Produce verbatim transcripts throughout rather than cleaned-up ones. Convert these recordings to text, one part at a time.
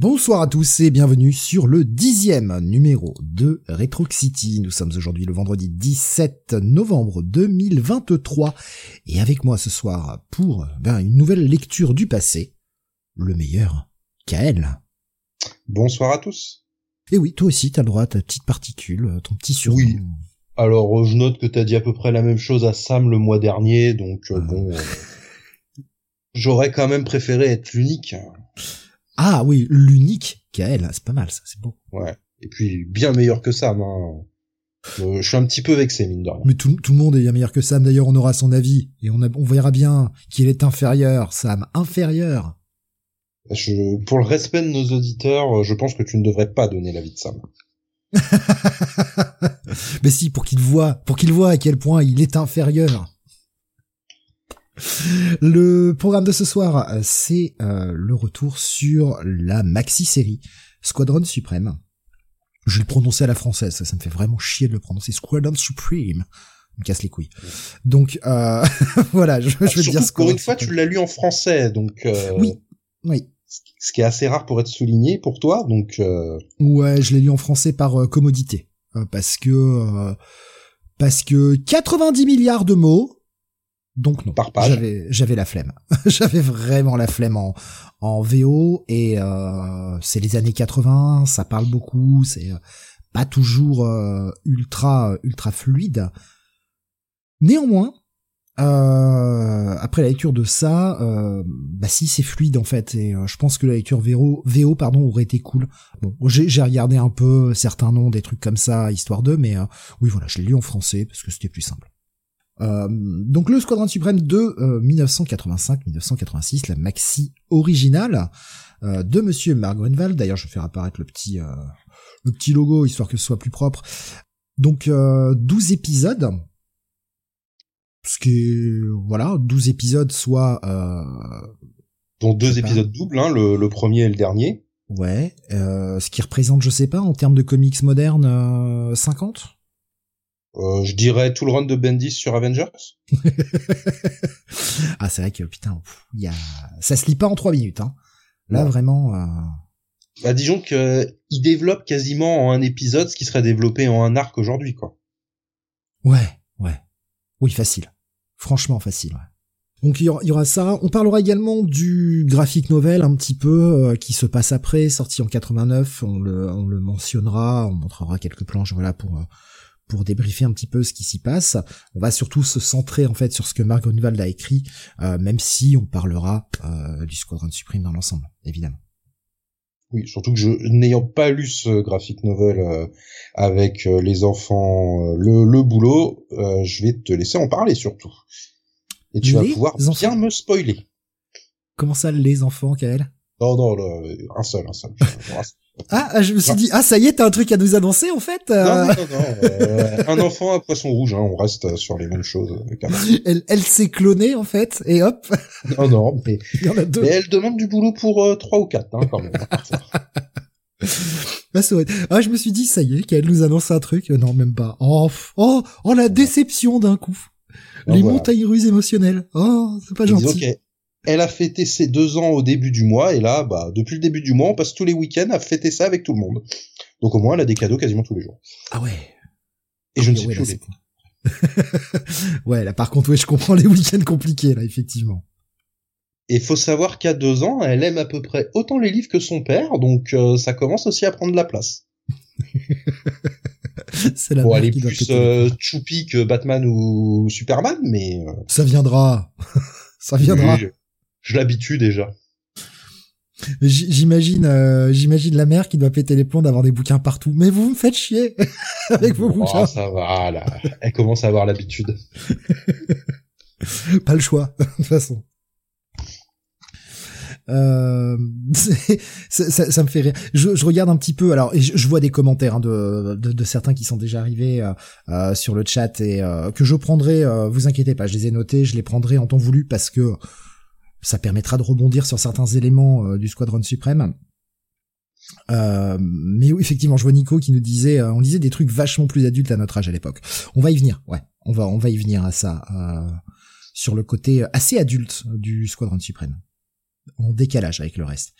Bonsoir à tous et bienvenue sur le dixième numéro de Retro City. Nous sommes aujourd'hui le vendredi dix-sept novembre deux mille vingt-trois et avec moi ce soir pour ben, une nouvelle lecture du passé, le meilleur, Kaël. Bonsoir à tous. Et oui, toi aussi t'as le droit à ta petite particule, ton petit surnom. Oui, alors je note que t'as dit à peu près la même chose à Sam le mois dernier, donc euh... bon, euh, j'aurais quand même préféré être l'unique. Ah oui, l'unique Kaël, c'est pas mal ça, c'est beau. Ouais, et puis bien meilleur que Sam, hein. Euh, je suis un petit peu vexé, mine de rien. Mais tout, tout le monde est bien meilleur que Sam, d'ailleurs on aura son avis, et on, a, on verra bien qu'il est inférieur, Sam, inférieur. Je, pour le respect de nos auditeurs, je pense que tu ne devrais pas donner l'avis de Sam. Mais si, pour qu'ils voient, pour qu'ils voient à quel point il est inférieur. Le programme de ce soir, c'est euh, le retour sur la maxi-série Squadron Suprême. Je vais le prononcer à la française, ça, ça me fait vraiment chier de le prononcer. Squadron Supreme, me casse les couilles. Donc euh, voilà, je, je vais te dire. Surtout pour une fois, tu l'as lu en français, donc. Euh, oui, oui. Ce qui est assez rare pour être souligné pour toi, donc. Euh... Ouais, je l'ai lu en français par euh, commodité, euh, parce que euh, parce que quatre-vingt-dix milliards de mots. Donc non, par page. j'avais j'avais la flemme. J'avais vraiment la flemme en en V O et euh, c'est les années quatre-vingts, ça parle beaucoup, c'est pas toujours euh, ultra ultra fluide. Néanmoins, euh, après la lecture de ça, euh, bah si c'est fluide en fait, et euh, je pense que la lecture V O V O pardon aurait été cool. Bon, j'ai j'ai regardé un peu certains noms des trucs comme ça histoire d'eux, mais euh, oui voilà, je l'ai lu en français parce que c'était plus simple. Euh, donc le Squadron Suprême de euh, dix-neuf cent quatre-vingt-cinq à dix-neuf cent quatre-vingt-six, la maxi originale euh, de Monsieur Mark Gruenwald. D'ailleurs, je vais faire apparaître le petit euh, le petit logo histoire que ce soit plus propre. Donc euh, douze épisodes, ce qui est, voilà, douze épisodes, soit euh, dont deux épisodes doubles, hein, le, le premier et le dernier. Ouais, euh, ce qui représente, je sais pas, en termes de comics modernes, euh, cinquante. Euh, je dirais tout le run de Bendis sur Avengers. Ah, c'est vrai que, putain, il y a, ça se lit pas en trois minutes, hein. Là, ouais. Vraiment, euh... Bah, disons que, il développe quasiment en un épisode ce qui serait développé en un arc aujourd'hui, quoi. Ouais, ouais. Oui, facile. Franchement, facile, ouais. Donc, il y aura ça. On parlera également du graphic novel, un petit peu, euh, qui se passe après, sorti en quatre-vingt-neuf. On le, on le mentionnera. On montrera quelques planches, voilà, pour, euh, pour débriefer un petit peu ce qui s'y passe. On va surtout se centrer en fait sur ce que Mark Gruenwald a écrit, euh, même si on parlera euh, du Squadron Supreme dans l'ensemble, évidemment. Oui, surtout que je n'ayant pas lu ce graphic novel euh, avec euh, les enfants, euh, le, le boulot, euh, je vais te laisser en parler surtout. Et tu les vas pouvoir enfants. bien me spoiler. Comment ça, les enfants, Kaël ? Non, non, le, un seul, un seul. Ah, je me suis non. dit, ah, ça y est, t'as un truc à nous annoncer, en fait. Euh... Non, non, non, non. Euh, un enfant, un poisson rouge, hein, on reste sur les mêmes choses. Elle, elle s'est clonée, en fait, et hop. Non, non, mais, il y en a deux. Mais elle demande du boulot pour euh, trois ou quatre, hein, quand même. Bah, ça aurait... Ah, je me suis dit, ça y est, qu'elle nous annonce un truc. Non, même pas. Oh, oh, oh, la déception d'un coup. Non, les voilà. montagnes russes émotionnelles. Oh, c'est pas gentil. Disons, okay. Elle a fêté ses deux ans au début du mois, et là, bah, depuis le début du mois, on passe tous les week-ends à fêter ça avec tout le monde. Donc au moins, elle a des cadeaux quasiment tous les jours. Ah ouais. Et ah je ne sais ouais, plus là, les... Ouais, là, par contre, ouais, je comprends les week-ends compliqués, là, effectivement. Et faut savoir qu'à deux ans, elle aime à peu près autant les livres que son père, donc euh, ça commence aussi à prendre de la place. C'est la bon, elle est plus euh, choupi que Batman ou Superman, mais... Euh... Ça viendra. Ça viendra. Oui, je... Je l'habitue déjà. J'imagine, euh, j'imagine la mère qui doit péter les plombs d'avoir des bouquins partout. Mais vous me faites chier avec vos oh, bouquins. Ça va, là. Elle commence à avoir l'habitude. Pas le choix, de toute façon. Euh, ça, ça, ça me fait rire. Je, je regarde un petit peu. Alors, et je, je vois des commentaires hein, de, de, de certains qui sont déjà arrivés euh, euh, sur le chat et euh, que je prendrai. Euh, vous inquiétez pas, je les ai notés, je les prendrai en temps voulu parce que. Ça permettra de rebondir sur certains éléments euh, du Squadron Suprême. Euh, mais oui, effectivement, je vois Nico qui nous disait, euh, on lisait des trucs vachement plus adultes à notre âge à l'époque. On va y venir, ouais. On va, on va y venir à ça, euh, sur le côté assez adulte du Squadron Suprême. En décalage avec le reste.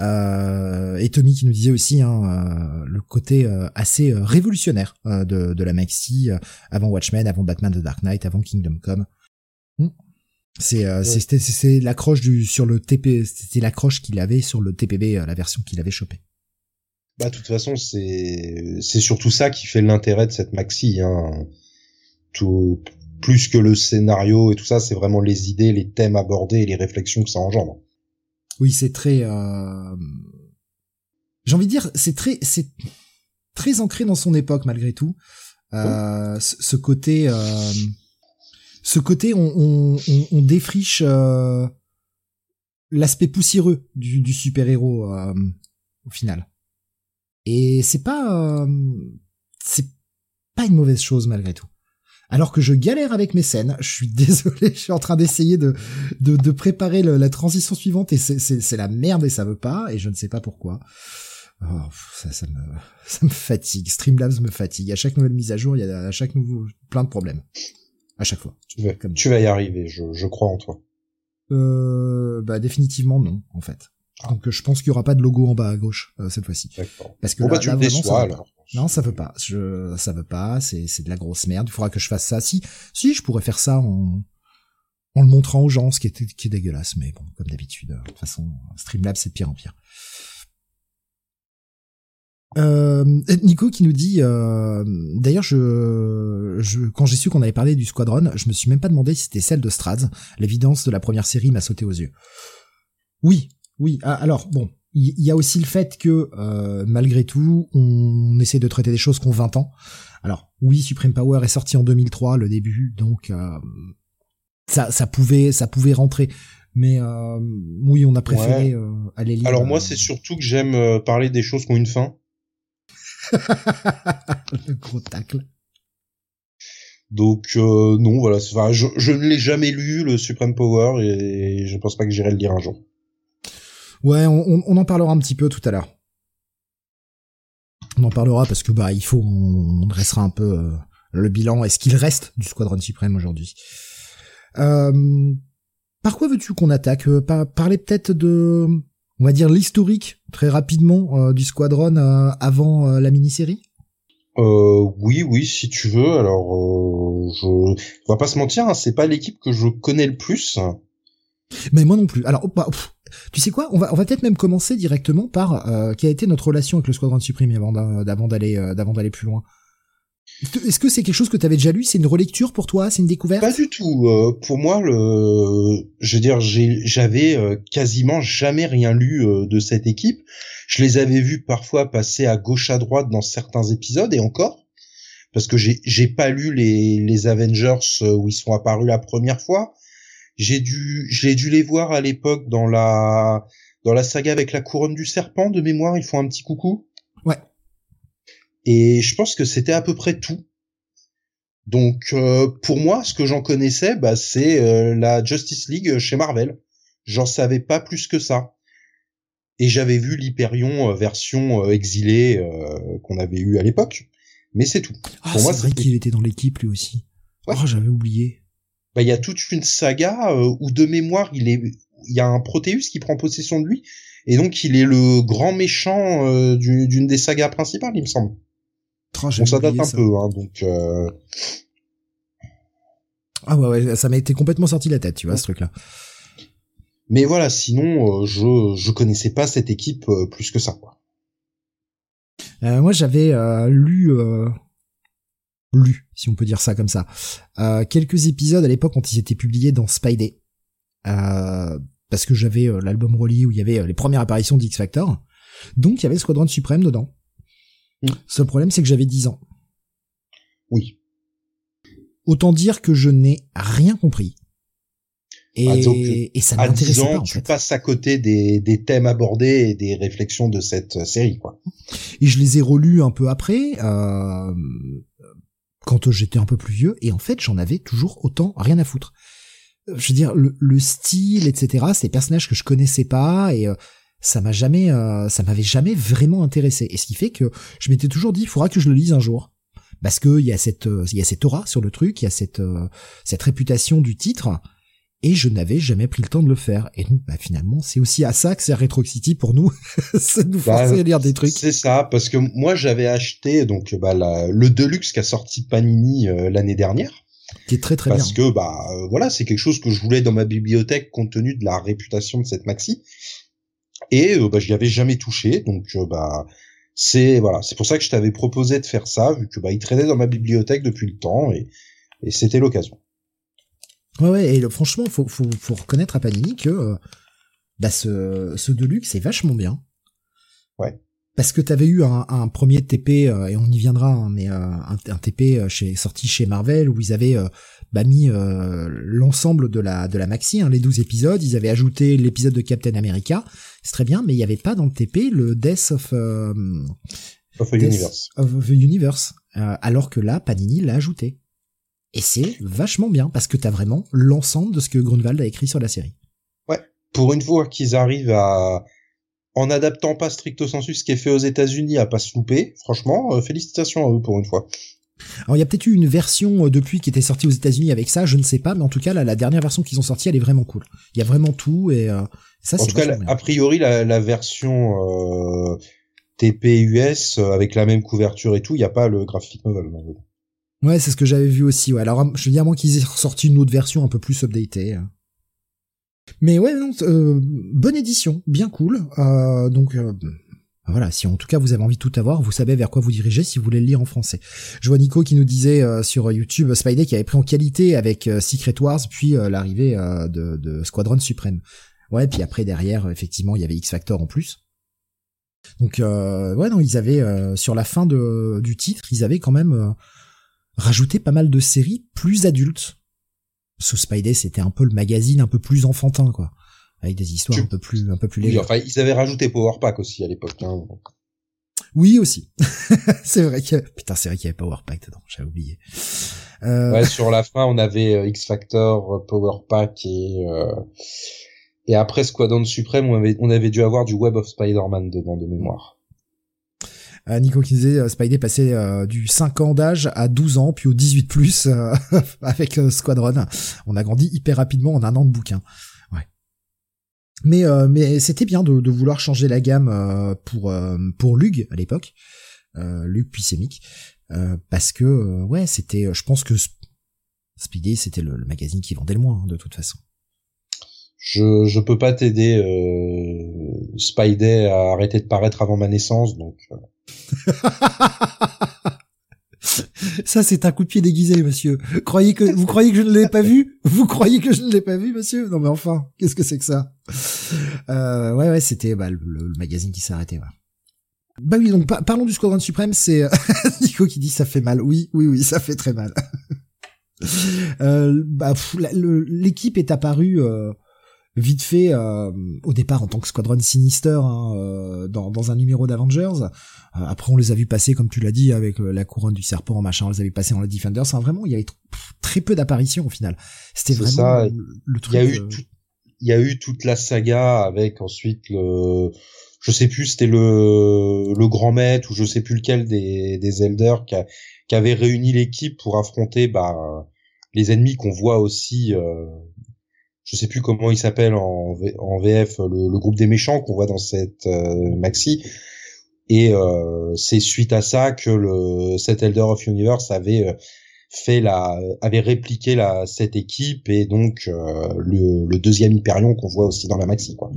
Euh, euh, et Tommy qui nous disait aussi hein, euh, le côté euh, assez euh, révolutionnaire euh, de, de la maxi, euh, avant Watchmen, avant Batman The Dark Knight, avant Kingdom Come. Hmm. C'est, euh, ouais. c'est, c'est, c'est l'accroche du, sur le T P, c'était l'accroche qu'il avait sur le T P B, euh, la version qu'il avait chopée. Bah, de toute façon, c'est, c'est surtout ça qui fait l'intérêt de cette maxi, hein. Tout, plus que le scénario et tout ça, c'est vraiment les idées, les thèmes abordés et les réflexions que ça engendre. Oui, c'est très, euh... j'ai envie de dire, c'est très, c'est très ancré dans son époque, malgré tout. Euh, oh. ce côté, euh... ce côté, on, on, on, on défriche euh, l'aspect poussiéreux du, du super-héros euh, au final. Et c'est pas, euh, c'est pas une mauvaise chose malgré tout. Alors que je galère avec mes scènes, je suis désolé, je suis en train d'essayer de de, de préparer le, la transition suivante et c'est, c'est, c'est la merde et ça veut pas et je ne sais pas pourquoi. Oh, ça, ça me, ça me fatigue. Streamlabs me fatigue. À chaque nouvelle mise à jour, il y a à chaque nouveau plein de problèmes. À chaque fois. Tu vas, Comme tu vas y arriver, je, je crois en toi. Euh, bah, définitivement non, en fait. Ah. Donc, je pense qu'il y aura pas de logo en bas à gauche, euh, cette fois-ci. D'accord. Parce que bon, là, bah, tu là, me vraiment, déçois, ça veut alors. Pas. Non, ça veut pas. Je, ça veut pas. C'est, c'est de la grosse merde. Il faudra que je fasse ça. Si, si, je pourrais faire ça en, en le montrant aux gens, ce qui est, qui est dégueulasse. Mais bon, comme d'habitude. De toute façon, Streamlabs, c'est de pire en pire. Euh, Nico qui nous dit euh, d'ailleurs je, je quand j'ai su qu'on avait parlé du Squadron, je me suis même pas demandé si c'était celle de Strads. L'évidence de la première série m'a sauté aux yeux. Oui, oui. Ah, alors bon, il y, y a aussi le fait que euh, malgré tout, on essaie de traiter des choses qui ont vingt ans. Alors oui, Supreme Power est sorti en deux mille trois, le début, donc euh, ça, ça pouvait, ça pouvait rentrer. Mais euh, oui, on a préféré ouais. euh, aller lire. Alors moi, euh, c'est surtout que j'aime parler des choses qui ont une fin. Le gros tacle. Donc euh, non, voilà, enfin, je, je ne l'ai jamais lu le Supreme Power et je pense pas que j'irai le lire un jour. Ouais, on, on, on en parlera un petit peu tout à l'heure. On en parlera parce que bah il faut, on, on dressera un peu euh, le bilan et ce qu'il reste du Squadron Suprême aujourd'hui. Euh, par quoi veux-tu qu'on attaque ? Par, Parler peut-être de on va dire l'historique, très rapidement, euh, du Squadron euh, avant euh, la mini-série. Euh, oui, oui, si tu veux. Alors, euh, je... on va pas se mentir, hein, c'est pas l'équipe que je connais le plus. Mais moi non plus. Alors, bah, pff, tu sais quoi ? On va, on va peut-être même commencer directement par euh, quelle a été notre relation avec le Squadron Supreme avant d'aller, euh, d'avant d'aller plus loin. Est-ce que c'est quelque chose que t'avais déjà lu ? C'est une relecture pour toi ? C'est une découverte ? Pas du tout. Euh, pour moi, le, je veux dire, j'ai, j'avais euh, quasiment jamais rien lu euh, de cette équipe. Je les avais vus parfois passer à gauche à droite dans certains épisodes et encore, parce que j'ai, j'ai pas lu les, les Avengers où ils sont apparus la première fois. J'ai dû, j'ai dû les voir à l'époque dans la, dans la saga avec la couronne du serpent de mémoire. Ils font un petit coucou. Ouais. Et je pense que c'était à peu près tout. Donc euh, pour moi, ce que j'en connaissais, bah c'est euh, la Justice League chez Marvel. J'en savais pas plus que ça. Et j'avais vu l'Hyperion euh, version euh, exilée euh, qu'on avait eu à l'époque, mais c'est tout. Ah, pour c'est moi, vrai c'était... qu'il était dans l'équipe lui aussi. Ouais. Oh, j'avais oublié. Bah il y a toute une saga euh, où de mémoire, il est il y a un Proteus qui prend possession de lui et donc il est le grand méchant euh, d'une, d'une des sagas principales, il me semble. Oh, bon, ça date un ça. peu, hein, donc. Euh... Ah ouais, ouais, ça m'a été complètement sorti de la tête, tu vois, ouais. ce truc-là. Mais voilà, sinon, euh, je je connaissais pas cette équipe euh, plus que ça, quoi. Euh, moi, j'avais euh, lu, euh, lu, si on peut dire ça comme ça, euh, quelques épisodes à l'époque quand ils étaient publiés dans Spidey, euh, parce que j'avais euh, l'album relié où il y avait euh, les premières apparitions d'X-Factor, donc il y avait le Squadron Suprême dedans. Mmh. Ce problème, c'est que j'avais dix ans. Oui. Autant dire que je n'ai rien compris. Et, bah, donc, et ça ne m'intéressait pas, en fait. Tu passes à côté des, des thèmes abordés et des réflexions de cette série, quoi. Et je les ai relus un peu après, euh, quand j'étais un peu plus vieux, et en fait, j'en avais toujours autant rien à foutre. Je veux dire, le, le style, et cetera, c'est des personnages que je connaissais pas, et... Euh, ça m'a jamais, euh, ça m'avait jamais vraiment intéressé. Et ce qui fait que je m'étais toujours dit, il faudra que je le lise un jour. Parce que il y a cette, il euh, y a cette aura sur le truc, il y a cette, euh, cette réputation du titre. et je n'avais jamais pris le temps de le faire. Et donc, bah, finalement, c'est aussi à ça que c'est Retro City pour nous, c'est de nous forcer bah, à lire des trucs. C'est ça, parce que moi, j'avais acheté donc bah, la, le Deluxe qu'a sorti Panini euh, l'année dernière. Qui est très très parce bien. Parce que bah euh, voilà, c'est quelque chose que je voulais dans ma bibliothèque compte tenu de la réputation de cette maxi. Et euh, bah j'y avais jamais touché, donc euh, bah c'est voilà, c'est pour ça que je t'avais proposé de faire ça, vu que bah il traînait dans ma bibliothèque depuis le temps et et c'était l'occasion. Ouais ouais, et le, franchement, faut faut faut reconnaître à Panini que euh, bah ce ce Deluxe c'est vachement bien. Ouais. Parce que t'avais eu un, un premier T P, euh, et on y viendra, hein, mais euh, un, un T P chez, sorti chez Marvel où ils avaient euh, bah, mis euh, l'ensemble de la de la maxi, hein, les douze épisodes. Ils avaient ajouté l'épisode de Captain America, c'est très bien, mais il n'y avait pas dans le T P le Death of, euh, of, Death universe. of the Universe, euh, alors que là Panini l'a ajouté. Et c'est vachement bien parce que t'as vraiment l'ensemble de ce que Gruenwald a écrit sur la série. Ouais, pour une fois qu'ils arrivent à en adaptant pas stricto sensu ce qui est fait aux États-Unis à pas se louper, franchement, euh, félicitations à eux pour une fois. Alors il y a peut-être eu une version euh, depuis qui était sortie aux États-Unis avec ça, je ne sais pas, mais en tout cas là, la dernière version qu'ils ont sortie, elle est vraiment cool. Il y a vraiment tout et euh, ça en c'est. En tout cas, bien. A priori la, la version euh, T P U S euh, avec la même couverture et tout, il y a pas le graphic novel. Ouais, c'est ce que j'avais vu aussi. Ouais. Alors je veux dire, à moins qu'ils aient sorti une autre version un peu plus updatée. Mais ouais, non, euh, bonne édition, bien cool. Euh, donc euh, voilà, si en tout cas vous avez envie de tout avoir, vous savez vers quoi vous dirigez si vous voulez le lire en français. Je vois Nico qui nous disait euh, sur YouTube Spidey qui avait pris en qualité avec euh, Secret Wars, puis euh, l'arrivée euh, de, de Squadron Suprême. Ouais, puis après derrière, effectivement, il y avait X-Factor en plus. Donc euh, ouais, non, ils avaient euh, sur la fin de, du titre, ils avaient quand même euh, rajouté pas mal de séries plus adultes. Sous Spidey, c'était un peu le magazine un peu plus enfantin, quoi, avec des histoires tu... un peu plus, un peu plus légères. Oui, enfin, ils avaient rajouté Power Pack aussi à l'époque. Hein. Oui, aussi. C'est vrai que putain, c'est vrai qu'il y avait Power Pack dedans, j'avais oublié. Euh... Ouais, sur la fin, on avait X Factor, Power Pack et euh... et après Squadron Suprême, on avait on avait dû avoir du Web of Spider-Man dedans de mémoire. Nico qui disait Spidey passait euh, du cinq ans d'âge à douze ans, puis au dix-huit plus euh, avec euh, Squadron. On a grandi hyper rapidement en un an de bouquin. Ouais. Mais euh, mais c'était bien de, de vouloir changer la gamme euh, pour euh, pour Lug à l'époque, euh, Lug puis Semic, euh, parce que euh, ouais c'était, je pense que Sp- Spidey c'était le, le magazine qui vendait le moins hein, de toute façon. Je je peux pas t'aider euh, Spidey à arrêter de paraître avant ma naissance donc. Euh... Ça c'est un coup de pied déguisé monsieur. Croyez que vous croyez que je ne l'ai pas vu ? Vous croyez que je ne l'ai pas vu monsieur ? Non mais enfin, qu'est-ce que c'est que ça ? euh, ouais ouais, c'était bah le, le magazine qui s'est arrêté ouais. Bah oui, donc par- parlons du Squadron Suprême, c'est Nico qui dit ça fait mal. Oui, oui oui, ça fait très mal. euh, bah pff, la, le, l'équipe est apparue euh, vite fait euh, au départ en tant que Squadron Sinister hein, euh, dans, dans un numéro d'Avengers. Euh, après on les a vus passer comme tu l'as dit avec le, la couronne du serpent machin, on les a vus passer dans les Defenders. Enfin, vraiment il y avait t- pff, très peu d'apparitions au final. C'était c'est vraiment ça. Le, le truc. Il y a eu euh... tout, il y a eu toute la saga avec ensuite le, je sais plus c'était le le grand maître ou je sais plus lequel des des Elders qui, a, qui avait réuni l'équipe pour affronter bah les ennemis qu'on voit aussi. Euh, je sais plus comment il s'appelle en, en V F, le, le groupe des méchants qu'on voit dans cette euh, maxi. Et euh, c'est suite à ça que le cet Elder of Universe avait fait la, avait répliqué la cette équipe et donc euh, le, le deuxième Hyperion qu'on voit aussi dans la maxi quoi.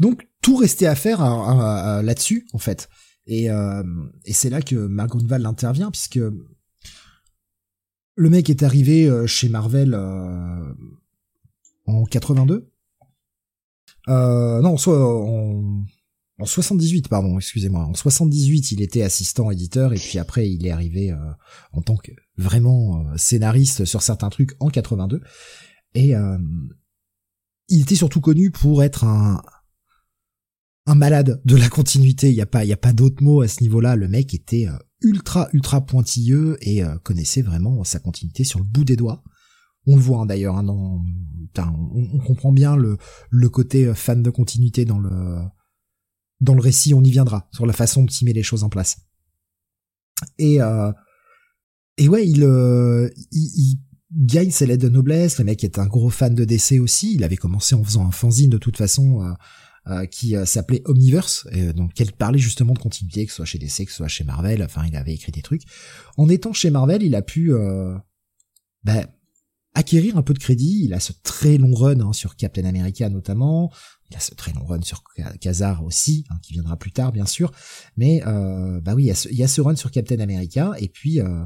Donc tout restait à faire hein, là-dessus en fait. Et, euh, et c'est là que Mark Gruenwald intervient puisque le mec est arrivé chez Marvel euh, en quatre-vingt-deux. Euh, non, soit en, en soixante-dix-huit, pardon, excusez-moi. En soixante-dix-huit, il était assistant éditeur et puis après, il est arrivé euh, en tant que vraiment euh, scénariste sur certains trucs en quatre-vingt-deux. Et euh, il était surtout connu pour être un, un malade de la continuité. Il y a pas, il y a pas d'autre mot à ce niveau-là. Le mec était euh, ultra ultra pointilleux et euh, connaissait vraiment sa continuité sur le bout des doigts. On le voit hein, d'ailleurs hein, dans, putain, on, on comprend bien le le côté fan de continuité dans le dans le récit, on y viendra sur la façon dont il met les choses en place. Et euh, et ouais, il, euh, il il gagne ses lettres de noblesse. Le mec est un gros fan de D C aussi. Il avait commencé en faisant un fanzine de toute façon euh, euh, qui euh, s'appelait Omniverse, et donc elle parlait justement de continuité, que ce soit chez D C, que ce soit chez Marvel. Enfin, il avait écrit des trucs. En étant chez Marvel, il a pu euh, bah, acquérir un peu de crédit. Il a ce très long run hein, sur Captain America notamment. Il a ce très long run sur Khazar aussi, hein, qui viendra plus tard bien sûr. Mais euh, bah oui, il y, a ce, il y a ce run sur Captain America, et puis euh,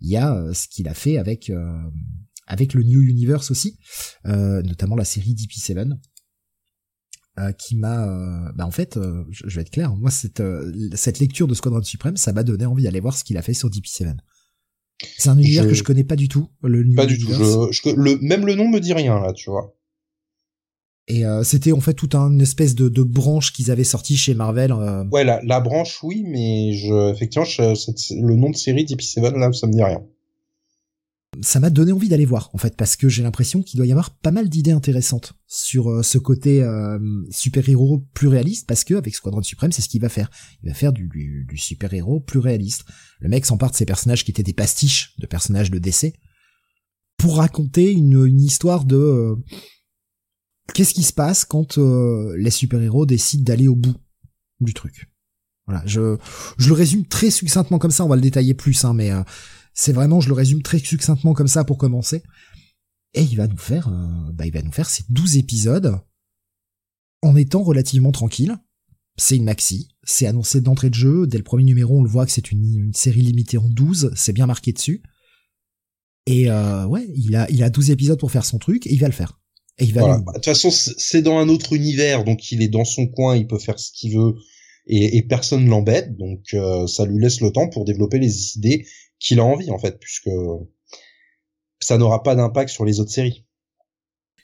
il y a euh, ce qu'il a fait avec euh, avec le New Universe aussi, euh, notamment la série D P sept, euh, qui m'a, euh, bah en fait, euh, je, je vais être clair, moi cette euh, cette lecture de Squadron Suprême, ça m'a donné envie d'aller voir ce qu'il a fait sur D P sept. C'est un univers je... que je connais pas du tout, le New pas Universe. Pas du tout. Je, je, le même le nom me dit rien là, tu vois. Et euh, c'était en fait toute une espèce de, de branche qu'ils avaient sortie chez Marvel. Euh... Ouais, la, la branche, oui, mais je, effectivement, je, cette, le nom de série D P sept, là, ça me dit rien. Ça m'a donné envie d'aller voir, en fait, parce que j'ai l'impression qu'il doit y avoir pas mal d'idées intéressantes sur euh, ce côté euh, super-héros plus réaliste, parce que avec Squadron Suprême, c'est ce qu'il va faire. Il va faire du, du, du super-héros plus réaliste. Le mec s'empare de ces personnages qui étaient des pastiches de personnages de D C pour raconter une, une histoire de... Euh, qu'est-ce qui se passe quand euh, les super-héros décident d'aller au bout du truc? Voilà, je je le résume très succinctement comme ça, on va le détailler plus, hein, mais euh, c'est vraiment, je le résume très succinctement comme ça pour commencer. Et il va nous faire, euh, bah il va nous faire ces douze épisodes en étant relativement tranquille. C'est une maxi, c'est annoncé d'entrée de jeu, dès le premier numéro, on le voit que c'est une, une série limitée en douze, c'est bien marqué dessus. Et euh, ouais, il a il a douze épisodes pour faire son truc, et il va le faire. Et il va voilà. De toute façon, c'est dans un autre univers, donc il est dans son coin, il peut faire ce qu'il veut, et, et personne l'embête, donc euh, ça lui laisse le temps pour développer les idées qu'il a envie, en fait, puisque ça n'aura pas d'impact sur les autres séries.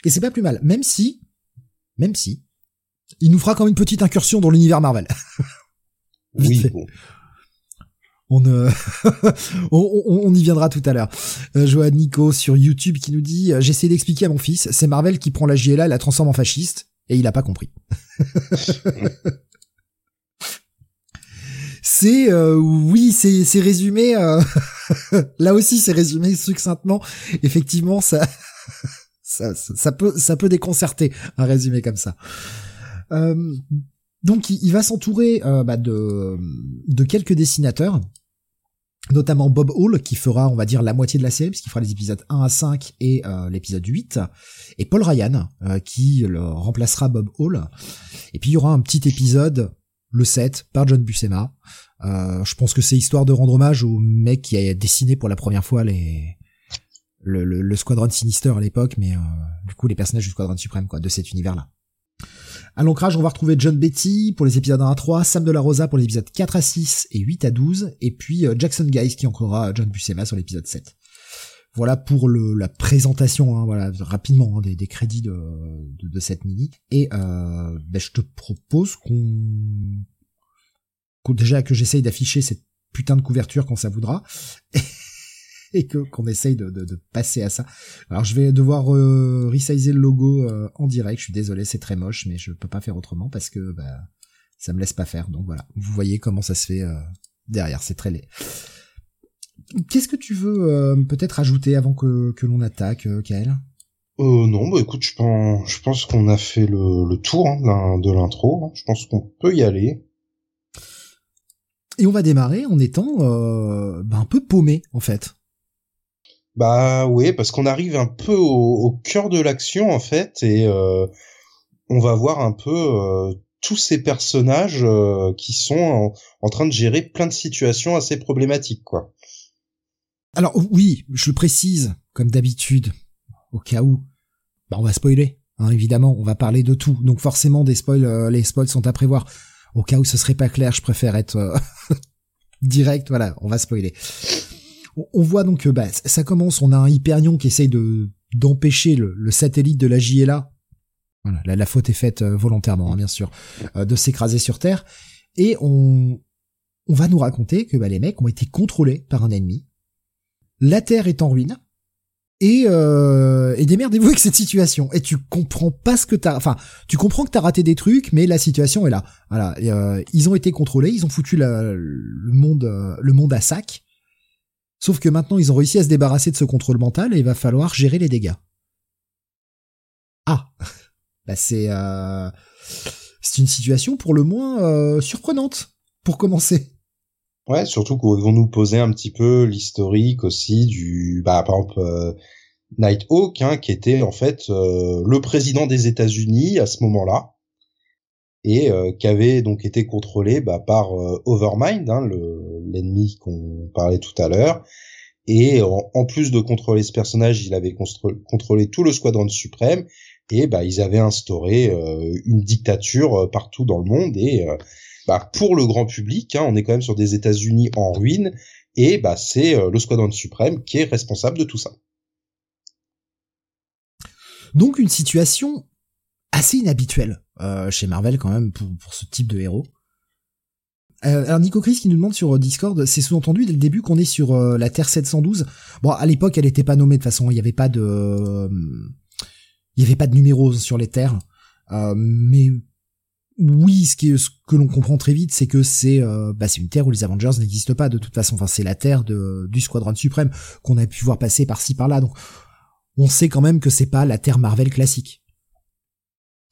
Et c'est pas plus mal, même si, même si, il nous fera quand même une petite incursion dans l'univers Marvel. Oui, bon. On, euh, on, on, on y viendra tout à l'heure. Euh, Johan Nico sur YouTube qui nous dit euh, « J'essaie d'expliquer à mon fils, c'est Marvel qui prend la J L A et la transforme en fasciste, et il a pas compris. c'est, euh, » Oui, c'est c'est résumé, euh, là aussi c'est résumé succinctement. Effectivement, ça, ça, ça, ça, peut, ça peut déconcerter un résumé comme ça. Euh, Donc il va s'entourer euh, bah, de, de quelques dessinateurs, notamment Bob Hall, qui fera, on va dire, la moitié de la série, puisqu'il fera les épisodes un à cinq et euh, l'épisode huit, et Paul Ryan, euh, qui le remplacera Bob Hall. Et puis il y aura un petit épisode, le sept, par John Buscema. Euh, je pense que c'est histoire de rendre hommage au mec qui a dessiné pour la première fois les... le, le, le Squadron Sinister à l'époque, mais euh, du coup les personnages du Squadron Suprême, quoi, de cet univers-là. À l'ancrage, on va retrouver John Betty pour les épisodes un à trois, Sam de la Rosa pour les épisodes quatre à six et huit à douze, et puis Jackson Guys qui ancrera John Buscema sur l'épisode sept. Voilà pour le, la présentation, hein, voilà, rapidement, hein, des, des crédits de, de, de cette mini. Et euh, ben, je te propose qu'on, qu'on déjà que j'essaye d'afficher cette putain de couverture quand ça voudra, et que qu'on essaye de, de, de passer à ça. Alors je vais devoir euh, resizer le logo euh, en direct, je suis désolé, c'est très moche, mais je peux pas faire autrement parce que bah, ça me laisse pas faire, donc voilà, vous voyez comment ça se fait euh, derrière, c'est très laid. Qu'est-ce que tu veux euh, peut-être ajouter avant que, que l'on attaque, euh, Kael? Euh, non, bah écoute, je pense, je pense qu'on a fait le, le tour hein, de l'intro, hein. Je pense qu'on peut y aller. Et on va démarrer en étant euh, bah, un peu paumé en fait. Bah oui, parce qu'on arrive un peu au, au cœur de l'action en fait, et euh, on va voir un peu euh, tous ces personnages euh, qui sont en, en train de gérer plein de situations assez problématiques, quoi. Alors oui, je le précise, comme d'habitude, au cas où, bah on va spoiler, hein, évidemment, on va parler de tout, donc forcément des spoils, euh, les spoils sont à prévoir. Au cas où ce serait pas clair, je préfère être euh, direct, voilà, on va spoiler. On voit donc, bah, ça commence, on a un Hyperion qui essaye de d'empêcher le, le satellite de la J L A, voilà, la, la faute est faite volontairement, hein, bien sûr, euh, de s'écraser sur Terre, et on on va nous raconter que bah, les mecs ont été contrôlés par un ennemi, la Terre est en ruine, et, euh, et démerdez-vous avec cette situation, et tu comprends pas ce que t'as, enfin, tu comprends que t'as raté des trucs, mais la situation est là, voilà, et, euh, ils ont été contrôlés, ils ont foutu la, le monde le monde à sac. Sauf que maintenant, ils ont réussi à se débarrasser de ce contrôle mental et il va falloir gérer les dégâts. Ah, bah c'est euh, c'est une situation pour le moins euh, surprenante, pour commencer. Ouais, surtout qu'ils vont nous poser un petit peu l'historique aussi du... bah par exemple, euh, Nighthawk, hein, qui était en fait euh, le président des États-Unis à ce moment-là, et euh, qui avait donc été contrôlé bah, par euh, Overmind, hein, le, l'ennemi qu'on parlait tout à l'heure. Et en, en plus de contrôler ce personnage, il avait constr- contrôlé tout le Squadron Suprême, et bah, ils avaient instauré euh, une dictature euh, partout dans le monde. Et euh, bah, pour le grand public, hein, on est quand même sur des États-Unis en ruine, et bah, c'est euh, le Squadron Suprême qui est responsable de tout ça. Donc une situation assez inhabituelle euh, chez Marvel quand même pour, pour ce type de héros. Euh, alors Nico Chris qui nous demande sur Discord, c'est sous-entendu dès le début qu'on est sur euh, la Terre sept cent douze. Bon, à l'époque elle était pas nommée de toute façon, il y avait pas de, euh, il y avait pas de numéros sur les terres. Euh, mais oui, ce qui est, ce que l'on comprend très vite, c'est que c'est, euh, bah c'est une terre où les Avengers n'existent pas de toute façon. Enfin c'est la terre de, du Squadron Suprême qu'on a pu voir passer par-ci par-là. Donc on sait quand même que c'est pas la Terre Marvel classique.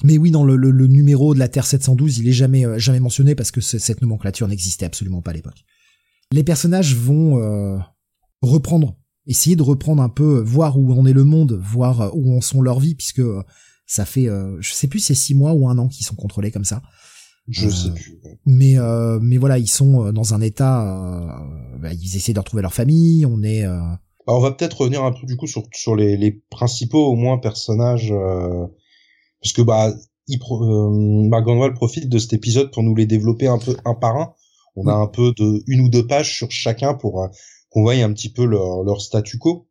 Mais oui, dans le, le, le numéro de la Terre sept cent douze, il est jamais, euh, jamais mentionné parce que cette nomenclature n'existait absolument pas à l'époque. Les personnages vont euh, reprendre, essayer de reprendre un peu, voir où en est le monde, voir où en sont leurs vies, puisque euh, ça fait, euh, je sais plus, c'est six mois ou un an qu'ils sont contrôlés comme ça. Je euh, sais plus. Mais, euh, mais voilà, ils sont dans un état, euh, bah, ils essaient de retrouver leur famille, on est... Euh, Alors on va peut-être revenir un peu du coup sur sur les, les principaux au moins personnages euh, parce que bah il euh, Mark Gruenwald profite de cet épisode pour nous les développer un peu un par un. On a un peu de une ou deux pages sur chacun pour euh, qu'on voie un petit peu leur leur statu quo.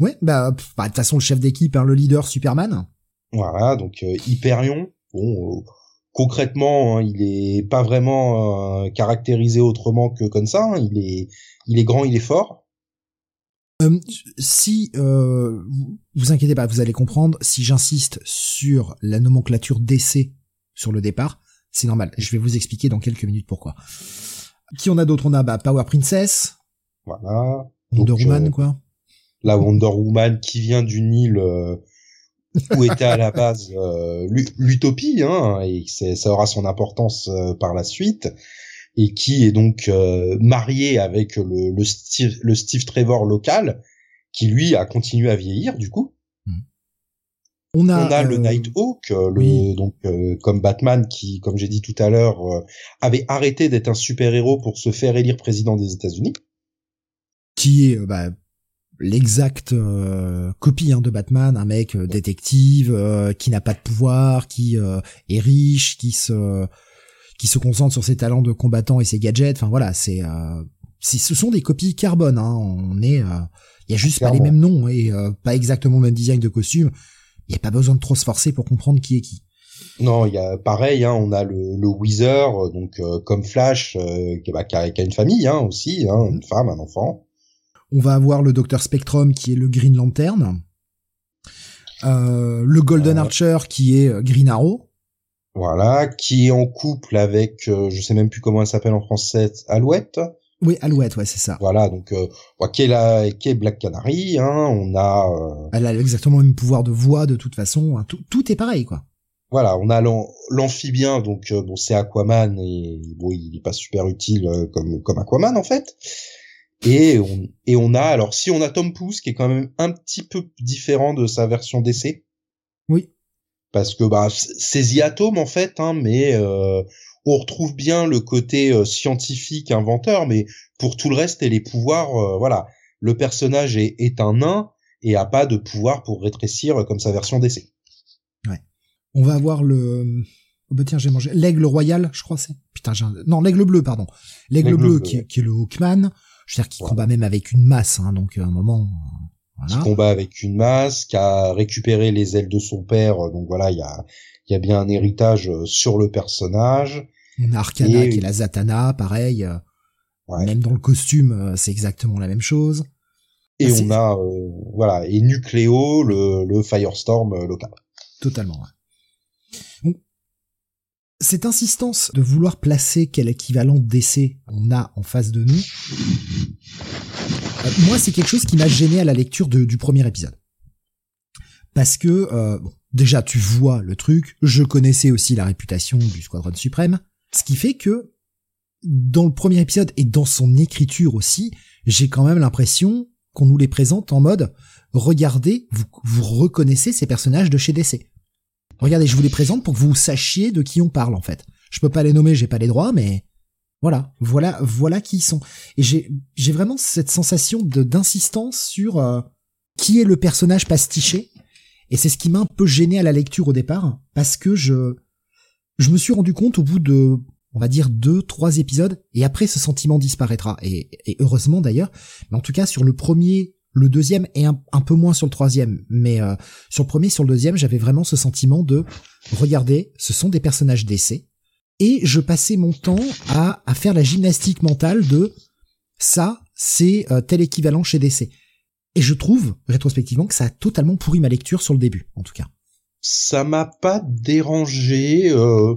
Ouais, bah de bah, toute façon le chef d'équipe, hein, le leader Superman. Voilà, donc euh, Hyperion, bon euh, concrètement, hein, il est pas vraiment euh, caractérisé autrement que comme ça, hein, il est il est grand, il est fort. Euh, si euh, vous inquiétez pas, vous allez comprendre. Si j'insiste sur la nomenclature D C sur le départ, c'est normal. Je vais vous expliquer dans quelques minutes pourquoi. Qui on a d'autres? On a bah, Power Princess, voilà, Wonder donc, Woman euh, quoi. La Wonder Woman qui vient d'une île euh, où était à la base euh, l'utopie, hein, et c'est, ça aura son importance euh, par la suite. Et qui est donc euh, marié avec le, le, Steve, le Steve Trevor local, qui lui a continué à vieillir du coup. Mmh. On a, on a euh... le Nighthawk, euh, oui. le, donc euh, comme Batman qui, comme j'ai dit tout à l'heure, euh, avait arrêté d'être un super-héros pour se faire élire président des États-Unis. Qui est bah, l'exacte euh, copie hein, de Batman, un mec euh, détective, euh, qui n'a pas de pouvoir, qui euh, est riche, qui se... qui se concentre sur ses talents de combattant et ses gadgets. Enfin voilà, c'est, euh, c'est ce sont des copies carbone. Hein. On est, il euh, y a juste Clairement. Pas les mêmes noms et euh, pas exactement le même design de costume. Il y a pas besoin de trop se forcer pour comprendre qui est qui. Non, il y a pareil. Hein, on a le, le Weaver, donc euh, comme Flash, euh, qui, bah, qui, a, qui a une famille hein, aussi, hein, une femme, un enfant. On va avoir le Docteur Spectrum qui est le Green Lantern, euh, le Golden euh... Archer qui est Green Arrow. Voilà, qui est en couple avec, euh, je sais même plus comment elle s'appelle en français, Alouette. Oui, Alouette, ouais, c'est ça. Voilà, donc euh, ouais, qui est la, qui est Black Canary. Hein, on a. Euh... Elle a exactement le même pouvoir de voix de toute façon. Hein, tout, tout est pareil, quoi. Voilà, on a l'am- l'amphibien, donc euh, bon, c'est Aquaman et bon, il est pas super utile euh, comme comme Aquaman en fait. Et on et on a alors si on a Tom Pouce qui est quand même un petit peu différent de sa version D C. Oui. Parce que bah c'est The Atom en fait, hein, mais euh, on retrouve bien le côté euh, scientifique, inventeur, mais pour tout le reste et les pouvoirs, euh, voilà, le personnage est, est un nain et a pas de pouvoir pour rétrécir comme sa version D C. Ouais. On va avoir le, oh, bah, tiens j'ai mangé l'aigle royal, je crois c'est. Putain j'ai un... non l'aigle bleu pardon, l'aigle, l'aigle bleu, bleu qui, qui est le Hawkman, je veux dire qui ouais. combat même avec une masse, hein, donc à un moment. Voilà. Qui combat avec une masse, qui a récupéré les ailes de son père, donc voilà, il y a, il y a bien un héritage sur le personnage. On a Arcana et... qui est la Zatanna, pareil. Ouais. Même dans le costume, c'est exactement la même chose. Et ah, on a, euh, voilà, et Nucléo, le, le Firestorm local. Totalement. Ouais. Donc, cette insistance de vouloir placer quel équivalent D C on a en face de nous. Euh, moi, c'est quelque chose qui m'a gêné à la lecture de, du premier épisode. Parce que, euh, bon, déjà, tu vois le truc. Je connaissais aussi la réputation du Squadron Suprême. Ce qui fait que, dans le premier épisode et dans son écriture aussi, j'ai quand même l'impression qu'on nous les présente en mode « Regardez, vous, vous reconnaissez ces personnages de chez D C. Regardez, je vous les présente pour que vous sachiez de qui on parle, en fait. Je peux pas les nommer, j'ai pas les droits, mais voilà, voilà, voilà qui ils sont. » Et j'ai, j'ai vraiment cette sensation de, d'insistance sur euh, qui est le personnage pastiché. Et c'est ce qui m'a un peu gêné à la lecture au départ, parce que je... Je me suis rendu compte au bout de, on va dire, deux, trois épisodes, et après ce sentiment disparaîtra, et, et heureusement d'ailleurs, mais en tout cas sur le premier, le deuxième, et un, un peu moins sur le troisième, mais euh, sur le premier, sur le deuxième, j'avais vraiment ce sentiment de, regardez, ce sont des personnages d'essai, et je passais mon temps à, à faire la gymnastique mentale de, ça, c'est euh, tel équivalent chez D C. Et je trouve, rétrospectivement, que ça a totalement pourri ma lecture sur le début, en tout cas. Ça m'a pas dérangé, euh,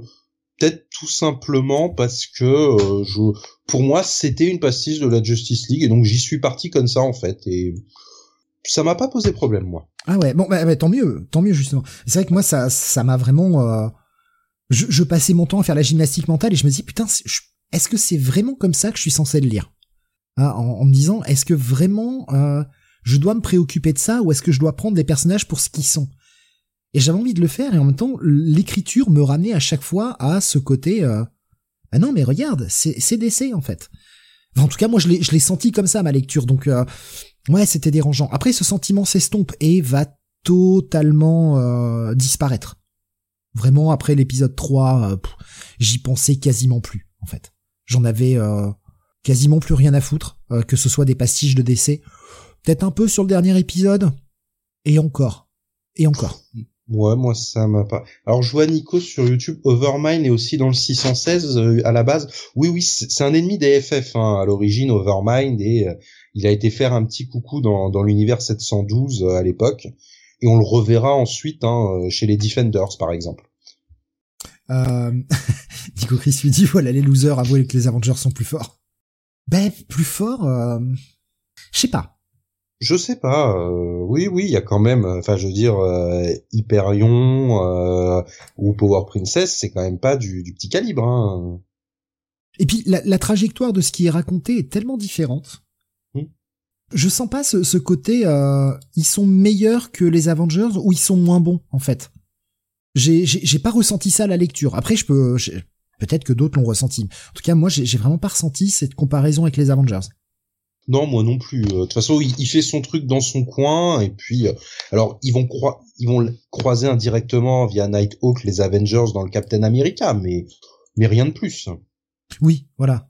peut-être tout simplement parce que euh, je, pour moi c'était une pastiche de la Justice League et donc j'y suis parti comme ça en fait et ça m'a pas posé problème moi. Ah ouais, bon bah, bah tant mieux, tant mieux justement. C'est vrai que moi ça ça m'a vraiment, euh, je, je passais mon temps à faire la gymnastique mentale et je me dis putain je, est-ce que c'est vraiment comme ça que je suis censé le lire hein, en, en me disant est-ce que vraiment euh, je dois me préoccuper de ça ou est-ce que je dois prendre des personnages pour ce qu'ils sont? Et j'avais envie de le faire, et en même temps, l'écriture me ramenait à chaque fois à ce côté... Euh, ah non, mais regarde, c'est, c'est D C, en fait. Enfin, en tout cas, moi, je l'ai, je l'ai senti comme ça, ma lecture, donc... Euh, ouais, c'était dérangeant. Après, ce sentiment s'estompe et va totalement euh, disparaître. Vraiment, après l'épisode trois, euh, pff, j'y pensais quasiment plus, en fait. J'en avais euh, quasiment plus rien à foutre, euh, que ce soit des pastiches de D C. Peut-être un peu sur le dernier épisode, et encore. Et encore. Ouais, moi, ça m'a pas... Alors, je vois Nico sur YouTube, Overmind est aussi dans le six cent seize, euh, à la base. Oui, oui, c'est un ennemi des F F, hein, à l'origine, Overmind, et euh, il a été faire un petit coucou dans, dans l'univers sept cent douze, euh, à l'époque, et on le reverra ensuite, hein, chez les Defenders, par exemple. Euh, Nico Chris lui dit, voilà, les losers, avouez que les Avengers sont plus forts. Ben, plus forts, euh... je sais pas. Je sais pas, euh, oui, oui, il y a quand même, enfin, je veux dire, euh, Hyperion euh, ou Power Princess, c'est quand même pas du, du petit calibre. Hein. Et puis, la, la trajectoire de ce qui est raconté est tellement différente. Mmh. Je sens pas ce, ce côté, euh, ils sont meilleurs que les Avengers ou ils sont moins bons, en fait. J'ai, j'ai, j'ai pas ressenti ça à la lecture. Après, je peux, j'ai, peut-être que d'autres l'ont ressenti. En tout cas, moi, j'ai, j'ai vraiment pas ressenti cette comparaison avec les Avengers. Non, moi non plus. De toute façon, il, il fait son truc dans son coin, et puis, euh, alors, ils vont croi- ils vont croiser indirectement via Nighthawk les Avengers dans le Captain America, mais, mais rien de plus. Oui, voilà.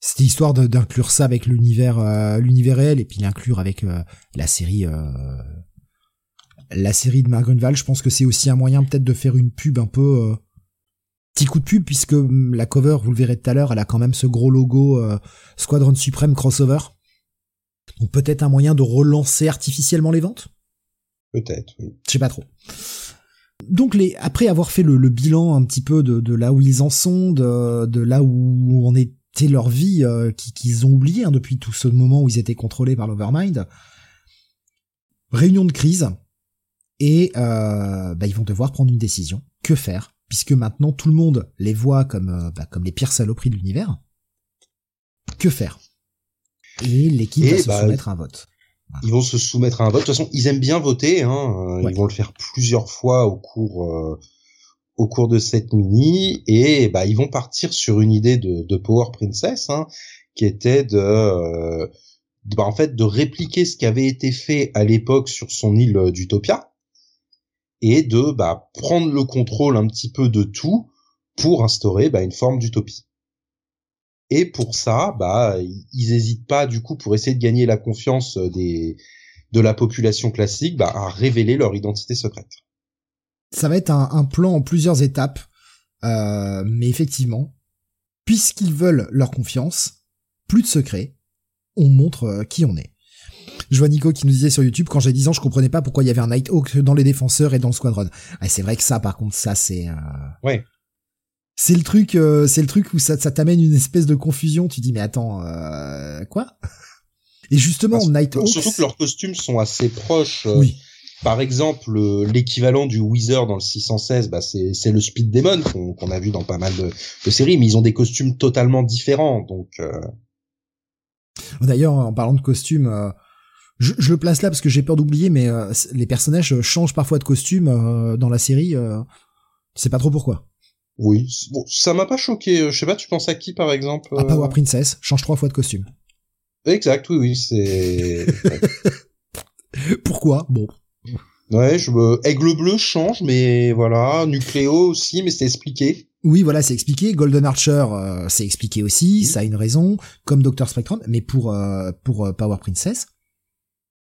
C'était histoire de, d'inclure ça avec l'univers, euh, l'univers réel, et puis l'inclure avec euh, la série, euh, la série de Mark Gruenwald. Je pense que c'est aussi un moyen peut-être de faire une pub un peu, euh, petit coup de pub, puisque la cover, vous le verrez tout à l'heure, elle a quand même ce gros logo euh, Squadron Suprême crossover. Donc peut-être un moyen de relancer artificiellement les ventes ? Peut-être, oui. Je sais pas trop. Donc les, après avoir fait le, le bilan un petit peu de, de là où ils en sont, de, de là où en était leur vie, euh, qu'ils ont oublié hein, depuis tout ce moment où ils étaient contrôlés par l'Overmind, réunion de crise, et euh, bah, ils vont devoir prendre une décision. Que faire ? Puisque maintenant tout le monde les voit comme, euh, bah, comme les pires saloperies de l'univers. Que faire ? Et l'équipe et va bah, se soumettre à un vote. Ils vont se soumettre à un vote. De toute façon, ils aiment bien voter. Hein. Ils ouais. vont le faire plusieurs fois au cours, euh, au cours de cette mini. Et bah, ils vont partir sur une idée de, de Power Princess, hein, qui était de, euh, de, bah, en fait, de répliquer ce qui avait été fait à l'époque sur son île d'Utopia et de bah, prendre le contrôle un petit peu de tout pour instaurer bah, une forme d'utopie. Et pour ça, bah, ils hésitent pas, du coup, pour essayer de gagner la confiance des, de la population classique, bah, à révéler leur identité secrète. Ça va être un, un plan en plusieurs étapes, euh, mais effectivement, puisqu'ils veulent leur confiance, plus de secret, on montre euh, qui on est. Je vois Nico qui nous disait sur YouTube, quand j'ai dix ans, je comprenais pas pourquoi il y avait un Nighthawk dans les défenseurs et dans le squadron. Ah, c'est vrai que ça, par contre, ça, c'est... Euh... Ouais. C'est le truc, euh, c'est le truc où ça, ça t'amène une espèce de confusion. Tu dis mais attends, euh, quoi ? Et justement, Parce Nighthawk... Surtout que leurs costumes sont assez proches. Oui. Par exemple, l'équivalent du Weaver dans le six cent seize, bah c'est, c'est le Speed Demon qu'on, qu'on a vu dans pas mal de, de séries, mais ils ont des costumes totalement différents. Donc, euh... d'ailleurs, en parlant de costumes, euh, je, je le place là parce que j'ai peur d'oublier, mais euh, les personnages changent parfois de costume euh, dans la série. Euh, je sais pas trop pourquoi. Oui, bon, ça m'a pas choqué. Je sais pas, tu penses à qui par exemple euh... À Power Princess, change trois fois de costume. Exact, oui, oui, c'est. Pourquoi ? Bon. Ouais, je me... Aigle bleu change, mais voilà, Nucléo aussi, mais c'est expliqué. Oui, voilà, c'est expliqué. Golden Archer, euh, c'est expliqué aussi, mmh. ça a une raison, comme Doctor Spectrum, mais pour euh, pour euh, Power Princess,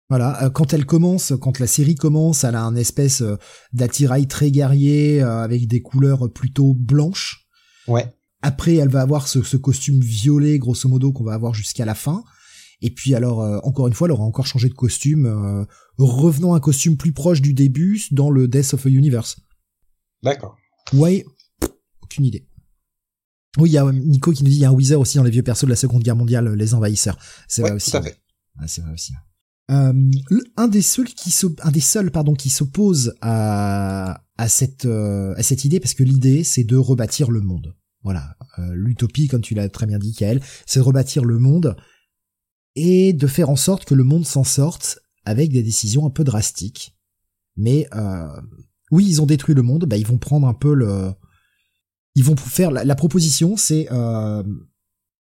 voilà, euh, quand elle commence, quand la série commence, elle a un espèce euh, d'attirail très guerrier euh, avec des couleurs plutôt blanches. Ouais. Après, elle va avoir ce, ce costume violet, grosso modo, qu'on va avoir jusqu'à la fin. Et puis alors, euh, encore une fois, elle aura encore changé de costume, euh, revenant à un costume plus proche du début dans le Death of a Universe. D'accord. Ouais, aucune idée. Oui, il y a Nico qui nous dit qu'il y a un Weezer aussi dans les vieux persos de la Seconde Guerre mondiale, les Envahisseurs. C'est ouais, vrai aussi. Tout à fait. Ouais, c'est vrai aussi. Euh, le, un des seuls qui s'op- un des seuls pardon qui s'oppose à à cette euh, à cette idée, parce que l'idée c'est de rebâtir le monde. Voilà, euh, l'utopie, comme tu l'as très bien dit, Kael, c'est de rebâtir le monde. Et de faire en sorte que le monde s'en sorte avec des décisions un peu drastiques. Mais euh, oui, ils ont détruit le monde, bah ils vont prendre un peu le... Ils vont faire... La, la proposition, c'est... Euh,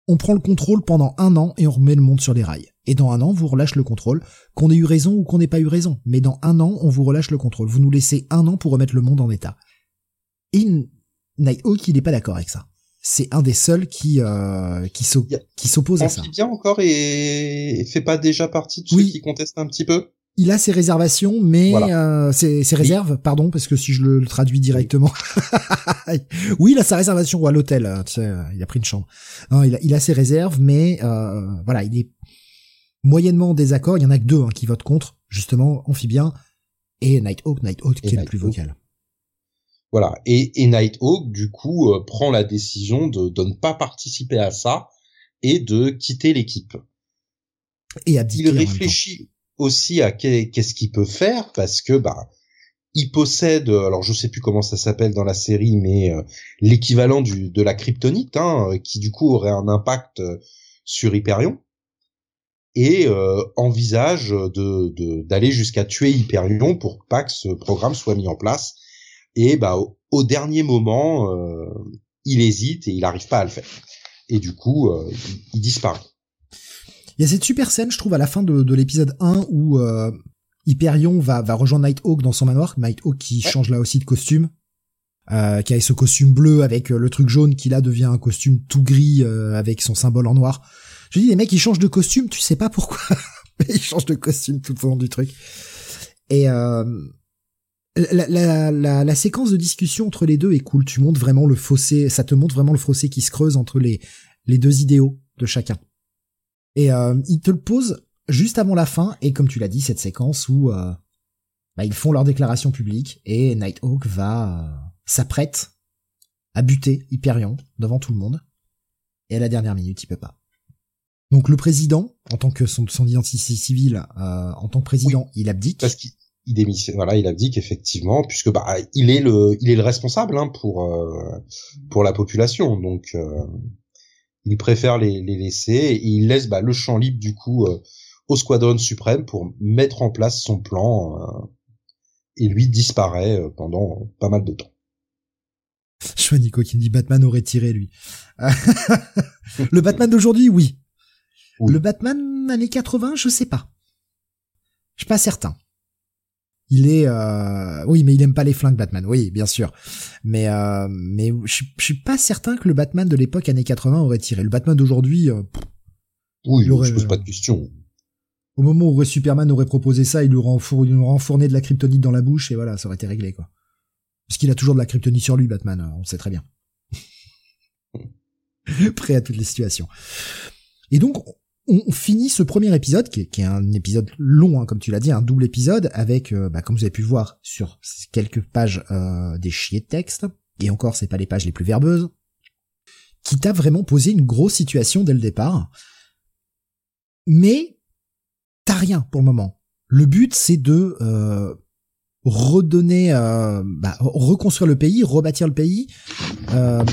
on prend le contrôle pendant un an et on remet le monde sur les rails. Et dans un an, vous relâche le contrôle, qu'on ait eu raison ou qu'on n'ait pas eu raison. Mais dans un an, on vous relâche le contrôle. Vous nous laissez un an pour remettre le monde en état. Et Nighthawk, il n'est pas d'accord avec ça. C'est un des seuls qui euh, qui, s'o- qui s'oppose à ça. Amphibien encore et... et fait pas déjà partie de ceux oui. qui contestent un petit peu. Il a ses réservations, mais voilà. euh, ses, ses réserves, oui. pardon, parce que si je le, le traduis directement, oui, il a sa réservation à l'hôtel. Tu sais, il a pris une chambre. Non, il a, il a ses réserves, mais euh, voilà, il est moyennement en désaccord. Il y en a que deux hein, qui votent contre, justement, Amphibien et Nighthawk, Nighthawk et qui Nighthawk. Est le plus vocal. Voilà. Et, et Nighthawk, du coup, euh, prend la décision de, de ne pas participer à ça et de quitter l'équipe. Et abdiquer. Il réfléchit aussi à qu'est, qu'est-ce qu'il peut faire parce que, bah, il possède, alors je sais plus comment ça s'appelle dans la série, mais euh, l'équivalent du, de la kryptonite, hein, qui du coup aurait un impact sur Hyperion et euh, envisage de, de, d'aller jusqu'à tuer Hyperion pour pas que ce programme soit mis en place. Et bah au, au dernier moment, euh, il hésite et il n'arrive pas à le faire. Et du coup, euh, il, il disparaît. Il y a cette super scène, je trouve, à la fin de, de l'épisode un où euh, Hyperion va, va rejoindre Nighthawk dans son manoir. Nighthawk qui ouais. change là aussi de costume, euh, qui a ce costume bleu avec le truc jaune qui là devient un costume tout gris euh, avec son symbole en noir. Je dis, les mecs, ils changent de costume, tu sais pas pourquoi, mais ils changent de costume tout au long du truc. Et... Euh, La, la, la, la séquence de discussion entre les deux est cool. Tu montres vraiment le fossé, ça te montre vraiment le fossé qui se creuse entre les, les deux idéaux de chacun. Et euh, ils te le posent juste avant la fin. Et comme tu l'as dit, cette séquence où euh, bah, ils font leur déclaration publique et Nighthawk va euh, s'apprête à buter Hyperion devant tout le monde. Et à la dernière minute, il peut pas. Donc le président, en tant que son, son identité civile, euh, en tant que président, oui, il abdique. Parce qu'il... Il démissionne, voilà, il abdique effectivement, puisque bah il est le, il est le responsable hein, pour euh, pour la population, donc euh, il préfère les, les laisser et il laisse bah, le champ libre du coup euh, au Squadron Suprême pour mettre en place son plan euh, et lui disparaît euh, pendant pas mal de temps. Je vois Nico qui me dit Batman aurait tiré lui. Le Batman d'aujourd'hui, oui. oui. Le Batman années quatre-vingts, je sais pas, je suis pas certain. Il est, euh, oui, mais il aime pas les flingues Batman, oui, bien sûr. Mais, euh, mais je, je suis pas certain que le Batman de l'époque années quatre-vingts aurait tiré. Le Batman d'aujourd'hui, euh, oui, il aurait, je pose pas de question. Au moment où Superman aurait proposé ça, il lui aurait enfourné, enfourné de la kryptonite dans la bouche et voilà, ça aurait été réglé, quoi. Parce qu'il a toujours de la kryptonite sur lui, Batman, on sait très bien. Prêt à toutes les situations. Et donc, on finit ce premier épisode, qui est, qui est un épisode long, hein, comme tu l'as dit, un double épisode, avec, euh, bah, comme vous avez pu voir, sur quelques pages euh, des chiés de texte, et encore, c'est pas les pages les plus verbeuses, qui t'a vraiment posé une grosse situation dès le départ, mais t'as rien pour le moment. Le but, c'est de euh, redonner, euh, bah, reconstruire le pays, rebâtir le pays, euh,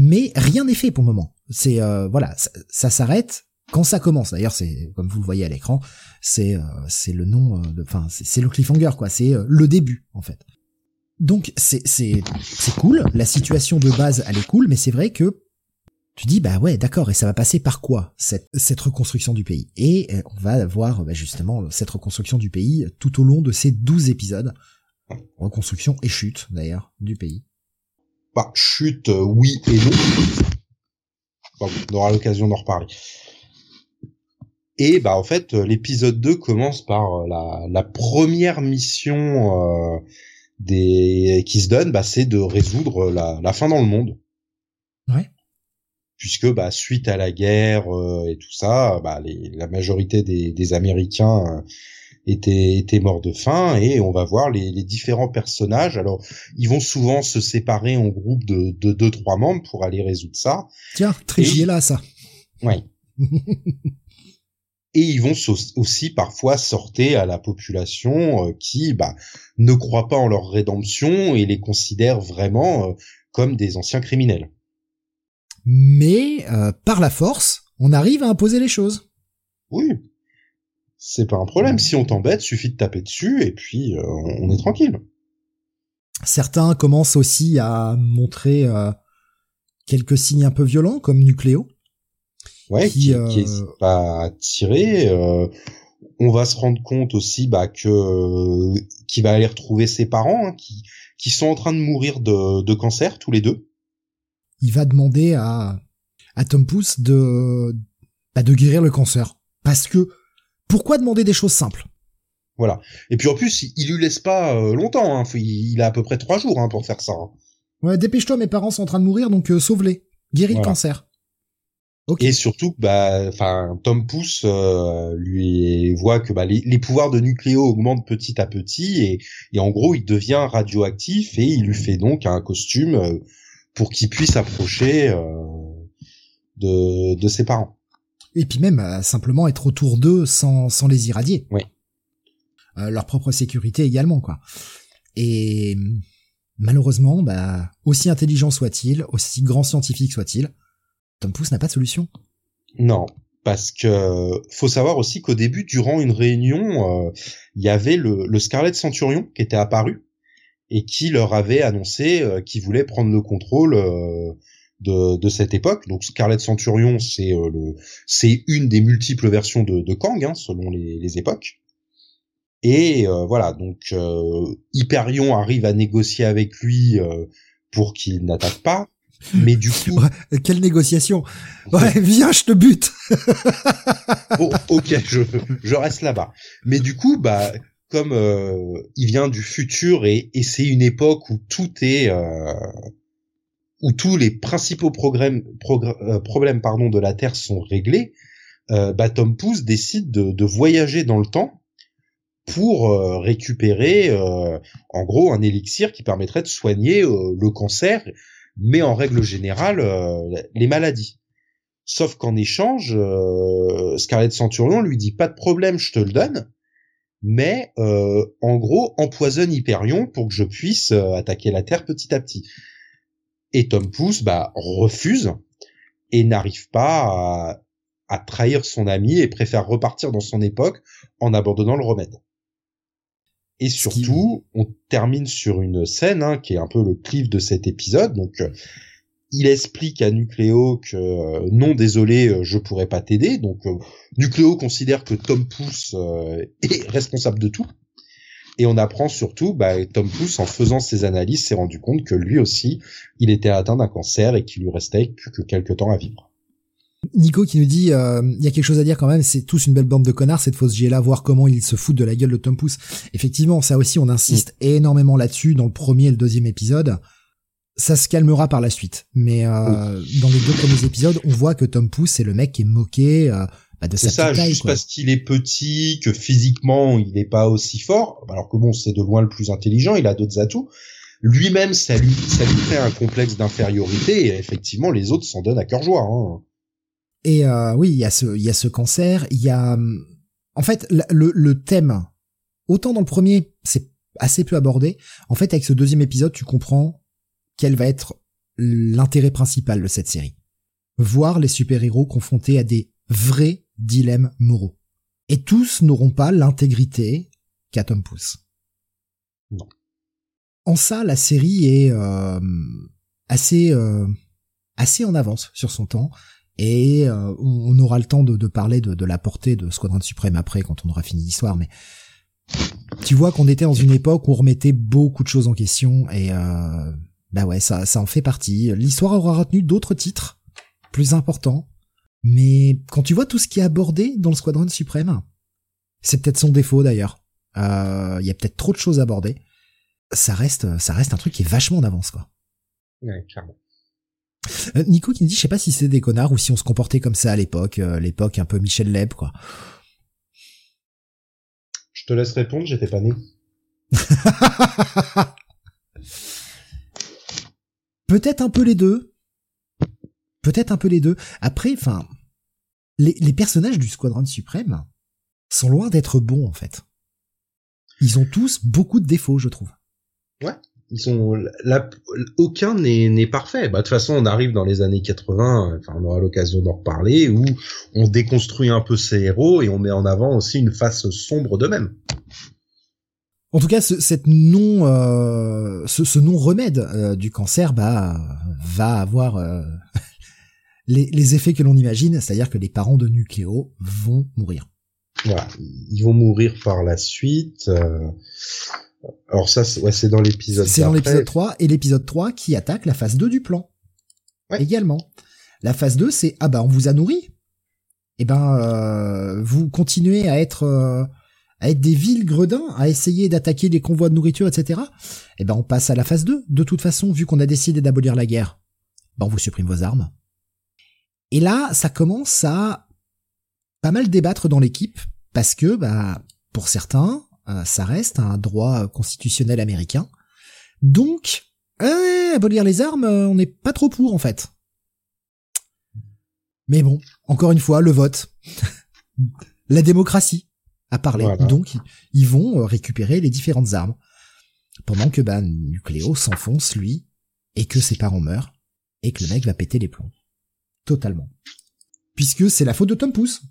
mais rien n'est fait pour le moment. C'est euh, voilà, ça, ça s'arrête quand ça commence. D'ailleurs, c'est comme vous le voyez à l'écran, c'est euh, c'est le nom, enfin euh, c'est, c'est le cliffhanger quoi. C'est euh, le début en fait. Donc c'est c'est c'est cool. La situation de base, elle est cool, mais c'est vrai que tu dis bah ouais d'accord, et ça va passer par quoi cette cette reconstruction du pays? Et on va voir bah, justement cette reconstruction du pays tout au long de ces douze épisodes. Reconstruction et chute d'ailleurs du pays. Bah chute euh, oui et non. Bah, on aura l'occasion d'en reparler. Et bah en fait l'épisode deux commence par la la première mission euh, des qui se donne, bah c'est de résoudre la la faim dans le monde. Ouais. Puisque bah suite à la guerre euh, et tout ça, bah les, la majorité des, des Américains euh, étaient étaient morts de faim, et on va voir les, les différents personnages. Alors ils vont souvent se séparer en groupe de de deux trois membres pour aller résoudre ça. Tiens, Trégier là ça. Ouais. Et ils vont aussi parfois sortir à la population qui bah ne croit pas en leur rédemption et les considère vraiment comme des anciens criminels. Mais euh, par la force, on arrive à imposer les choses. Oui, c'est pas un problème. Si on t'embête, suffit de taper dessus et puis euh, on est tranquille. Certains commencent aussi à montrer euh, quelques signes un peu violents, comme Nucléo. Ouais, qui n'hésite euh... pas à tirer. Euh, on va se rendre compte aussi bah, que euh, qu'il va aller retrouver ses parents, hein, qui qui sont en train de mourir de, de cancer tous les deux. Il va demander à à Tom Pouce de bah, de guérir le cancer, parce que pourquoi demander des choses simples? Voilà. Et puis en plus, il, il lui laisse pas euh, longtemps. Hein. Faut, il, il a à peu près trois jours hein, pour faire ça. Hein. Ouais, dépêche-toi, mes parents sont en train de mourir, donc euh, sauve-les, guéris voilà. Le cancer. Okay. Et surtout, bah, enfin, Tom Pouce euh, lui voit que bah, les, les pouvoirs de Nucléo augmentent petit à petit, et, et en gros, il devient radioactif, et il lui fait donc un costume euh, pour qu'il puisse approcher euh, de, de ses parents. Et puis même euh, simplement être autour d'eux sans, sans les irradier. Oui. Euh, leur propre sécurité également, quoi. Et malheureusement, bah, aussi intelligent soit-il, aussi grand scientifique soit-il, Tom Pouce n'a pas de solution. Non, parce que faut savoir aussi qu'au début, durant une réunion, euh, il y avait le, le Scarlet Centurion qui était apparu et qui leur avait annoncé euh, qu'il voulait prendre le contrôle euh, de, de cette époque. Donc Scarlet Centurion, c'est euh, le, c'est une des multiples versions de, de Kang, hein, selon les, les époques. Et euh, voilà, donc euh, Hyperion arrive à négocier avec lui euh, pour qu'il n'attaque pas. Mais du coup, quelle négociation! Ouais, viens, je te bute. Bon, ok, je je reste là-bas. Mais du coup, bah comme euh, il vient du futur et et c'est une époque où tout est euh, où tous les principaux problèmes progr- problèmes pardon de la Terre sont réglés, euh, bah Tom Pouce décide de, de voyager dans le temps pour euh, récupérer euh, en gros un élixir qui permettrait de soigner euh, le cancer. Mais en règle générale, euh, les maladies. Sauf qu'en échange, euh, Scarlet Centurion lui dit « Pas de problème, je te le donne, mais euh, en gros, empoisonne Hyperion pour que je puisse euh, attaquer la Terre petit à petit. » Et Tom Pouce bah, refuse et n'arrive pas à, à trahir son ami et préfère repartir dans son époque en abandonnant le remède. Et surtout, on termine sur une scène hein, qui est un peu le cliff de cet épisode. Donc, euh, il explique à Nucléo que euh, non, désolé, euh, je pourrais pas t'aider. Donc, euh, Nucléo considère que Tom Pouce euh, est responsable de tout. Et on apprend surtout, bah, Tom Pouce, en faisant ses analyses, s'est rendu compte que lui aussi, il était atteint d'un cancer et qu'il lui restait plus que quelques temps à vivre. Nico qui nous dit, il euh, y a quelque chose à dire quand même, c'est tous une belle bande de connards, cette fausse G L A, voir comment ils se foutent de la gueule de Tom Pouce. Effectivement, ça aussi, on insiste oui. énormément là-dessus dans le premier et le deuxième épisode. Ça se calmera par la suite. Mais euh, oui. dans les deux premiers épisodes, on voit que Tom Pouce, c'est le mec qui est moqué euh, bah, de sa taille. C'est ça, juste quoi. Parce qu'il est petit, que physiquement, il n'est pas aussi fort, alors que bon, c'est de loin le plus intelligent, il a d'autres atouts. Lui-même, ça lui, ça lui crée un complexe d'infériorité, et effectivement, les autres s'en donnent à cœur joie. Hein. Et euh, oui, il y a ce, il y a ce cancer. Il y a en fait, le, le thème, autant dans le premier, c'est assez peu abordé. En fait, avec ce deuxième épisode, tu comprends quel va être l'intérêt principal de cette série. Voir les super-héros confrontés à des vrais dilemmes moraux. Et tous n'auront pas l'intégrité qu'a Tom Pouce. Non. En ça, la série est euh, assez euh, assez en avance sur son temps, et euh, on aura le temps de, de parler de, de la portée de Squadron Suprême après, quand on aura fini l'histoire. Mais tu vois qu'on était dans une époque où on remettait beaucoup de choses en question, et euh, bah ouais, ça ça en fait partie. L'histoire aura retenu d'autres titres plus importants, mais quand tu vois tout ce qui est abordé dans le Squadron Suprême, c'est peut-être son défaut d'ailleurs. Il euh, y a peut-être trop de choses abordées. Ça reste, ça reste un truc qui est vachement en avance, quoi. Ouais, clairement. Euh, Nico qui me dit, je sais pas si c'est des connards ou si on se comportait comme ça à l'époque, euh, l'époque un peu Michel Leb, quoi. Je te laisse répondre, j'étais pas né. Peut-être un peu les deux. Peut-être un peu les deux. Après, enfin, les, les personnages du Squadron Suprême sont loin d'être bons, en fait. Ils ont tous beaucoup de défauts, je trouve. Ouais, ils sont là, aucun n'est n'est parfait. Bah de toute façon, on arrive dans les années quatre-vingts, enfin on aura l'occasion d'en reparler, où on déconstruit un peu ces héros et on met en avant aussi une face sombre d'eux-mêmes. En tout cas, ce cette non euh, ce ce non remède euh, du cancer bah va avoir euh, les les effets que l'on imagine, c'est-à-dire que les parents de Nucléo vont mourir. Voilà, ils vont mourir par la suite. Euh... Alors ça, c'est, ouais, c'est dans l'épisode C'est dans l'épisode trois, et l'épisode trois qui attaque la phase deux du plan. Ouais. Également. La phase deux, c'est, ah bah, on vous a nourri. Eh ben, euh, vous continuez à être, euh, à être des vils gredins, à essayer d'attaquer les convois de nourriture, et cetera. Eh ben, on passe à la phase deux. De toute façon, vu qu'on a décidé d'abolir la guerre, ben, on vous supprime vos armes. Et là, ça commence à pas mal débattre dans l'équipe, parce que, bah, pour certains, ça reste un droit constitutionnel américain. Donc, euh, abolir les armes, on n'est pas trop pour, en fait. Mais bon, encore une fois, le vote. La démocratie a parlé. Voilà. Donc, ils vont récupérer les différentes armes. Pendant que bah, Nucléo s'enfonce, lui, et que ses parents meurent, et que le mec va péter les plombs. Totalement. Puisque c'est la faute de Tom Pouce.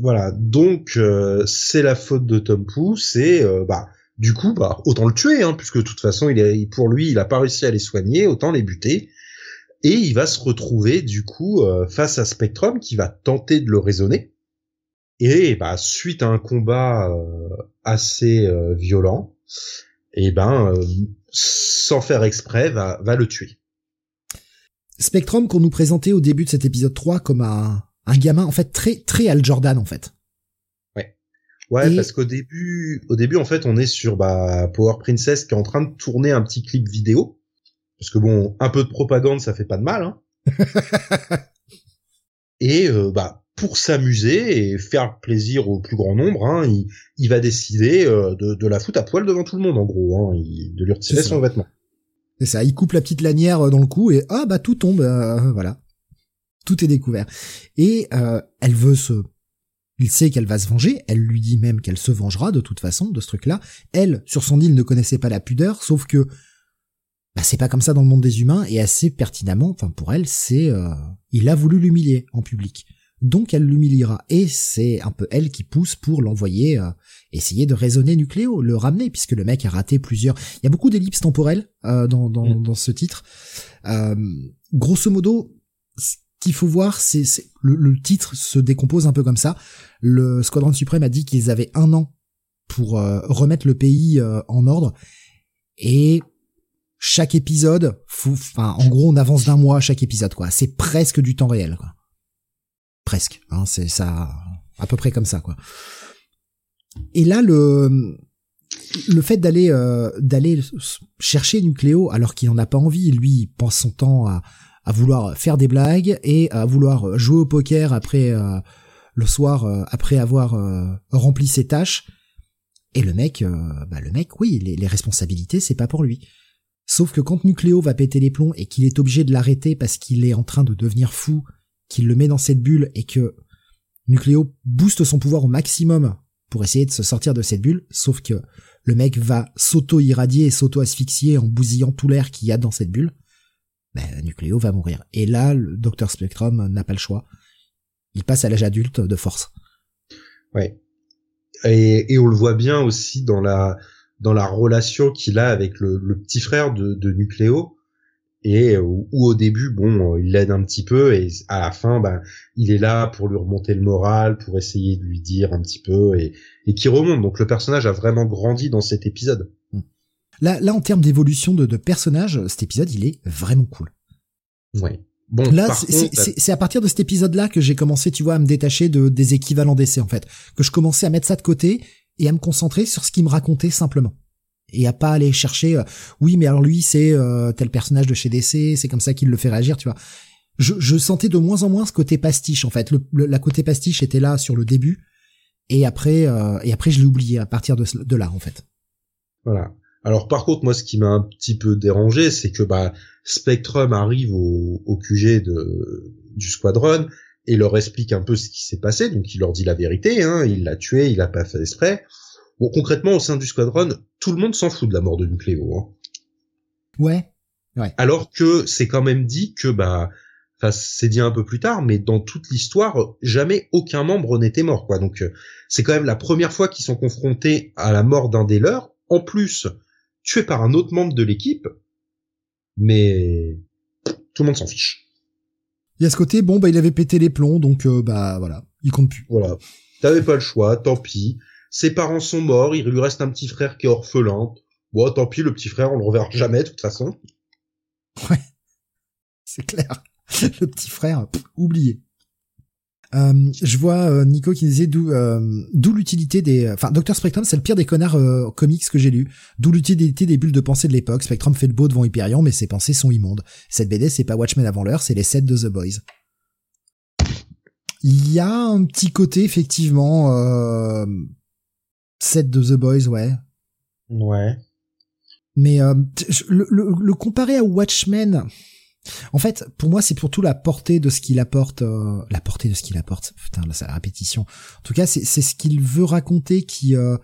Voilà, donc euh, c'est la faute de Tom Pouce, et euh, bah du coup bah autant le tuer, hein, puisque de toute façon il est, pour lui il a pas réussi à les soigner, autant les buter, et il va se retrouver du coup euh, face à Spectrum qui va tenter de le raisonner, et bah suite à un combat euh, assez euh, violent, et ben euh, sans faire exprès va va le tuer. Spectrum qu'on nous présentait au début de cet épisode trois comme un Un gamin, en fait, très, très Al Jordan, en fait. Ouais. Ouais, et... parce qu'au début, au début, en fait, on est sur, bah, Power Princess qui est en train de tourner un petit clip vidéo. Parce que bon, un peu de propagande, ça fait pas de mal, hein. Et, euh, bah, pour s'amuser et faire plaisir au plus grand nombre, hein, il, il va décider euh, de, de la foutre à poil devant tout le monde, en gros, hein. Il, de lui retirer son vêtement. C'est ça. Il coupe la petite lanière dans le cou et, ah, bah, tout tombe, euh, voilà. Tout est découvert. Et euh, elle veut se... Il sait qu'elle va se venger. Elle lui dit même qu'elle se vengera de toute façon de ce truc-là. Elle, sur son île, ne connaissait pas la pudeur, sauf que bah, c'est pas comme ça dans le monde des humains, et assez pertinemment, enfin pour elle, c'est... Euh, il a voulu l'humilier en public. Donc elle l'humiliera. Et c'est un peu elle qui pousse pour l'envoyer euh, essayer de raisonner Nucléo, le ramener, puisque le mec a raté plusieurs... Il y a beaucoup d'ellipses temporelles euh, dans, dans, mmh. dans ce titre. Euh, grosso modo... qu'il faut voir, c'est, c'est le, le titre se décompose un peu comme ça. Le Squadron Suprême a dit qu'ils avaient un an pour euh, remettre le pays euh, en ordre, et chaque épisode, enfin en gros, on avance d'un mois à chaque épisode, quoi. C'est presque du temps réel, quoi. Presque, hein, c'est ça, à peu près comme ça, quoi. Et là, le le fait d'aller euh, d'aller chercher Nucléo alors qu'il en a pas envie, lui, il pense son temps à à vouloir faire des blagues et à vouloir jouer au poker après euh, le soir euh, après avoir euh, rempli ses tâches, et le mec euh, bah le mec oui les, les responsabilités c'est pas pour lui, sauf que quand Nucléo va péter les plombs et qu'il est obligé de l'arrêter parce qu'il est en train de devenir fou, qu'il le met dans cette bulle et que Nucléo booste son pouvoir au maximum pour essayer de se sortir de cette bulle, sauf que le mec va s'auto-irradier et s'auto-asphyxier en bousillant tout l'air qu'il y a dans cette bulle. Ben, Nucléo va mourir. Et là, le Docteur Spectrum n'a pas le choix. Il passe à l'âge adulte de force. Ouais. Et, et on le voit bien aussi dans la, dans la relation qu'il a avec le, le petit frère de, de Nucléo. Et où, où au début, bon, il l'aide un petit peu, et à la fin, ben, il est là pour lui remonter le moral, pour essayer de lui dire un petit peu, et, et qui remonte. Donc le personnage a vraiment grandi dans cet épisode. Là, là, en termes d'évolution de, de personnage, cet épisode, il est vraiment cool. Ouais. Bon, là, par c'est, contre, c'est, c'est à partir de cet épisode-là que j'ai commencé, tu vois, à me détacher de, des équivalents d'essais, en fait. Que je commençais à mettre ça de côté et à me concentrer sur ce qu'il me racontait simplement. Et à pas aller chercher, euh, oui, mais alors lui, c'est euh, tel personnage de chez D C, c'est comme ça qu'il le fait réagir, tu vois. Je, je sentais de moins en moins ce côté pastiche, en fait. Le, le, la côté pastiche était là sur le début, et après, euh, et après je l'ai oublié à partir de, de là, en fait. Voilà. Alors par contre, moi, ce qui m'a un petit peu dérangé, c'est que bah Spectrum arrive au, au Q G de, du Squadron et leur explique un peu ce qui s'est passé, donc il leur dit la vérité, hein, il l'a tué, il a pas fait exprès. Bon, concrètement, au sein du Squadron, tout le monde s'en fout de la mort de Nucléo. Hein. Ouais. Ouais. Alors que c'est quand même dit que, bah, enfin, c'est dit un peu plus tard, mais dans toute l'histoire, jamais aucun membre n'était mort, quoi. Donc, euh, c'est quand même la première fois qu'ils sont confrontés à la mort d'un des leurs, en plus, tué par un autre membre de l'équipe, mais tout le monde s'en fiche. Il y a ce côté, bon, bah, il avait pété les plombs, donc, euh, bah, voilà, il compte plus. Voilà. T'avais pas le choix, tant pis. Ses parents sont morts, il lui reste un petit frère qui est orphelin. Bon, tant pis, le petit frère, on le reverra jamais, de toute façon. Ouais, c'est clair. Le petit frère, pff, oublié. Euh, je vois euh, Nico qui disait d'où, euh, d'où l'utilité des... Enfin, Docteur Spectrum, c'est le pire des connards euh, comics que j'ai lu. D'où l'utilité des bulles de pensée de l'époque. Spectrum fait le beau devant Hyperion, mais ses pensées sont immondes. Cette B D, c'est pas Watchmen avant l'heure, c'est les sets de The Boys. Il y a un petit côté, effectivement... Euh... Set de The Boys, ouais. Ouais. Mais euh, le, le, le comparer à Watchmen, en fait, pour moi, c'est surtout la portée de ce qu'il apporte. Euh, la portée de ce qu'il apporte. Putain, là, c'est la répétition. En tout cas, c'est, c'est ce qu'il veut raconter qui, euh,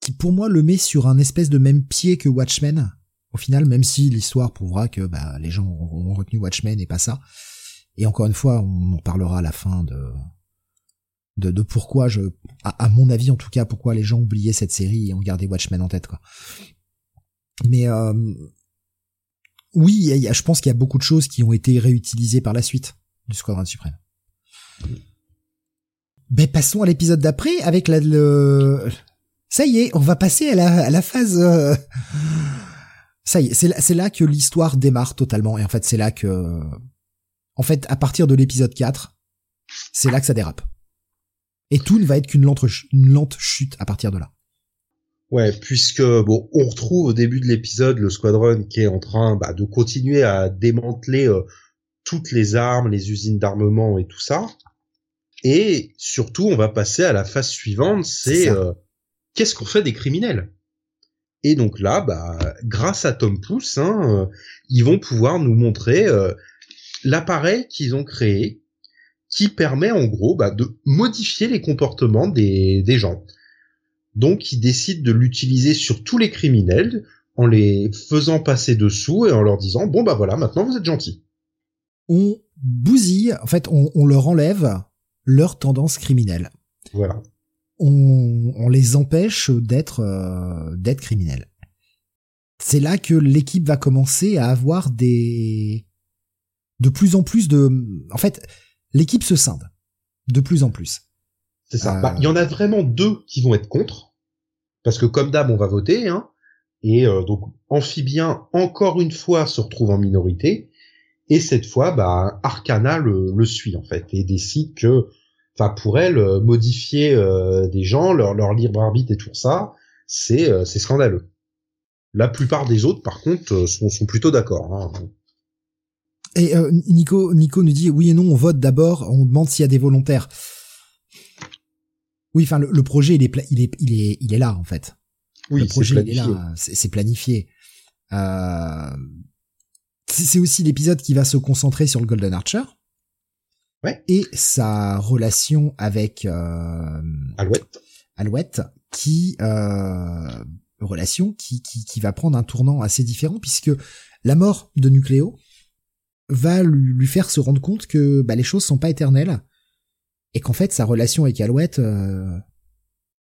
qui, pour moi, le met sur un espèce de même pied que Watchmen. Au final, même si l'histoire prouvera que bah, les gens ont, ont retenu Watchmen et pas ça. Et encore une fois, on en parlera à la fin de... De, de pourquoi je, à, à mon avis en tout cas, pourquoi les gens oubliaient cette série et ont gardé Watchmen en tête, quoi. Mais euh, oui, y a, y a, je pense qu'il y a beaucoup de choses qui ont été réutilisées par la suite du Squadron Suprême. Ben passons à l'épisode d'après avec la le. Ça y est, on va passer à la, à la phase. Euh... Ça y est, c'est là, c'est là que l'histoire démarre totalement. Et en fait, c'est là que, en fait, à partir de l'épisode quatre, c'est là que ça dérape. Et tout ne va être qu'une lente, une lente chute à partir de là. Ouais, puisque bon, on retrouve au début de l'épisode le Squadron qui est en train bah, de continuer à démanteler euh, toutes les armes, les usines d'armement et tout ça. Et surtout, on va passer à la phase suivante, c'est, c'est euh, qu'est-ce qu'on fait des criminels ? Et donc là, bah, grâce à Tom Pouce, hein, euh, ils vont pouvoir nous montrer euh, l'appareil qu'ils ont créé, qui permet en gros bah, de modifier les comportements des, des gens. Donc ils décident de l'utiliser sur tous les criminels en les faisant passer dessous et en leur disant « Bon bah voilà, maintenant vous êtes gentils ». On bousille, en fait on, on leur enlève leur tendance criminelle. Voilà. On, on les empêche d'être, euh, d'être criminels. C'est là que l'équipe va commencer à avoir des... de plus en plus de... En fait... L'équipe se scinde, de plus en plus. C'est ça. Euh... Bah, il y en a vraiment deux qui vont être contre, parce que comme d'hab, on va voter, hein, et euh, donc Amphibien, encore une fois, se retrouve en minorité, et cette fois, bah, Arcana le, le suit, en fait, et décide que, enfin, pour elle, modifier euh, des gens, leur, leur libre arbitre et tout ça, c'est, euh, c'est scandaleux. La plupart des autres, par contre, sont, sont plutôt d'accord, hein. Et euh, Nico, Nico nous dit oui et non, on vote d'abord, on demande s'il y a des volontaires. Oui, enfin le, le projet il est, pla- il est il est il est là en fait. Oui, le projet c'est planifié. Il est là, c'est, c'est planifié. Euh, c'est, c'est aussi l'épisode qui va se concentrer sur le Golden Archer, ouais. et sa relation avec euh, Alouette. Alouette, qui euh, relation qui, qui qui va prendre un tournant assez différent, puisque la mort de Nucléo va lui, lui faire se rendre compte que bah, les choses sont pas éternelles, et qu'en fait sa relation avec Alouette, euh,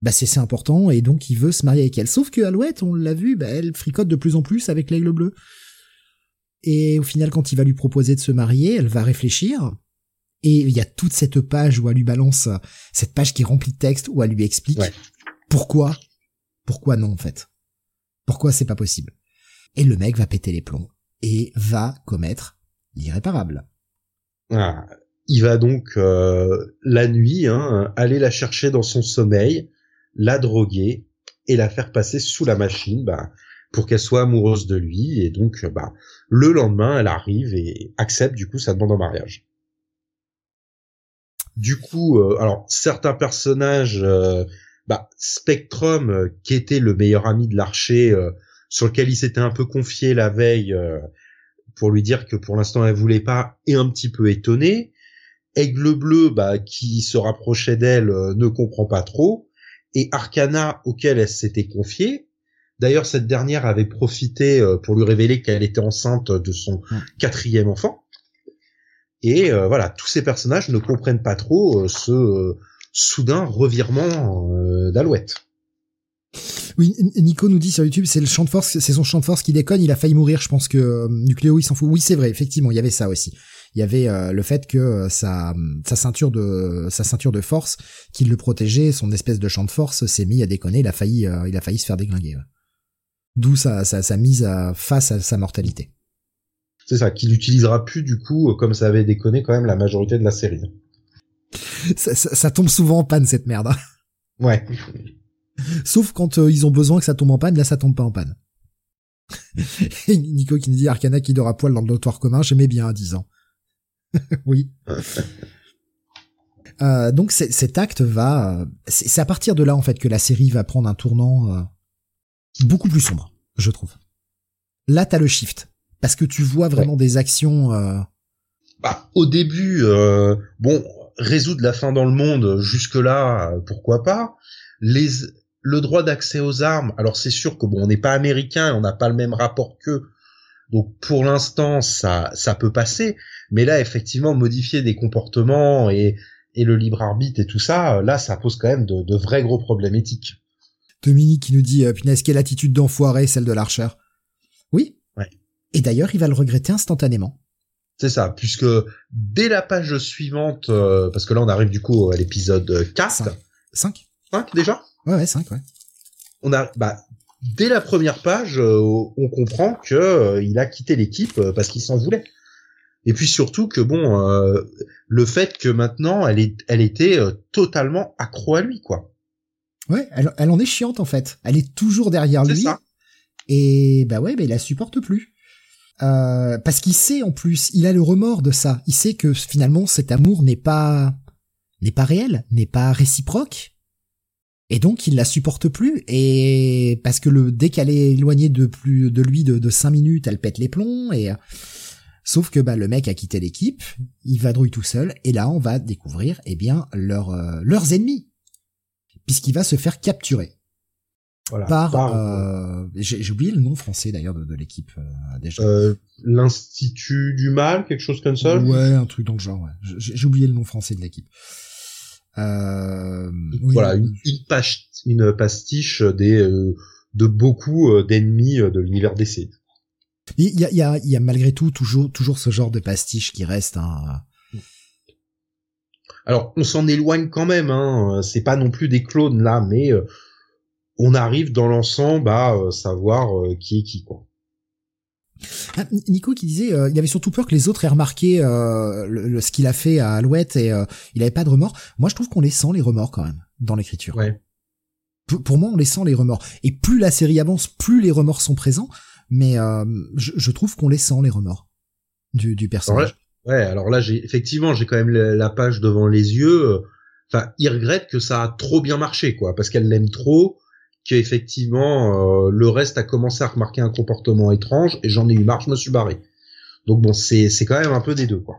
bah c'est, c'est important, et donc il veut se marier avec elle. Sauf que Alouette, on l'a vu, bah, elle fricote de plus en plus avec l'aigle bleu. Et au final, quand il va lui proposer de se marier, elle va réfléchir. Et il y a toute cette page où elle lui balance, cette page qui est remplie de texte, où elle lui explique ouais. pourquoi, pourquoi non en fait. Pourquoi c'est pas possible. Et le mec va péter les plombs et va commettre l'irréparable. Ah, il va donc, euh, la nuit, hein, aller la chercher dans son sommeil, la droguer et la faire passer sous la machine, bah, pour qu'elle soit amoureuse de lui. Et donc, bah, le lendemain, elle arrive et accepte du coup sa demande en mariage. Du coup, euh, alors certains personnages, euh, bah, Spectrum, euh, qui était le meilleur ami de l'archer, euh, sur lequel il s'était un peu confié la veille, euh, pour lui dire que pour l'instant elle voulait pas, est un petit peu étonné. Aigle Bleu, bah, qui se rapprochait d'elle, euh, ne comprend pas trop. Et Arcana, auquel elle s'était confiée. D'ailleurs, cette dernière avait profité euh, pour lui révéler qu'elle était enceinte de son mmh. quatrième enfant. Et euh, voilà, tous ces personnages ne comprennent pas trop euh, ce euh, soudain revirement euh, d'Alouette. Oui, Nico nous dit sur YouTube, c'est le champ de force, c'est son champ de force qui déconne, il a failli mourir, je pense que euh, Nucléo, il s'en fout. Oui, c'est vrai, effectivement, il y avait ça aussi. Il y avait euh, le fait que euh, sa sa ceinture de sa ceinture de force qui le protégeait, son espèce de champ de force s'est mis à déconner, il a failli euh, il a failli se faire déglinguer. Ouais. D'où sa sa sa mise à, face à sa mortalité. C'est ça, qu'il n'utilisera plus du coup, comme ça avait déconné quand même la majorité de la série. Ça, ça, ça tombe souvent en panne, cette merde. Ouais. Sauf quand euh, ils ont besoin que ça tombe en panne, là ça tombe pas en panne. Et Nico qui nous dit Arcana qui dort à poil dans le dortoir commun, j'aimais bien à dix ans. Oui. euh, donc c'est, cet acte va... C'est, c'est à partir de là en fait que la série va prendre un tournant euh, beaucoup plus sombre, je trouve. Là t'as le shift. Parce que tu vois vraiment ouais. des actions... Euh... Bah, au début, euh, bon, résoudre la fin dans le monde, jusque-là, euh, pourquoi pas. Les, le droit d'accès aux armes, alors c'est sûr que bon, on n'est pas américain, on n'a pas le même rapport qu'eux, donc pour l'instant, ça, ça peut passer, mais là, effectivement, modifier des comportements et, et le libre arbitre et tout ça, là, ça pose quand même de, de vrais gros problèmes éthiques. Dominique qui nous dit, euh, punaise, quelle attitude d'enfoiré, celle de l'archer. Oui. Ouais. Et d'ailleurs, il va le regretter instantanément. C'est ça, puisque dès la page suivante, euh, parce que là, on arrive du coup à l'épisode quatre. cinq. cinq, déjà ? Ouais, ouais, cinq, ouais. On a, bah, dès la première page, euh, on comprend que euh, il a quitté l'équipe euh, parce qu'il s'en voulait. Et puis surtout que, bon, euh, le fait que maintenant, elle, est, elle était euh, totalement accro à lui, quoi. Ouais, elle, elle en est chiante, en fait. Elle est toujours derrière lui. C'est ça. Et bah ouais, bah, il la supporte plus. Euh, parce qu'il sait en plus, il a le remords de ça. Il sait que finalement cet amour n'est pas n'est pas réel, n'est pas réciproque, et donc il la supporte plus. Et parce que le dès qu'elle est éloignée de plus de lui de, de cinq minutes, elle pète les plombs. Et sauf que bah le mec a quitté l'équipe, il vadrouille tout seul. Et là on va découvrir eh bien leur, euh, leurs ennemis, puisqu'il va se faire capturer. Voilà, par, par euh, j'ai, j'ai oublié le nom français d'ailleurs de, de l'équipe euh, déjà. Euh, l'Institut du Mal, quelque chose comme ça. Ouais, un truc dans le genre. Ouais. J'ai, j'ai oublié le nom français de l'équipe. Euh, oui, voilà, une, une, past- une pastiche des euh, de beaucoup euh, d'ennemis de l'univers D C. Il y a, il y a, il y a malgré tout toujours toujours ce genre de pastiche qui reste. Hein. Alors, on s'en éloigne quand même. Hein. C'est pas non plus des clones là, mais euh, on arrive dans l'ensemble à euh, savoir euh, qui est qui, quoi. Ah, Nico qui disait, euh, il avait surtout peur que les autres aient remarqué euh, le, le, ce qu'il a fait à Alouette et euh, il avait pas de remords. Moi, je trouve qu'on les sent les remords quand même dans l'écriture. Ouais. P- pour moi, on les sent les remords. Et plus la série avance, plus les remords sont présents. Mais euh, je, je trouve qu'on les sent les remords du, du personnage. Alors là, ouais. Alors là, j'ai effectivement, j'ai quand même la page devant les yeux. Enfin, il regrette que ça a trop bien marché, quoi, parce qu'elle l'aime trop. Qu'effectivement, euh, le reste a commencé à remarquer un comportement étrange et j'en ai eu marre, je me suis barré. Donc bon, c'est c'est quand même un peu des deux, quoi.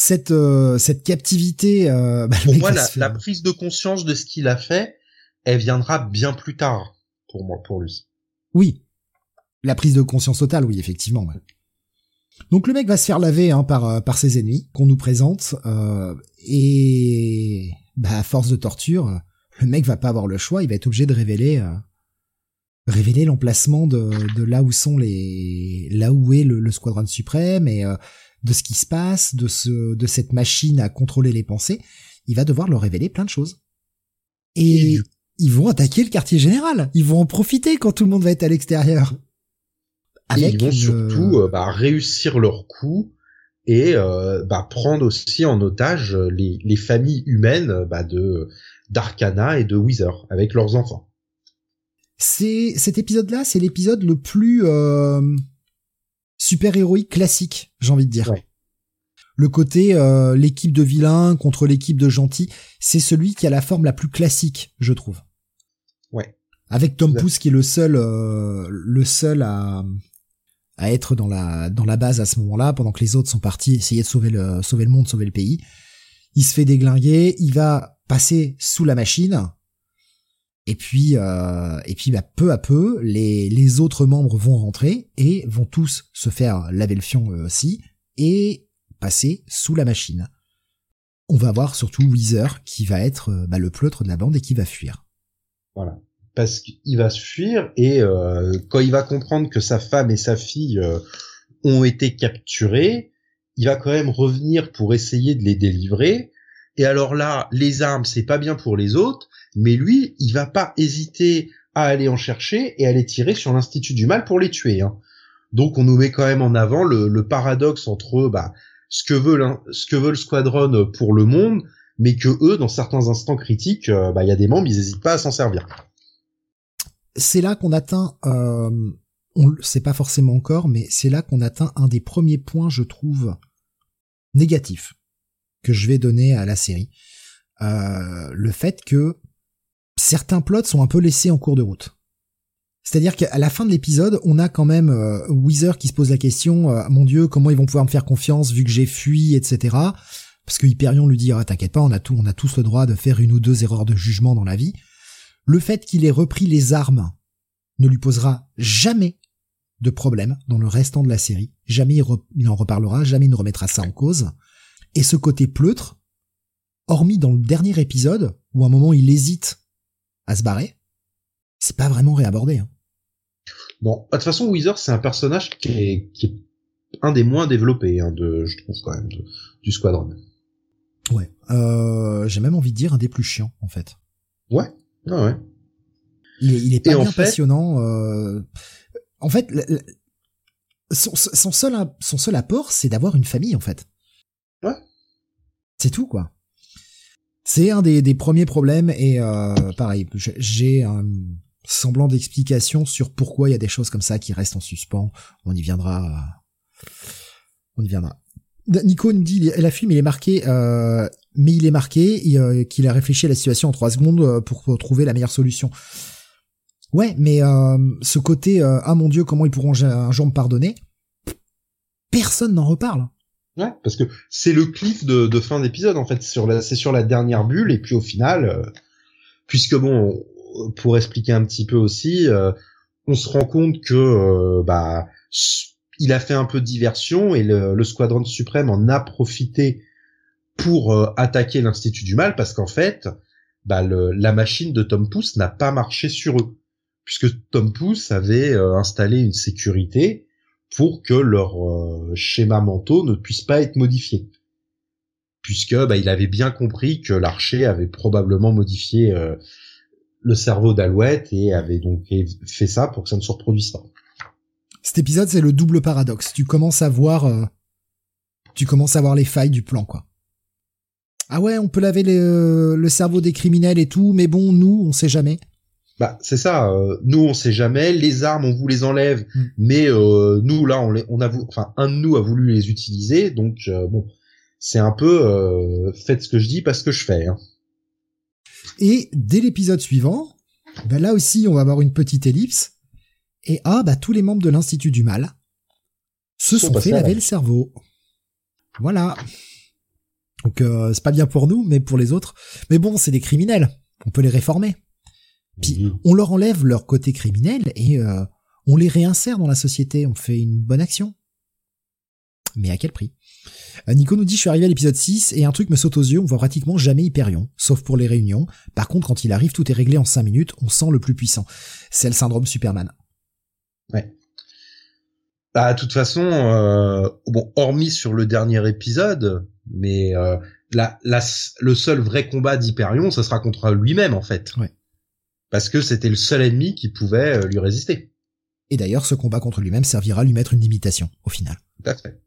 cette euh, cette captivité. Euh, bah, pour moi, la, fait... la prise de conscience de ce qu'il a fait, elle viendra bien plus tard. Pour moi, pour lui. Oui, la prise de conscience totale, oui, effectivement. Ouais. Donc le mec va se faire laver hein, par par ses ennemis qu'on nous présente euh, et bah à force de torture, le mec va pas avoir le choix, il va être obligé de révéler euh, révéler l'emplacement de de là où sont les là où est le, le Squadron Suprême et euh, de ce qui se passe, de ce de cette machine à contrôler les pensées, il va devoir leur révéler plein de choses. Et, et... ils vont attaquer le quartier général. Ils vont en profiter quand tout le monde va être à l'extérieur. Avec ils vont une... surtout euh, bah, réussir leur coup et euh, bah, prendre aussi en otage les, les familles humaines bah, de d'Arcana et de Weaver avec leurs enfants. C'est cet épisode-là, c'est l'épisode le plus euh, super-héroïque classique, j'ai envie de dire. Ouais. Le côté euh, l'équipe de vilains contre l'équipe de gentils, c'est celui qui a la forme la plus classique, je trouve. Ouais. Avec Tom Pouce qui est le seul, euh, le seul à, à être dans la, dans la base à ce moment-là, pendant que les autres sont partis essayer de sauver le, sauver le monde, sauver le pays. Il se fait déglinguer, il va passer sous la machine. Et puis, euh, et puis, bah, peu à peu, les, les autres membres vont rentrer et vont tous se faire laver le fion eux aussi et passer sous la machine. On va voir surtout Weezer qui va être, bah, le pleutre de la bande et qui va fuir. Voilà. Parce qu'il va se fuir et euh, quand il va comprendre que sa femme et sa fille euh, ont été capturées, il va quand même revenir pour essayer de les délivrer. Et alors là, les armes, c'est pas bien pour les autres, mais lui, il va pas hésiter à aller en chercher et à les tirer sur l'Institut du Mal pour les tuer. Hein. Donc on nous met quand même en avant le, le paradoxe entre bah, ce que veut l'in- ce que veut le Squadron pour le monde, mais que eux, dans certains instants critiques, euh, bah, y a des membres, ils n'hésitent pas à s'en servir. C'est là qu'on atteint, euh, on le sait pas forcément encore, mais c'est là qu'on atteint un des premiers points, je trouve, négatifs que je vais donner à la série. Euh, le fait que certains plots sont un peu laissés en cours de route. C'est-à-dire qu'à la fin de l'épisode, on a quand même euh, Weezer qui se pose la question euh, « Mon Dieu, comment ils vont pouvoir me faire confiance vu que j'ai fui, et cetera » Parce que Hyperion lui dit ah, « T'inquiète pas, on a, tout, on a tous le droit de faire une ou deux erreurs de jugement dans la vie. » Le fait qu'il ait repris les armes ne lui posera jamais de problème dans le restant de la série. Jamais il, re- il en reparlera, jamais il ne remettra ça en cause. Et ce côté pleutre, hormis dans le dernier épisode, où à un moment il hésite à se barrer, c'est pas vraiment réabordé. Hein. Bon, de toute façon, Weezer, c'est un personnage qui est, qui est un des moins développés, hein, de, je trouve quand même, de, du Squadron. Ouais, euh, j'ai même envie de dire un des plus chiants, en fait. Ouais. Ah ouais. Il est, il est pas bien fait... passionnant. Euh... En fait, la, la... Son, son, seul, son seul apport, c'est d'avoir une famille, en fait. Ouais. C'est tout, quoi. C'est un des, des premiers problèmes, et euh, pareil, j'ai un semblant d'explication sur pourquoi il y a des choses comme ça qui restent en suspens. On y viendra. On y viendra. Nico nous dit, la film, il est marqué... Euh... mais il est marqué et, euh, qu'il a réfléchi à la situation en trois secondes pour, pour trouver la meilleure solution. Ouais, mais euh, ce côté euh, « Ah mon Dieu, comment ils pourront un jour me pardonner ?» Personne n'en reparle. Ouais, parce que c'est le cliff de, de fin d'épisode, en fait. Sur la, c'est sur la dernière bulle, et puis au final, euh, puisque bon, pour expliquer un petit peu aussi, euh, on se rend compte que euh, bah, il a fait un peu de diversion, et le, le Squadron Suprême en a profité pour euh, attaquer l'Institut du Mal, parce qu'en fait, bah, le, la machine de Tom Pouce n'a pas marché sur eux, puisque Tom Pouce avait euh, installé une sécurité pour que leurs euh, schémas mentaux ne puissent pas être modifiés, puisque bah, il avait bien compris que l'archer avait probablement modifié euh, le cerveau d'Alouette et avait donc fait ça pour que ça ne se reproduise pas. Cet épisode, c'est le double paradoxe. Tu commences à voir, euh, tu commences à voir les failles du plan, quoi. Ah ouais, on peut laver les, euh, le cerveau des criminels et tout, mais bon, nous, on sait jamais. Bah, c'est ça. Euh, nous, on sait jamais. Les armes, on vous les enlève, mm. mais euh, nous, là, on, les, on a, enfin, un de nous a voulu les utiliser, donc euh, bon, c'est un peu euh, faites ce que je dis, pas ce que je fais. Hein. Et dès l'épisode suivant, bah là aussi, on va avoir une petite ellipse. Et ah, bah tous les membres de l'Institut du Mal se sont, sont fait laver le cerveau. Voilà. Donc euh, c'est pas bien pour nous, mais pour les autres. Mais bon, c'est des criminels, on peut les réformer. Puis mmh. on leur enlève leur côté criminel et euh, on les réinsère dans la société, on fait une bonne action. Mais à quel prix ? Nico nous dit « Je suis arrivé à l'épisode six et un truc me saute aux yeux, on voit pratiquement jamais Hyperion, sauf pour les réunions. Par contre, quand il arrive, tout est réglé en cinq minutes, on sent le plus puissant. » C'est le syndrome Superman. Ouais. Bah, de toute façon, euh, bon, hormis sur le dernier épisode, mais euh, la, la, le seul vrai combat d'Hyperion, ça sera contre lui-même, en fait. Ouais. Parce que c'était le seul ennemi qui pouvait lui résister. Et d'ailleurs, ce combat contre lui-même servira à lui mettre une limitation, au final. Tout à fait.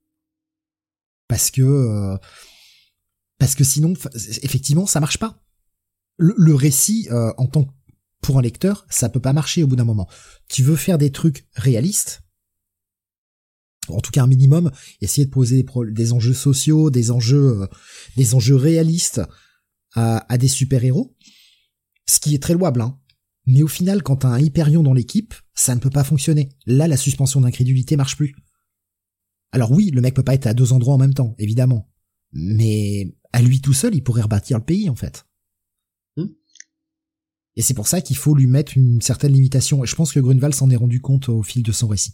Parce que euh, parce que sinon, effectivement, ça marche pas. Le, le récit, euh, en tant que pour un lecteur, ça peut pas marcher au bout d'un moment. Tu veux faire des trucs réalistes, en tout cas un minimum, essayer de poser des, pro- des enjeux sociaux, des enjeux, euh, des enjeux réalistes à, à des super-héros, ce qui est très louable, hein. Mais au final, quand t'as un Hyperion dans l'équipe, ça ne peut pas fonctionner. Là, la suspension d'incrédulité marche plus. Alors oui, le mec peut pas être à deux endroits en même temps, évidemment. Mais à lui tout seul, il pourrait rebâtir le pays, en fait. Mmh. Et c'est pour ça qu'il faut lui mettre une certaine limitation. Et je pense que Gruenwald s'en est rendu compte au fil de son récit.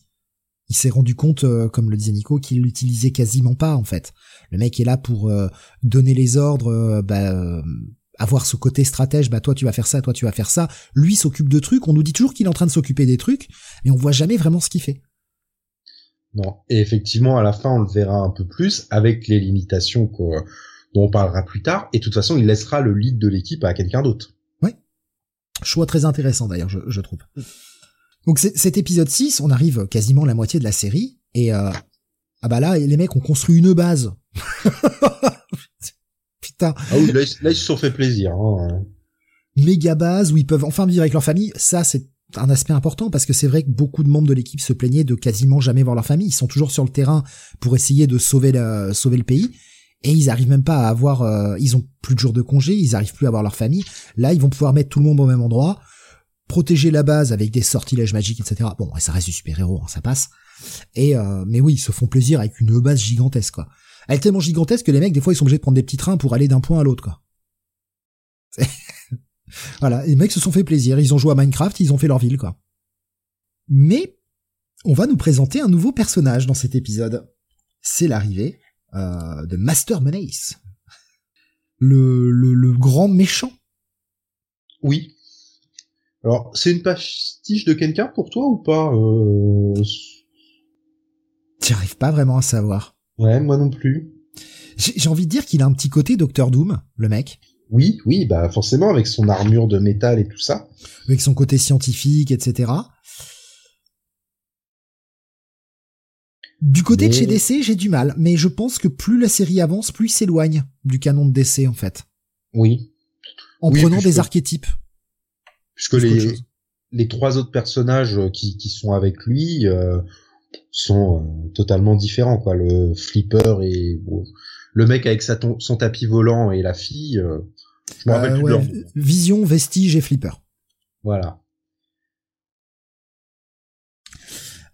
Il s'est rendu compte, euh, comme le disait Nico, qu'il l'utilisait quasiment pas, en fait. Le mec est là pour euh, donner les ordres, euh, bah, euh, avoir ce côté stratège, bah toi tu vas faire ça, toi tu vas faire ça. Lui s'occupe de trucs, on nous dit toujours qu'il est en train de s'occuper des trucs, mais on voit jamais vraiment ce qu'il fait. Non. Et effectivement, à la fin, on le verra un peu plus, avec les limitations qu'on, dont on parlera plus tard. Et de toute façon, il laissera le lead de l'équipe à quelqu'un d'autre. Oui. Choix très intéressant, d'ailleurs, je, je trouve. Donc, c'est, cet épisode six, on arrive quasiment à la moitié de la série. Et euh, ah bah là, les mecs ont construit une base. Putain. Ah oui, là, là, ils se sont fait plaisir. Hein. Méga base où ils peuvent enfin vivre avec leur famille. Ça, c'est un aspect important, parce que c'est vrai que beaucoup de membres de l'équipe se plaignaient de quasiment jamais voir leur famille. Ils sont toujours sur le terrain pour essayer de sauver le, sauver le pays, et ils arrivent même pas à avoir, euh, ils ont plus de jours de congé, ils arrivent plus à avoir leur famille. Là, ils vont pouvoir mettre tout le monde au même endroit, protéger la base avec des sortilèges magiques, et cetera. Bon, ça reste du super-héros, hein, ça passe. Et, euh, mais oui, ils se font plaisir avec une base gigantesque, quoi. Elle est tellement gigantesque que les mecs, des fois, ils sont obligés de prendre des petits trains pour aller d'un point à l'autre, quoi. C'est... Voilà, les mecs se sont fait plaisir, ils ont joué à Minecraft, ils ont fait leur ville, quoi. Mais on va nous présenter un nouveau personnage dans cet épisode. C'est l'arrivée euh, de Master Menace, le, le, le grand méchant. Oui. Alors, c'est une pastiche de quelqu'un pour toi ou pas euh... J'y arrive pas vraiment à savoir. Ouais, moi non plus. J'ai, j'ai envie de dire qu'il a un petit côté Docteur Doom, le mec. Oui, oui, bah forcément, avec son armure de métal et tout ça. Avec son côté scientifique, et cetera. Du côté mais... de chez D C, j'ai du mal, mais je pense que plus la série avance, plus il s'éloigne du canon de D C, en fait. Oui. En oui, prenant des que... archétypes. Puisque les, les trois autres personnages qui, qui sont avec lui euh, sont euh, totalement différents, quoi. Le Flipper et... Bon, le mec avec sa ton, son tapis volant et la fille, euh, je me rappelle euh, plus ouais, de leur... Vision, Vestige et Flipper. Voilà.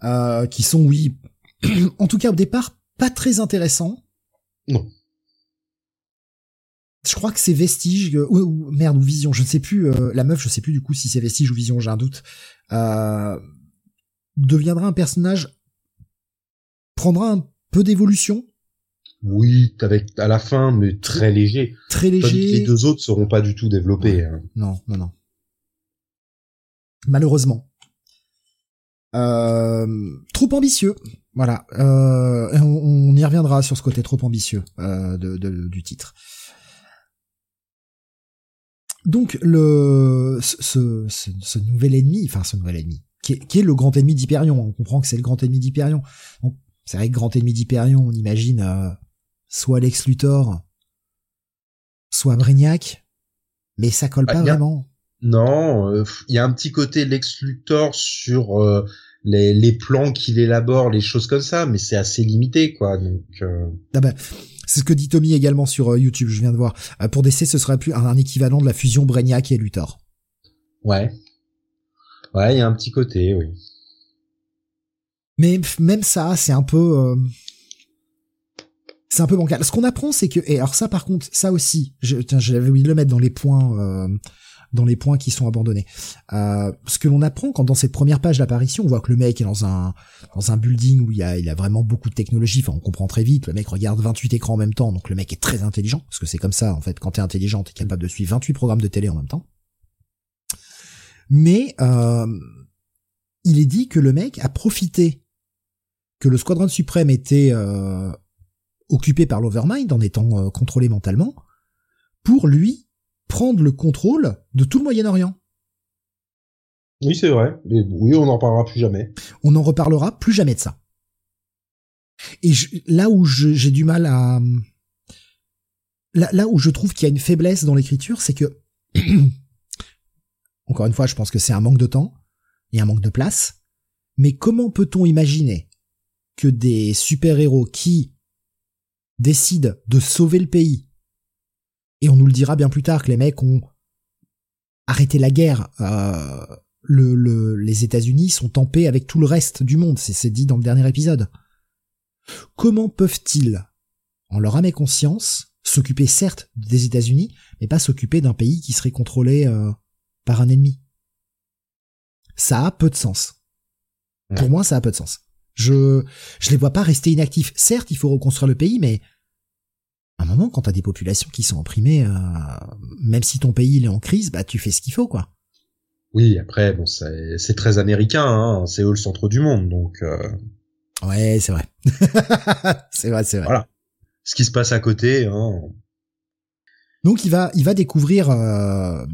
Euh, qui sont, oui, en tout cas au départ, pas très intéressants. Non. Je crois que c'est Vestige, euh, ou, ou merde, ou Vision, je ne sais plus, euh, la meuf, je ne sais plus du coup si c'est Vestige ou Vision, j'ai un doute, euh, deviendra un personnage, prendra un peu d'évolution. Oui, avec à la fin, mais très léger. Très léger. Les deux autres seront pas du tout développés. Hein. Non, non, non. Malheureusement. Euh, trop ambitieux. Voilà. Euh, on, on y reviendra sur ce côté trop ambitieux euh, de, de, du titre. Donc le ce, ce, ce nouvel ennemi, enfin ce nouvel ennemi, qui est, qui est le grand ennemi d'Hyperion. On comprend que c'est le grand ennemi d'Hyperion. Donc, c'est vrai que grand ennemi d'Hyperion, on imagine. Euh, soit Lex Luthor, soit Brainiac, mais ça colle pas ah, vraiment. Non, il euh, y a un petit côté Lex Luthor sur euh, les, les plans qu'il élabore, les choses comme ça, mais c'est assez limité, quoi. Donc, euh... ah bah, c'est ce que dit Tommy également sur euh, YouTube, je viens de voir. Euh, pour D C, ce serait plus un, un équivalent de la fusion Brainiac et Luthor. Ouais. Ouais, il y a un petit côté, oui. Mais même ça, c'est un peu... Euh... c'est un peu bancal. Ce qu'on apprend, c'est que, et alors ça par contre, ça aussi, je, tiens, j'avais oublié de le mettre dans les points, euh, dans les points qui sont abandonnés. Euh, ce que l'on apprend quand dans cette première page d'apparition, on voit que le mec est dans un, dans un building où il y a, il a vraiment beaucoup de technologie. Enfin, on comprend très vite. Le mec regarde vingt-huit écrans en même temps. Donc le mec est très intelligent. Parce que c'est comme ça, en fait. Quand t'es intelligent, t'es capable de suivre vingt-huit programmes de télé en même temps. Mais, euh, il est dit que le mec a profité que le Squadron Suprême était, euh, occupé par l'Overmind en étant euh, contrôlé mentalement pour lui prendre le contrôle de tout le Moyen-Orient. Oui, c'est vrai. Mais oui, on n'en reparlera plus jamais. On n'en reparlera plus jamais de ça. Et je, là où je, j'ai du mal à... Là, là où je trouve qu'il y a une faiblesse dans l'écriture, c'est que... Encore une fois, je pense que c'est un manque de temps et un manque de place. Mais comment peut-on imaginer que des super-héros qui décident de sauver le pays, et on nous le dira bien plus tard que les mecs ont arrêté la guerre. Euh, le, le, les États-Unis sont en paix avec tout le reste du monde. C'est, c'est dit dans le dernier épisode. Comment peuvent-ils, en leur âme et conscience, s'occuper certes des États-Unis, mais pas s'occuper d'un pays qui serait contrôlé euh, par un ennemi ? Ça a peu de sens. Ouais. Pour moi, ça a peu de sens. Je je les vois pas rester inactifs. Certes, il faut reconstruire le pays, mais à un moment, quand t'as des populations qui sont opprimées, euh, même si ton pays il est en crise, bah tu fais ce qu'il faut, quoi. Oui, après, bon, c'est, c'est très américain, hein. C'est eux le centre du monde, donc. Euh... Ouais, c'est vrai. c'est vrai, c'est vrai. Voilà. Ce qui se passe à côté. Hein. Donc il va, il va découvrir euh,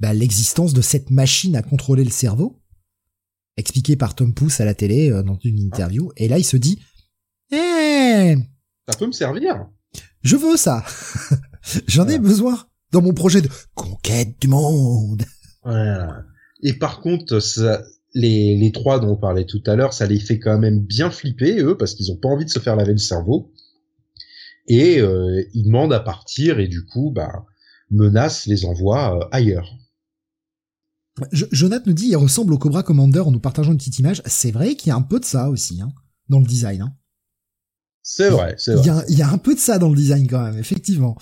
bah, l'existence de cette machine à contrôler le cerveau, expliquée par Tom Pouce à la télé euh, dans une interview. Ah. Et là, il se dit, eh, ça peut me servir. Je veux ça. J'en voilà. ai besoin dans mon projet de conquête du monde. Voilà. Et par contre, ça, les, les trois dont on parlait tout à l'heure, ça les fait quand même bien flipper, eux, parce qu'ils ont pas envie de se faire laver le cerveau. Et euh, ils demandent à partir et du coup, bah, Menace les envoie euh, ailleurs. Je, Jonathan nous dit, il ressemble au Cobra Commander en nous partageant une petite image. C'est vrai qu'il y a un peu de ça aussi, hein, dans le design, hein. C'est vrai, c'est vrai. Il y, a, il y a un peu de ça dans le design quand même, effectivement.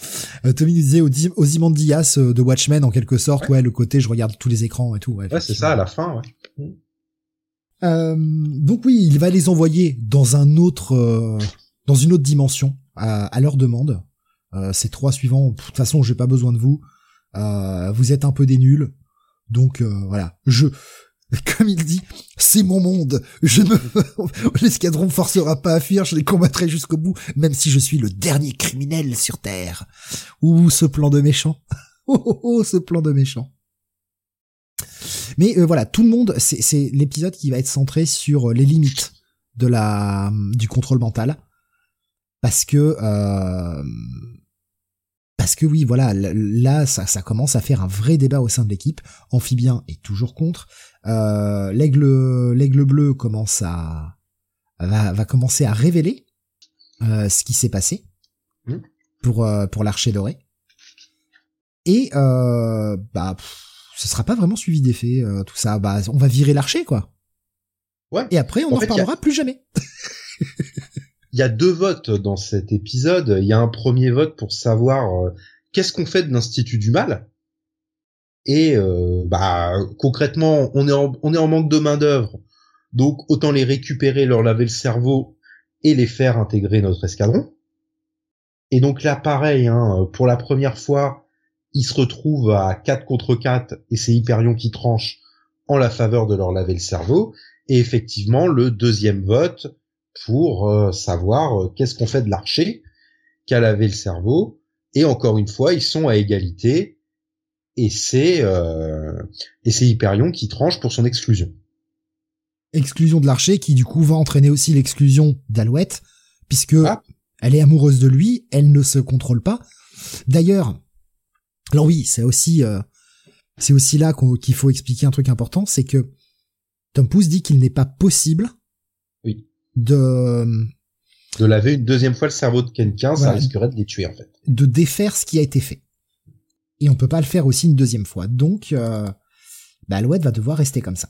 Euh, Tommy nous disait Ozymandias de Watchmen en quelque sorte, ouais. ouais, le côté je regarde tous les écrans et tout. Ouais, ouais c'est ça à la fin, ouais. Euh, donc oui, il va les envoyer dans un autre, euh, dans une autre dimension à, à leur demande. Euh, ces trois suivants, de toute façon, j'ai pas besoin de vous. Euh, vous êtes un peu des nuls, donc euh, voilà. Je Comme il dit, c'est mon monde. Je me, l'escadron me forcera pas à fuir. Je les combattrai jusqu'au bout, même si je suis le dernier criminel sur terre. Ouh, ce plan de méchant. Oh, oh, oh ce plan de méchant. Mais euh, voilà, tout le monde. C'est, c'est l'épisode qui va être centré sur les limites de la du contrôle mental, parce que euh, parce que oui, voilà, là, ça, ça commence à faire un vrai débat au sein de l'équipe. Amphibien est toujours contre. Euh, l'aigle, l'aigle bleu commence à va, va commencer à révéler euh, ce qui s'est passé pour euh, pour l'archer doré. Et euh, bah, pff, ce sera pas vraiment suivi d'effet euh, tout ça. Bah, on va virer l'archer, quoi. Ouais. Et après, on n'en reparlera a... plus jamais. Il y a deux votes dans cet épisode. Il y a un premier vote pour savoir euh, qu'est-ce qu'on fait de l'Institut du Mal. Et euh, bah concrètement, on est en, on est en manque de main d'œuvre, donc autant les récupérer, leur laver le cerveau et les faire intégrer notre escadron. Et donc là, pareil, hein, pour la première fois, ils se retrouvent à quatre contre quatre et c'est Hyperion qui tranche en la faveur de leur laver le cerveau. Et effectivement, le deuxième vote pour euh, savoir euh, qu'est-ce qu'on fait de l'archer qui a lavé le cerveau. Et encore une fois, ils sont à égalité. Et c'est, euh, et c'est Hyperion qui tranche pour son exclusion. Exclusion de l'archer qui, du coup, va entraîner aussi l'exclusion d'Alouette, puisque ah. elle est amoureuse de lui, elle ne se contrôle pas. D'ailleurs, alors oui, c'est aussi, euh, c'est aussi là qu'on, qu'il faut expliquer un truc important, c'est que Tom Pouce dit qu'il n'est pas possible oui. de... de laver une deuxième fois le cerveau de quelqu'un, voilà, ça risquerait de les tuer, en fait. De défaire ce qui a été fait. Et on peut pas le faire aussi une deuxième fois. Donc, euh, bah, Alouette va devoir rester comme ça.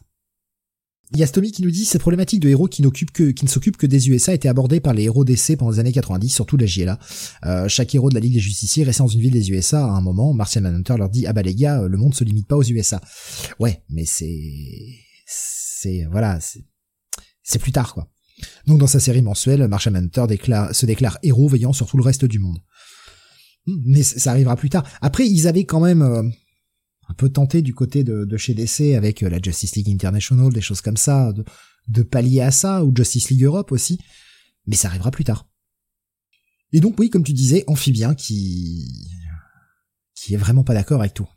Il y a Stomy qui nous dit « Cette problématique de héros qui, n'occupe que, qui ne s'occupe que des U S A était abordée par les héros D C pendant les années quatre-vingt-dix, surtout la J L A. Euh, chaque héros de la Ligue des Justiciers restait dans une ville des U S A à un moment. Martian Manhunter leur dit « Ah bah les gars, le monde se limite pas aux U S A. » Ouais, mais c'est... c'est... voilà, c'est... c'est plus tard, quoi. Donc dans sa série mensuelle, Martian Manhunter déclare, se déclare héros veillant sur tout le reste du monde. Mais ça arrivera plus tard. Après, ils avaient quand même... Euh, un peu tenté du côté de, de chez D C avec la Justice League International, des choses comme ça, de, de pallier à ça, ou Justice League Europe aussi, mais ça arrivera plus tard. Et donc oui, comme tu disais, Amphibien qui qui est vraiment pas d'accord avec tout.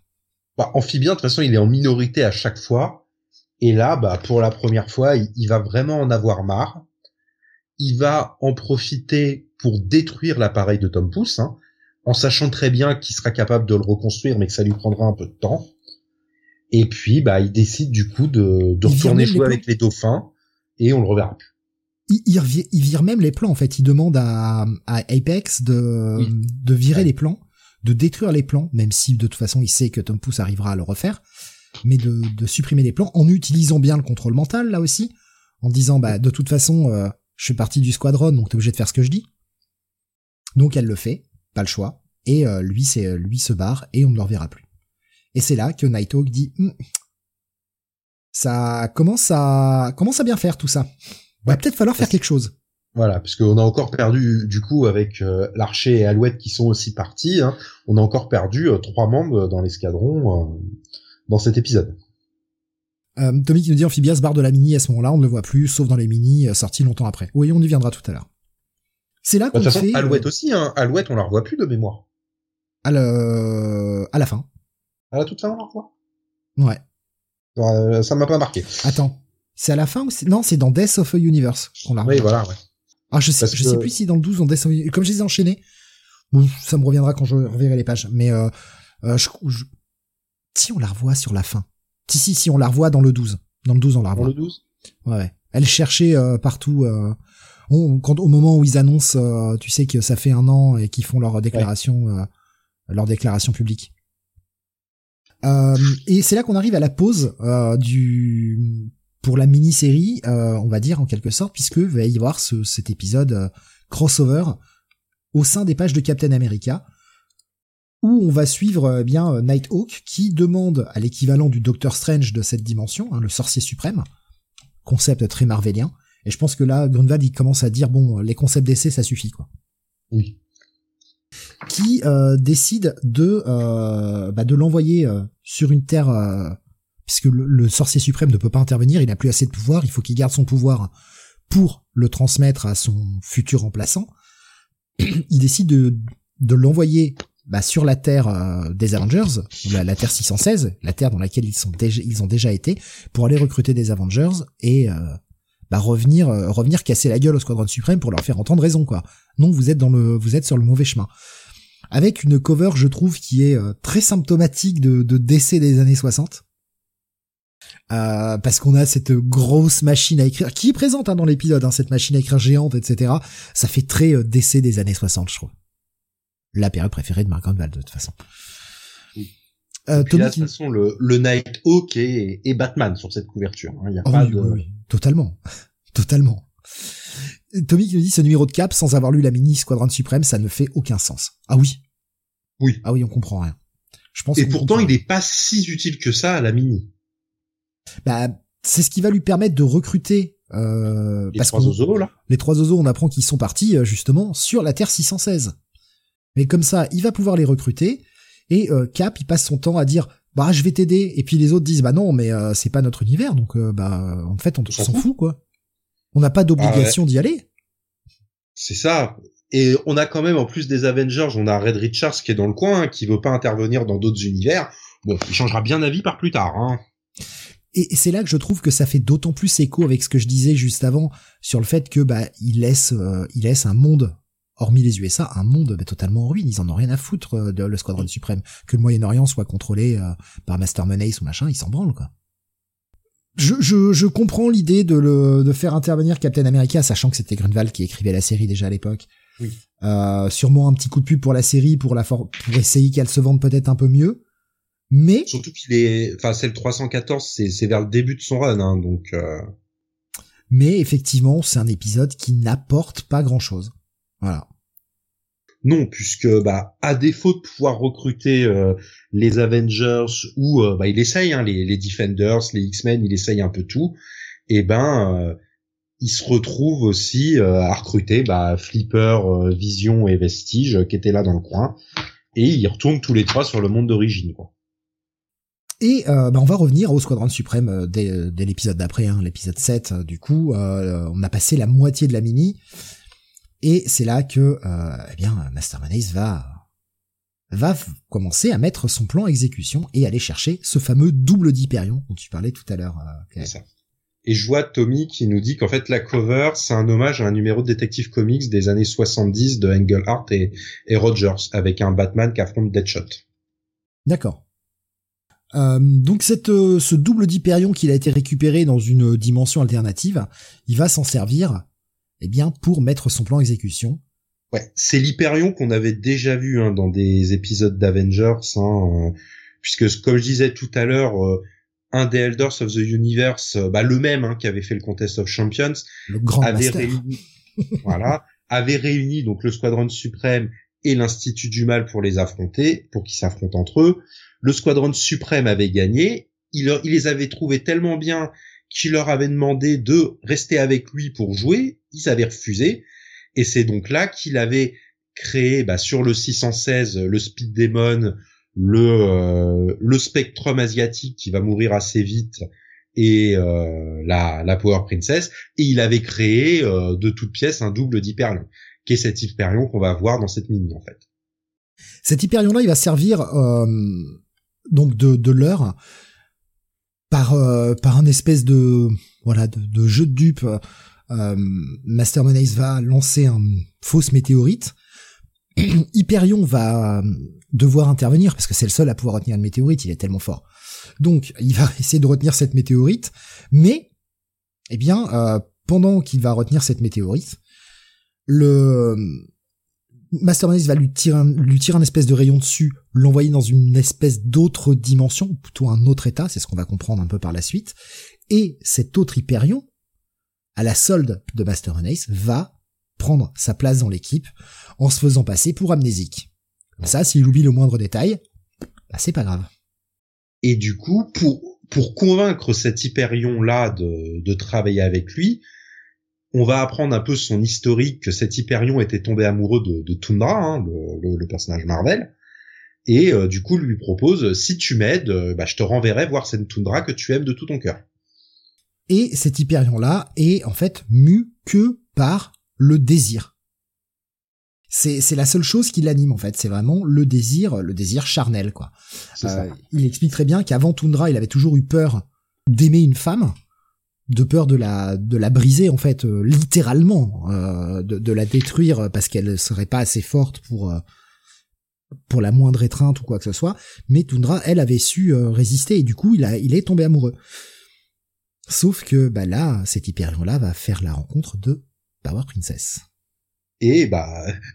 Bah, Amphibien, de toute façon, il est en minorité à chaque fois, et là, bah pour la première fois, il, il va vraiment en avoir marre, il va en profiter pour détruire l'appareil de Tom Pouce, hein, en sachant très bien qu'il sera capable de le reconstruire, mais que ça lui prendra un peu de temps. Et puis, bah, il décide du coup de, de retourner jouer les avec les dauphins, et on le reverra plus. Il, il, revire, il vire même les plans, en fait. Il demande à, à Apex de, oui. de virer ouais. les plans, de détruire les plans, même si de toute façon, il sait que Tom Pouce arrivera à le refaire, mais de, de supprimer les plans, en utilisant bien le contrôle mental, là aussi, en disant, bah, de toute façon, euh, je suis parti du squadron, donc t'es obligé de faire ce que je dis. Donc, elle le fait. Pas le choix, et euh, lui c'est lui se barre, et on ne le reverra plus. Et c'est là que Nighthawk dit « Ça commence à commence à bien faire tout ça. Il ouais, va peut-être falloir faire quelque chose. » Voilà, parce qu'on a encore perdu, du coup, avec euh, l'archer et Alouette qui sont aussi partis, hein, on a encore perdu euh, trois membres dans l'escadron euh, dans cet épisode. Euh, Tommy qui nous dit « Amphibia se barre de la mini à ce moment-là, on ne le voit plus, sauf dans les minis euh, sorties longtemps après. » Oui, on y viendra tout à l'heure. C'est là bah, qu'on de toute façon, fait... Alouette aussi, hein. Alouette, on la revoit plus de mémoire. À, le... à la fin. À la toute fin, on la revoit. Ouais. Euh, ça m'a pas marqué. Attends, c'est à la fin ou c'est... Non, c'est dans Death of a Universe qu'on la revoit. Oui, voilà, ouais. Ah, je sais, je que... sais plus si dans le douze, dans Death of a Universe... Comme je les ai enchaînés, ça me reviendra quand je reverrai les pages. Mais euh, euh, je... je... Si, on la revoit sur la fin. Si, si, si, on la revoit dans le douze. Dans le douze, on la revoit. Dans le douze ? Ouais, ouais. Elle cherchait euh, partout... Euh... On, quand, au moment où ils annoncent, euh, tu sais que ça fait un an et qu'ils font leur déclaration, ouais. euh, leur déclaration publique. Euh, et c'est là qu'on arrive à la pause euh, du pour la mini-série, euh, on va dire en quelque sorte, puisque va y avoir ce, cet épisode euh, crossover au sein des pages de Captain America, où on va suivre euh, bien Nighthawk qui demande à l'équivalent du Doctor Strange de cette dimension, hein, le Sorcier Suprême, concept très marvelien. Et je pense que là, Gruenwald, il commence à dire, bon, les concepts d'essai, ça suffit, quoi. Oui. Qui euh, décide de euh, bah, de l'envoyer euh, sur une terre, euh, puisque le, le sorcier suprême ne peut pas intervenir, il n'a plus assez de pouvoir, il faut qu'il garde son pouvoir pour le transmettre à son futur remplaçant. Il décide de, de l'envoyer bah, sur la terre euh, des Avengers, la, la terre six cent seize, la terre dans laquelle ils, sont déja, ils ont déjà été, pour aller recruter des Avengers et... Euh, bah revenir euh, revenir casser la gueule au Squadron Suprême pour leur faire entendre raison, quoi. Non, vous êtes dans le vous êtes sur le mauvais chemin. Avec une cover, je trouve, qui est euh, très symptomatique de de D C des années soixante. Euh, parce qu'on a cette grosse machine à écrire qui est présente hein, dans l'épisode, hein, cette machine à écrire géante, et cetera. Ça fait très euh, D C des années soixante, je trouve. La période préférée de Mark Gruenwald, de toute façon. Euh, Tommy, là, de toute façon, le, le Nighthawk et, et Batman sur cette couverture. Hein. Il y a oh pas oui, de... oui, oui. Totalement. Totalement. Tommy qui nous dit ce numéro de cap, sans avoir lu la mini Squadron Suprême, ça ne fait aucun sens. Ah oui. Oui. Ah oui, on comprend rien. Je pense et pourtant, il n'est pas si utile que ça à la mini. Bah, c'est ce qui va lui permettre de recruter, euh, les parce trois oiseaux, là. Les trois oiseaux, on apprend qu'ils sont partis, justement, sur la Terre six cent seize. Mais comme ça, il va pouvoir les recruter. Et euh, Cap, il passe son temps à dire bah je vais t'aider et puis les autres disent bah non mais euh, c'est pas notre univers donc euh, bah en fait on, on s'en fout quoi. On n'a pas d'obligation ah ouais. d'y aller. C'est ça. Et on a quand même en plus des Avengers, on a Red Richards qui est dans le coin hein, qui veut pas intervenir dans d'autres univers. Bon, il changera bien d'avis par plus tard hein. Et c'est là que je trouve que ça fait d'autant plus écho avec ce que je disais juste avant sur le fait que bah il laisse euh, il laisse un monde hormis les U S A, un monde bah, totalement en ruine. Ils en ont rien à foutre euh, de le Squadron Suprême. Que le Moyen-Orient soit contrôlé euh, par Master Menace ou machin, ils s'en branlent, quoi. Je, je, je comprends l'idée de le de faire intervenir Captain America, sachant que c'était Gruenwald qui écrivait la série déjà à l'époque. Oui. Euh, sûrement un petit coup de pub pour la série, pour la for- pour essayer qu'elle se vende peut-être un peu mieux. Mais surtout qu'il est, enfin c'est le trois cent quatorze, c'est c'est vers le début de son run, hein, donc. Euh... mais effectivement, c'est un épisode qui n'apporte pas grand-chose. Voilà. Non, puisque bah à défaut de pouvoir recruter euh, les Avengers ou euh, bah il essaye hein, les, les Defenders, les X-Men, il essaye un peu tout. Et ben euh, il se retrouve aussi euh, à recruter bah Flipper, euh, Vision et Vestige euh, qui étaient là dans le coin, et ils retournent tous les trois sur le monde d'origine, quoi. Et euh, bah on va revenir au Squadron Suprême euh, dès, dès l'épisode d'après, hein, l'épisode sept. Euh, du coup, euh, on a passé la moitié de la mini. Et c'est là que, euh, eh bien, Master Menace va, va f- commencer à mettre son plan à exécution et aller chercher ce fameux double d'Hyperion dont tu parlais tout à l'heure. Euh, c'est ça. Et je vois Tommy qui nous dit qu'en fait, la cover, c'est un hommage à un numéro de Detective Comics des années soixante-dix de Englehart et, et Rogers, avec un Batman qui affronte Deadshot. D'accord. Euh, donc cette, euh, ce double d'Hyperion qu'il a été récupéré dans une dimension alternative, il va s'en servir... Eh bien, pour mettre son plan exécution. Ouais, c'est l'Hyperion qu'on avait déjà vu hein, dans des épisodes d'Avengers, hein, euh, puisque, comme je disais tout à l'heure, euh, un des Elders of the Universe, euh, bah, le même hein, qui avait fait le Contest of Champions, le grand avait réuni, voilà, avait réuni donc le Squadron Suprême et l'Institut du Mal pour les affronter, pour qu'ils s'affrontent entre eux. Le Squadron Suprême avait gagné, il, il les avait trouvés tellement bien qu'il leur avait demandé de rester avec lui pour jouer. Ils avaient refusé, et c'est donc là qu'il avait créé bah, sur le six cent seize le Speed Demon, le euh, le Spectrum asiatique qui va mourir assez vite, et euh, la la Power Princess, et il avait créé euh, de toutes pièces un double d'Hyperion, qui est cet Hyperion qu'on va voir dans cette mini en fait. Cet Hyperion là, il va servir euh, donc de de leurre par euh, par un espèce de voilà de, de jeu de dupes. Euh, Master Menace va lancer un fausse météorite. Hyperion va devoir intervenir parce que c'est le seul à pouvoir retenir une météorite, il est tellement fort. Donc il va essayer de retenir cette météorite, mais eh bien euh, pendant qu'il va retenir cette météorite, le Master Menace va lui tirer un, lui tirer un espèce de rayon dessus, l'envoyer dans une espèce d'autre dimension, ou plutôt un autre état, c'est ce qu'on va comprendre un peu par la suite. Et cet autre Hyperion, à la solde de Master Menace, va prendre sa place dans l'équipe en se faisant passer pour amnésique. Comme ça, s'il oublie le moindre détail, bah c'est pas grave. Et du coup, pour pour convaincre cet Hyperion-là de, de travailler avec lui, on va apprendre un peu son historique, que cet Hyperion était tombé amoureux de, de Tundra, hein, le, le, le personnage Marvel, et euh, du coup lui propose, si tu m'aides, bah, je te renverrai voir cette Tundra que tu aimes de tout ton cœur. Et cet Hyperion-là est en fait mu que par le désir. C'est c'est la seule chose qui l'anime en fait. C'est vraiment le désir, le désir charnel quoi. Euh, il explique très bien qu'avant Tundra, il avait toujours eu peur d'aimer une femme, de peur de la de la briser en fait, euh, littéralement, euh, de de la détruire parce qu'elle serait pas assez forte pour euh, pour la moindre étreinte ou quoi que ce soit. Mais Tundra, elle avait su euh, résister et du coup, il a il est tombé amoureux. Sauf que bah là, cet Hyperion-là va faire la rencontre de Power Princess. Et bah,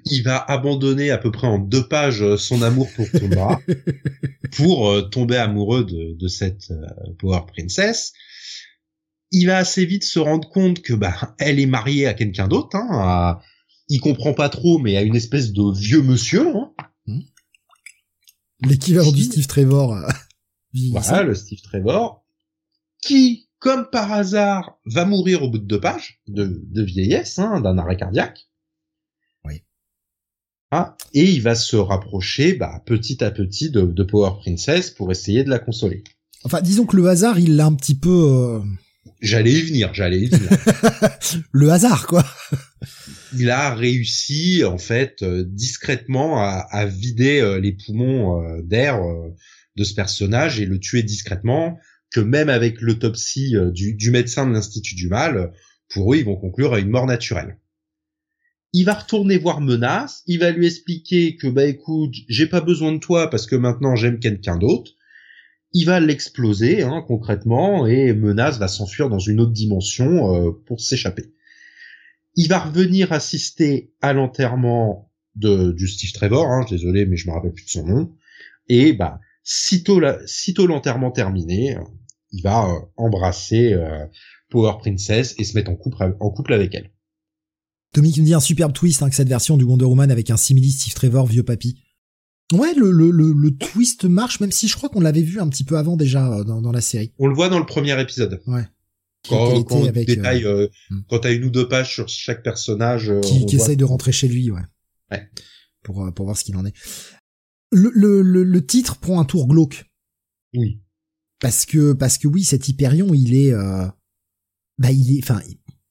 il va abandonner à peu près en deux pages son amour pour Tundra pour euh, tomber amoureux de, de cette euh, Power Princess. Il va assez vite se rendre compte que bah elle est mariée à quelqu'un d'autre. Hein, à, il comprend pas trop, mais à une espèce de vieux monsieur. Hein. Mmh. L'équivalent du Steve Trevor. Voilà, le Steve Trevor. Qui comme par hasard, va mourir au bout de deux pages, de, de vieillesse, hein, d'un arrêt cardiaque. Oui. Ah, et il va se rapprocher, bah, petit à petit de, de Power Princess pour essayer de la consoler. Enfin, disons que le hasard, il l'a un petit peu... Euh... J'allais y venir, j'allais y venir. Le hasard, quoi. Il a réussi, en fait, euh, discrètement à, à vider euh, les poumons euh, d'air euh, de ce personnage et le tuer discrètement, que même avec l'autopsie du, du médecin de l'Institut du Mal, pour eux, ils vont conclure à une mort naturelle. Il va retourner voir Menace, il va lui expliquer que, bah écoute, j'ai pas besoin de toi parce que maintenant j'aime quelqu'un d'autre. Il va l'exploser, hein, concrètement, et Menace va s'enfuir dans une autre dimension euh, pour s'échapper. Il va revenir assister à l'enterrement de du Steve Trevor, hein, désolé, mais je me rappelle plus de son nom, et bah, sitôt, la, sitôt l'enterrement terminé, il va euh, embrasser euh, Power Princess et se mettent en couple, en couple avec elle. Tommy qui nous dit un superbe twist, hein, que cette version du Wonder Woman avec un simili Steve Trevor, vieux papy. Ouais, le, le, le, le twist marche, même si je crois qu'on l'avait vu un petit peu avant déjà dans, dans la série. On le voit dans le premier épisode. Ouais. Quand, quand on détaille, euh, euh, quand t'as une ou deux pages sur chaque personnage. Qui, qui essaye de rentrer chez lui, ouais. Ouais. Pour, pour voir ce qu'il en est. Le, le, le, le titre prend un tour glauque. Oui. Parce que, parce que oui, cet Hyperion, il est, euh, bah, il est, enfin,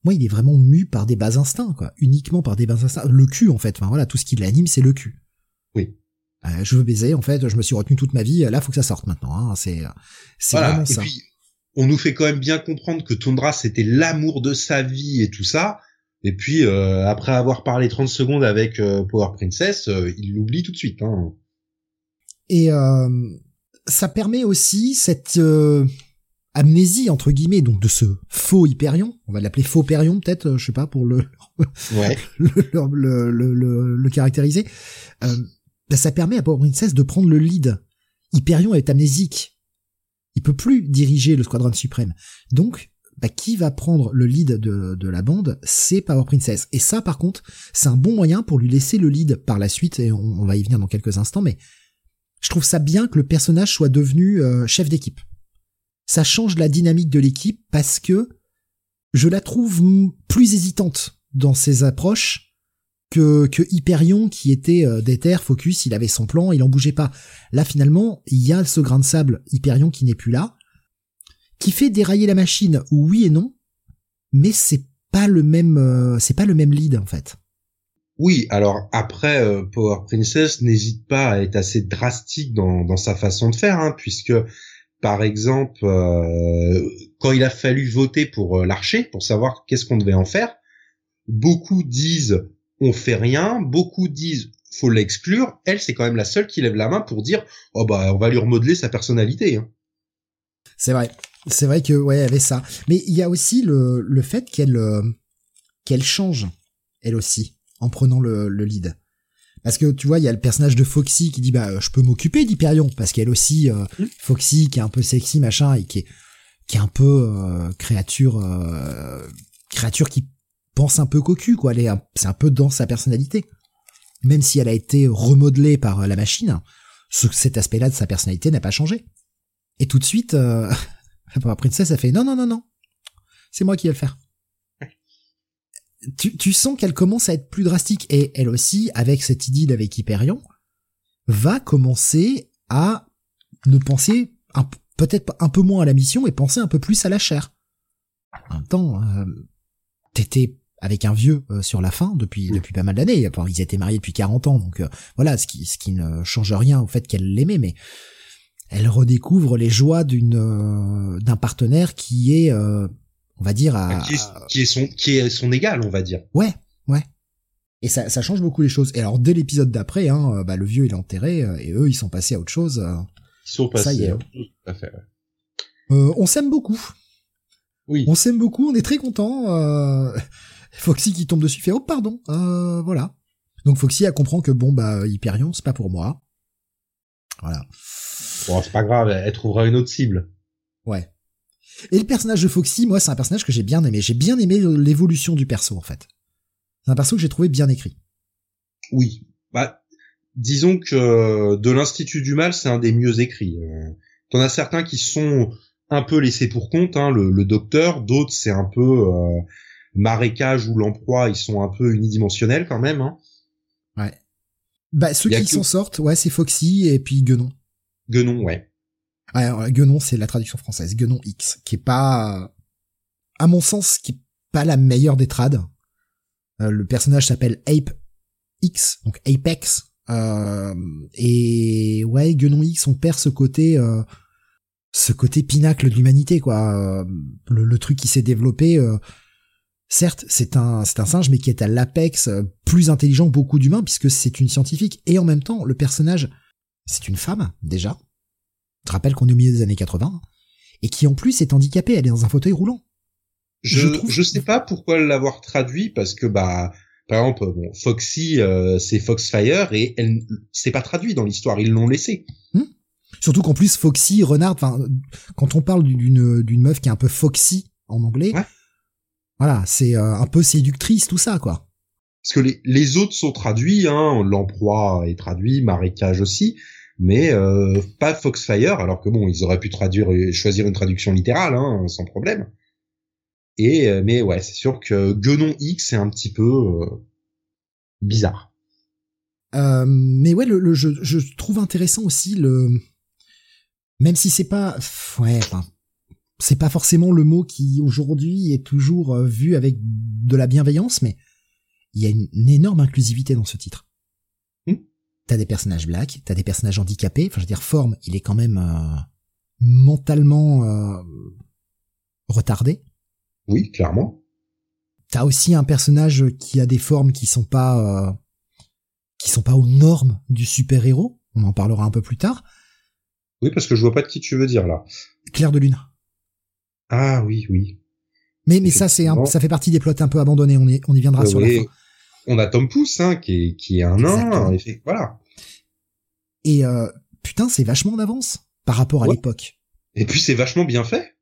moi, il est vraiment mu par des bas instincts, quoi. Uniquement par des bas instincts. Le cul, en fait. Enfin, voilà, tout ce qui l'anime, c'est le cul. Oui. Euh, je veux baiser, en fait. Je me suis retenu toute ma vie. Là, faut que ça sorte maintenant, hein. C'est, c'est voilà. Vraiment ça. Et puis, on nous fait quand même bien comprendre que Tundra, c'était l'amour de sa vie et tout ça. Et puis, euh, après avoir parlé trente secondes avec euh, Power Princess, euh, il l'oublie tout de suite, hein. Et, euh, ça permet aussi cette euh, amnésie entre guillemets, donc de ce faux Hyperion, on va l'appeler faux Hyperion peut-être, je sais pas pour le ouais. le, le, le, le, le caractériser. Euh, bah, ça permet à Power Princess de prendre le lead. Hyperion est amnésique, il peut plus diriger le Squadron Suprême. Donc, bah, qui va prendre le lead de, de la bande, c'est Power Princess. Et ça, par contre, c'est un bon moyen pour lui laisser le lead par la suite. Et on, on va y venir dans quelques instants, mais je trouve ça bien que le personnage soit devenu euh, chef d'équipe. Ça change la dynamique de l'équipe parce que je la trouve m- plus hésitante dans ses approches que, que Hyperion qui était euh, déter, focus, il avait son plan, il en bougeait pas. Là, finalement, il y a ce grain de sable Hyperion qui n'est plus là, qui fait dérailler la machine, oui et non, mais c'est pas le même, euh, c'est pas le même lead, en fait. Oui, alors après, euh, Power Princess n'hésite pas à être assez drastique dans, dans sa façon de faire, hein, puisque, par exemple, euh, quand il a fallu voter pour euh, l'archer, pour savoir qu'est-ce qu'on devait en faire, beaucoup disent « on fait rien », beaucoup disent « faut l'exclure », elle, c'est quand même la seule qui lève la main pour dire « oh bah, on va lui remodeler sa personnalité hein. ». C'est vrai, c'est vrai que, ouais, il y avait ça. Mais il y a aussi le, le fait qu'elle, euh, qu'elle change, elle aussi. En prenant le, le lead. Parce que tu vois, il y a le personnage de Foxy qui dit bah je peux m'occuper d'Hyperion, parce qu'elle aussi, euh, mmh. Foxy qui est un peu sexy, machin, et qui est qui est un peu euh, créature euh, créature qui pense un peu cocu, quoi. Elle est un, c'est un peu dans sa personnalité. Même si elle a été remodelée par la machine, ce, cet aspect-là de sa personnalité n'a pas changé. Et tout de suite, euh, la princesse a fait non, non, non, non. C'est moi qui vais le faire. Tu, tu sens qu'elle commence à être plus drastique et elle aussi, avec cette idylle avec Hyperion, va commencer à ne penser un, peut-être un peu moins à la mission et penser un peu plus à la chair. En même temps, euh, t'étais avec un vieux euh, sur la fin depuis oui. depuis pas mal d'années. Enfin, ils étaient mariés depuis quarante ans, donc euh, voilà, ce qui ce qui ne change rien au fait qu'elle l'aimait, mais elle redécouvre les joies d'une euh, d'un partenaire qui est euh, on va dire à, qui, est, qui est son qui est son égal, on va dire. Ouais, ouais. Et ça ça change beaucoup les choses. Et alors dès l'épisode d'après, hein, bah le vieux il est enterré et eux ils sont passés à autre chose. Ils sont passés. Ça y est. À fait, ouais. euh, on s'aime beaucoup. Oui. On s'aime beaucoup. On est très contents. Euh, Foxy qui tombe dessus fait oh pardon. Euh, voilà. Donc Foxy elle comprend que bon bah Hyperion c'est pas pour moi. Voilà. Bon c'est pas grave, elle trouvera une autre cible. Ouais. Et le personnage de Foxy, moi, c'est un personnage que j'ai bien aimé. J'ai bien aimé l'évolution du perso, en fait. C'est un perso que j'ai trouvé bien écrit. Oui. Bah, disons que de l'Institut du Mal, c'est un des mieux écrits. T'en as certains qui sont un peu laissés pour compte, hein, le, le docteur. D'autres, c'est un peu euh, Marécage ou L'Emploi. Ils sont un peu unidimensionnels, quand même. Hein. Ouais. Bah, ceux qui que... s'en sortent, ouais, c'est Foxy et puis Guenon. Guenon, ouais. Alors, Guenon, c'est la traduction française, Guenon X, qui est pas, à mon sens, qui est pas la meilleure des trades. Euh, le personnage s'appelle Ape X, donc Apex. Euh, et ouais, Guenon X, on perd ce côté, euh, ce côté pinacle de l'humanité, quoi. Le, le truc qui s'est développé, euh, certes, c'est un, c'est un singe, mais qui est à l'apex, euh, plus intelligent que beaucoup d'humains, puisque c'est une scientifique. Et en même temps, le personnage, c'est une femme, déjà. Je te rappelle qu'on est au milieu des années quatre-vingts et qui en plus est handicapée, elle est dans un fauteuil roulant. Je je, trouve... je sais pas pourquoi l'avoir traduit parce que bah par exemple bon, Foxy euh, c'est Foxfire et elle c'est pas traduit dans l'histoire, ils l'ont laissé. Hmm. Surtout qu'en plus Foxy Renard, enfin quand on parle d'une d'une meuf qui est un peu Foxy en anglais. Ouais. Voilà, c'est euh, un peu séductrice tout ça, quoi. Parce que les, les autres sont traduits, hein, L'Emploi est traduit, Marécage aussi, mais euh, pas Foxfire, alors que bon, ils auraient pu traduire, choisir une traduction littérale, hein, sans problème. Et euh, mais ouais, c'est sûr que Guenon X est un petit peu euh, bizarre. Euh, mais ouais, le, le je, je trouve intéressant aussi le, même si c'est pas, ouais, enfin. C'est pas forcément le mot qui, aujourd'hui, est toujours vu avec de la bienveillance, mais il y a une, une énorme inclusivité dans ce titre. Mmh. T'as des personnages blacks, t'as des personnages handicapés, enfin, je veux dire, Forme, il est quand même euh, mentalement euh, retardé. Oui, clairement. T'as aussi un personnage qui a des formes qui sont pas euh, qui sont pas aux normes du super-héros, on en parlera un peu plus tard. Oui, parce que je vois pas de qui tu veux dire, là. Claire de Lune. Ah oui, oui. Mais mais ça c'est un, ça fait partie des plots un peu abandonnés. On y on y viendra euh, sur oui. la fin. On a Tom Pouce, hein, qui est qui est un nain. En effet, voilà. Et euh, putain, c'est vachement en avance par rapport à ouais. l'époque. Et puis c'est vachement bien fait.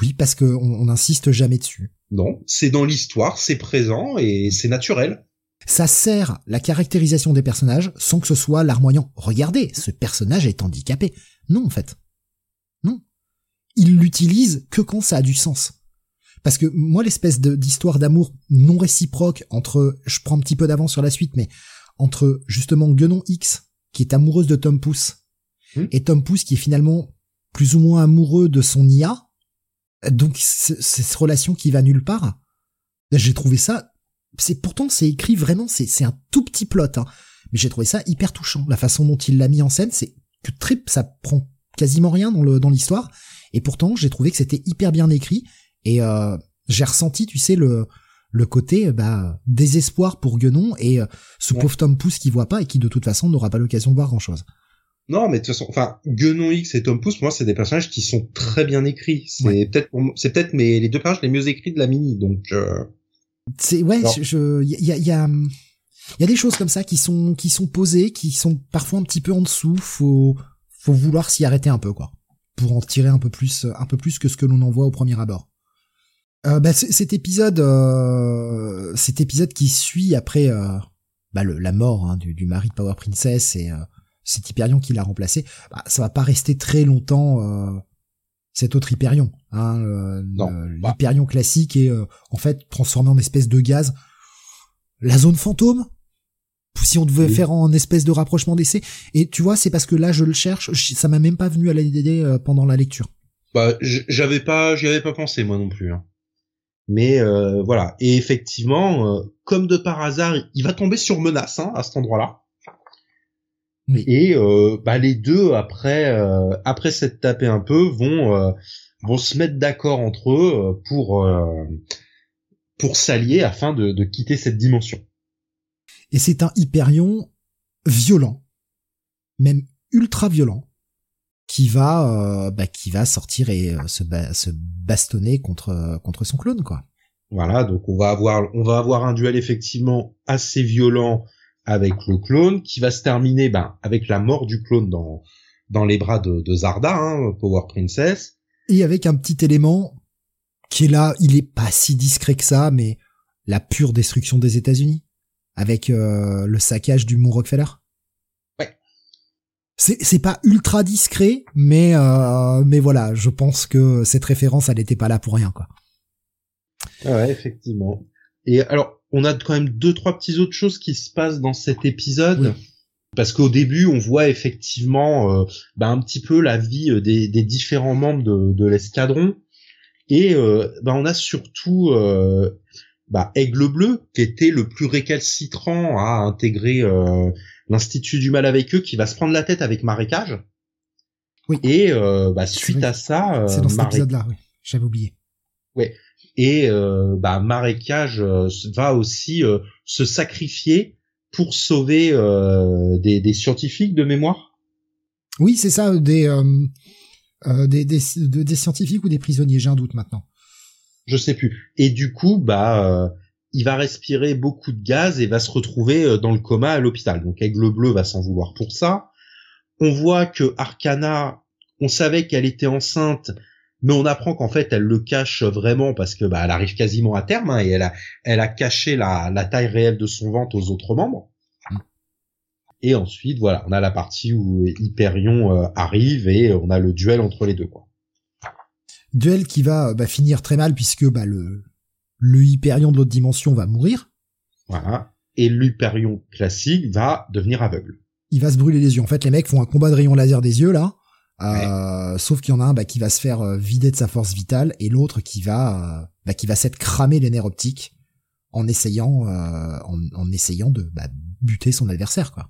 Oui, parce que on, on insiste jamais dessus. Non, c'est dans l'histoire, c'est présent et c'est naturel. Ça sert la caractérisation des personnages sans que ce soit larmoyant. Regardez, ce personnage est handicapé. Non, en fait. Non. Il l'utilise que quand ça a du sens. Parce que moi, l'espèce de, d'histoire d'amour non réciproque entre, je prends un petit peu d'avance sur la suite, mais entre justement Guenon X, qui est amoureuse de Tom Pouce, mmh. et Tom Pouce qui est finalement plus ou moins amoureux de son I A, donc c'est, c'est cette relation qui va nulle part. J'ai trouvé ça, c'est pourtant c'est écrit vraiment, c'est, c'est un tout petit plot, hein, mais j'ai trouvé ça hyper touchant. La façon dont il l'a mis en scène, c'est que très, ça prend quasiment rien dans, le, dans l'histoire. Et pourtant, j'ai trouvé que c'était hyper bien écrit et euh, j'ai ressenti, tu sais, le le côté bah désespoir pour Guenon et euh, ce ouais. pauvre Tom Pouce qui voit pas et qui de toute façon n'aura pas l'occasion de voir grand chose. Non, mais de toute façon, enfin Guenon X et Tom Pouce, pour moi, c'est des personnages qui sont très bien écrits. C'est ouais. peut-être, pour moi, c'est peut-être, mais les deux personnages les mieux écrits de la mini, donc. Euh... C'est ouais, il je, je, y a il y a il y a des choses comme ça qui sont qui sont posées, qui sont parfois un petit peu en dessous. Faut faut vouloir s'y arrêter un peu, quoi. Pour en tirer un peu plus, un peu plus que ce que l'on en voit au premier abord. Euh, bah, c- cet épisode, euh, cet épisode qui suit après euh, bah, le, la mort hein, du, du mari de Power Princess et euh, cet Hyperion qui l'a remplacé, bah, ça va pas rester très longtemps euh, cet autre Hyperion. Hein, euh, non, euh, bah. L'Hyperion classique est euh, en fait transformé en espèce de gaz. La zone fantôme. Si on devait oui. faire en espèce de rapprochement d'essai. Et tu vois, c'est parce que là, je le cherche. Ça m'a même pas venu à l'idée pendant la lecture. Bah, j'avais pas, j'y avais pas pensé, moi non plus. Hein. Mais euh, voilà. Et effectivement, euh, comme de par hasard, il va tomber sur Menace hein, à cet endroit-là. Oui. Et euh, bah, les deux, après euh, après s'être tapés un peu, vont euh, vont se mettre d'accord entre eux pour euh, pour s'allier afin de, de quitter cette dimension. Et c'est un Hyperion violent, même ultra violent, qui va, euh, bah, qui va sortir et euh, se, ba- se bastonner contre contre son clone, quoi. Voilà, donc on va avoir on va avoir un duel effectivement assez violent avec le clone, qui va se terminer, ben, avec la mort du clone dans dans les bras de, de Zarda, hein, Power Princess. Et avec un petit élément qui est là, il est pas si discret que ça, mais la pure destruction des États-Unis. Avec euh, le saccage du mont Rockefeller. Ouais. C'est c'est pas ultra discret, mais euh, mais voilà, je pense que cette référence, elle n'était pas là pour rien, quoi. Ouais, effectivement. Et alors, on a quand même deux trois petites autres choses qui se passent dans cet épisode, oui. parce qu'au début, on voit effectivement euh, bah, un petit peu la vie des des différents membres de, de l'escadron, et euh, bah, on a surtout euh, Bah, Aigle Bleu, qui était le plus récalcitrant à intégrer euh, l'Institut du Mal avec eux, qui va se prendre la tête avec Marécage. Oui. Et euh, bah, suite à ça, euh, c'est dans cet Maré... épisode-là, oui. J'avais oublié. Ouais. Et euh, bah, Marécage euh, va aussi euh, se sacrifier pour sauver euh, des, des scientifiques de mémoire. Oui, c'est ça, des, euh, euh, des, des, des, des scientifiques ou des prisonniers. J'ai un doute maintenant. Je sais plus. Et du coup, bah, euh, il va respirer beaucoup de gaz et va se retrouver euh, dans le coma à l'hôpital. Donc, Aigle Bleu va s'en vouloir pour ça. On voit que Arcana, on savait qu'elle était enceinte, mais on apprend qu'en fait elle le cache vraiment parce que bah elle arrive quasiment à terme, hein, et elle a elle a caché la la taille réelle de son ventre aux autres membres. Et ensuite voilà, on a la partie où Hyperion euh, arrive et on a le duel entre les deux, quoi. Duel qui va bah, finir très mal puisque bah le le Hyperion de l'autre dimension va mourir. Voilà. Et l'Hyperion classique va devenir aveugle. Il va se brûler les yeux. En fait, les mecs font un combat de rayon laser des yeux là. Euh, ouais. Sauf qu'il y en a un bah, qui va se faire euh, vider de sa force vitale et l'autre qui va euh, bah, qui va s'être cramé les nerfs optiques en essayant euh, en, en essayant de bah, buter son adversaire, quoi.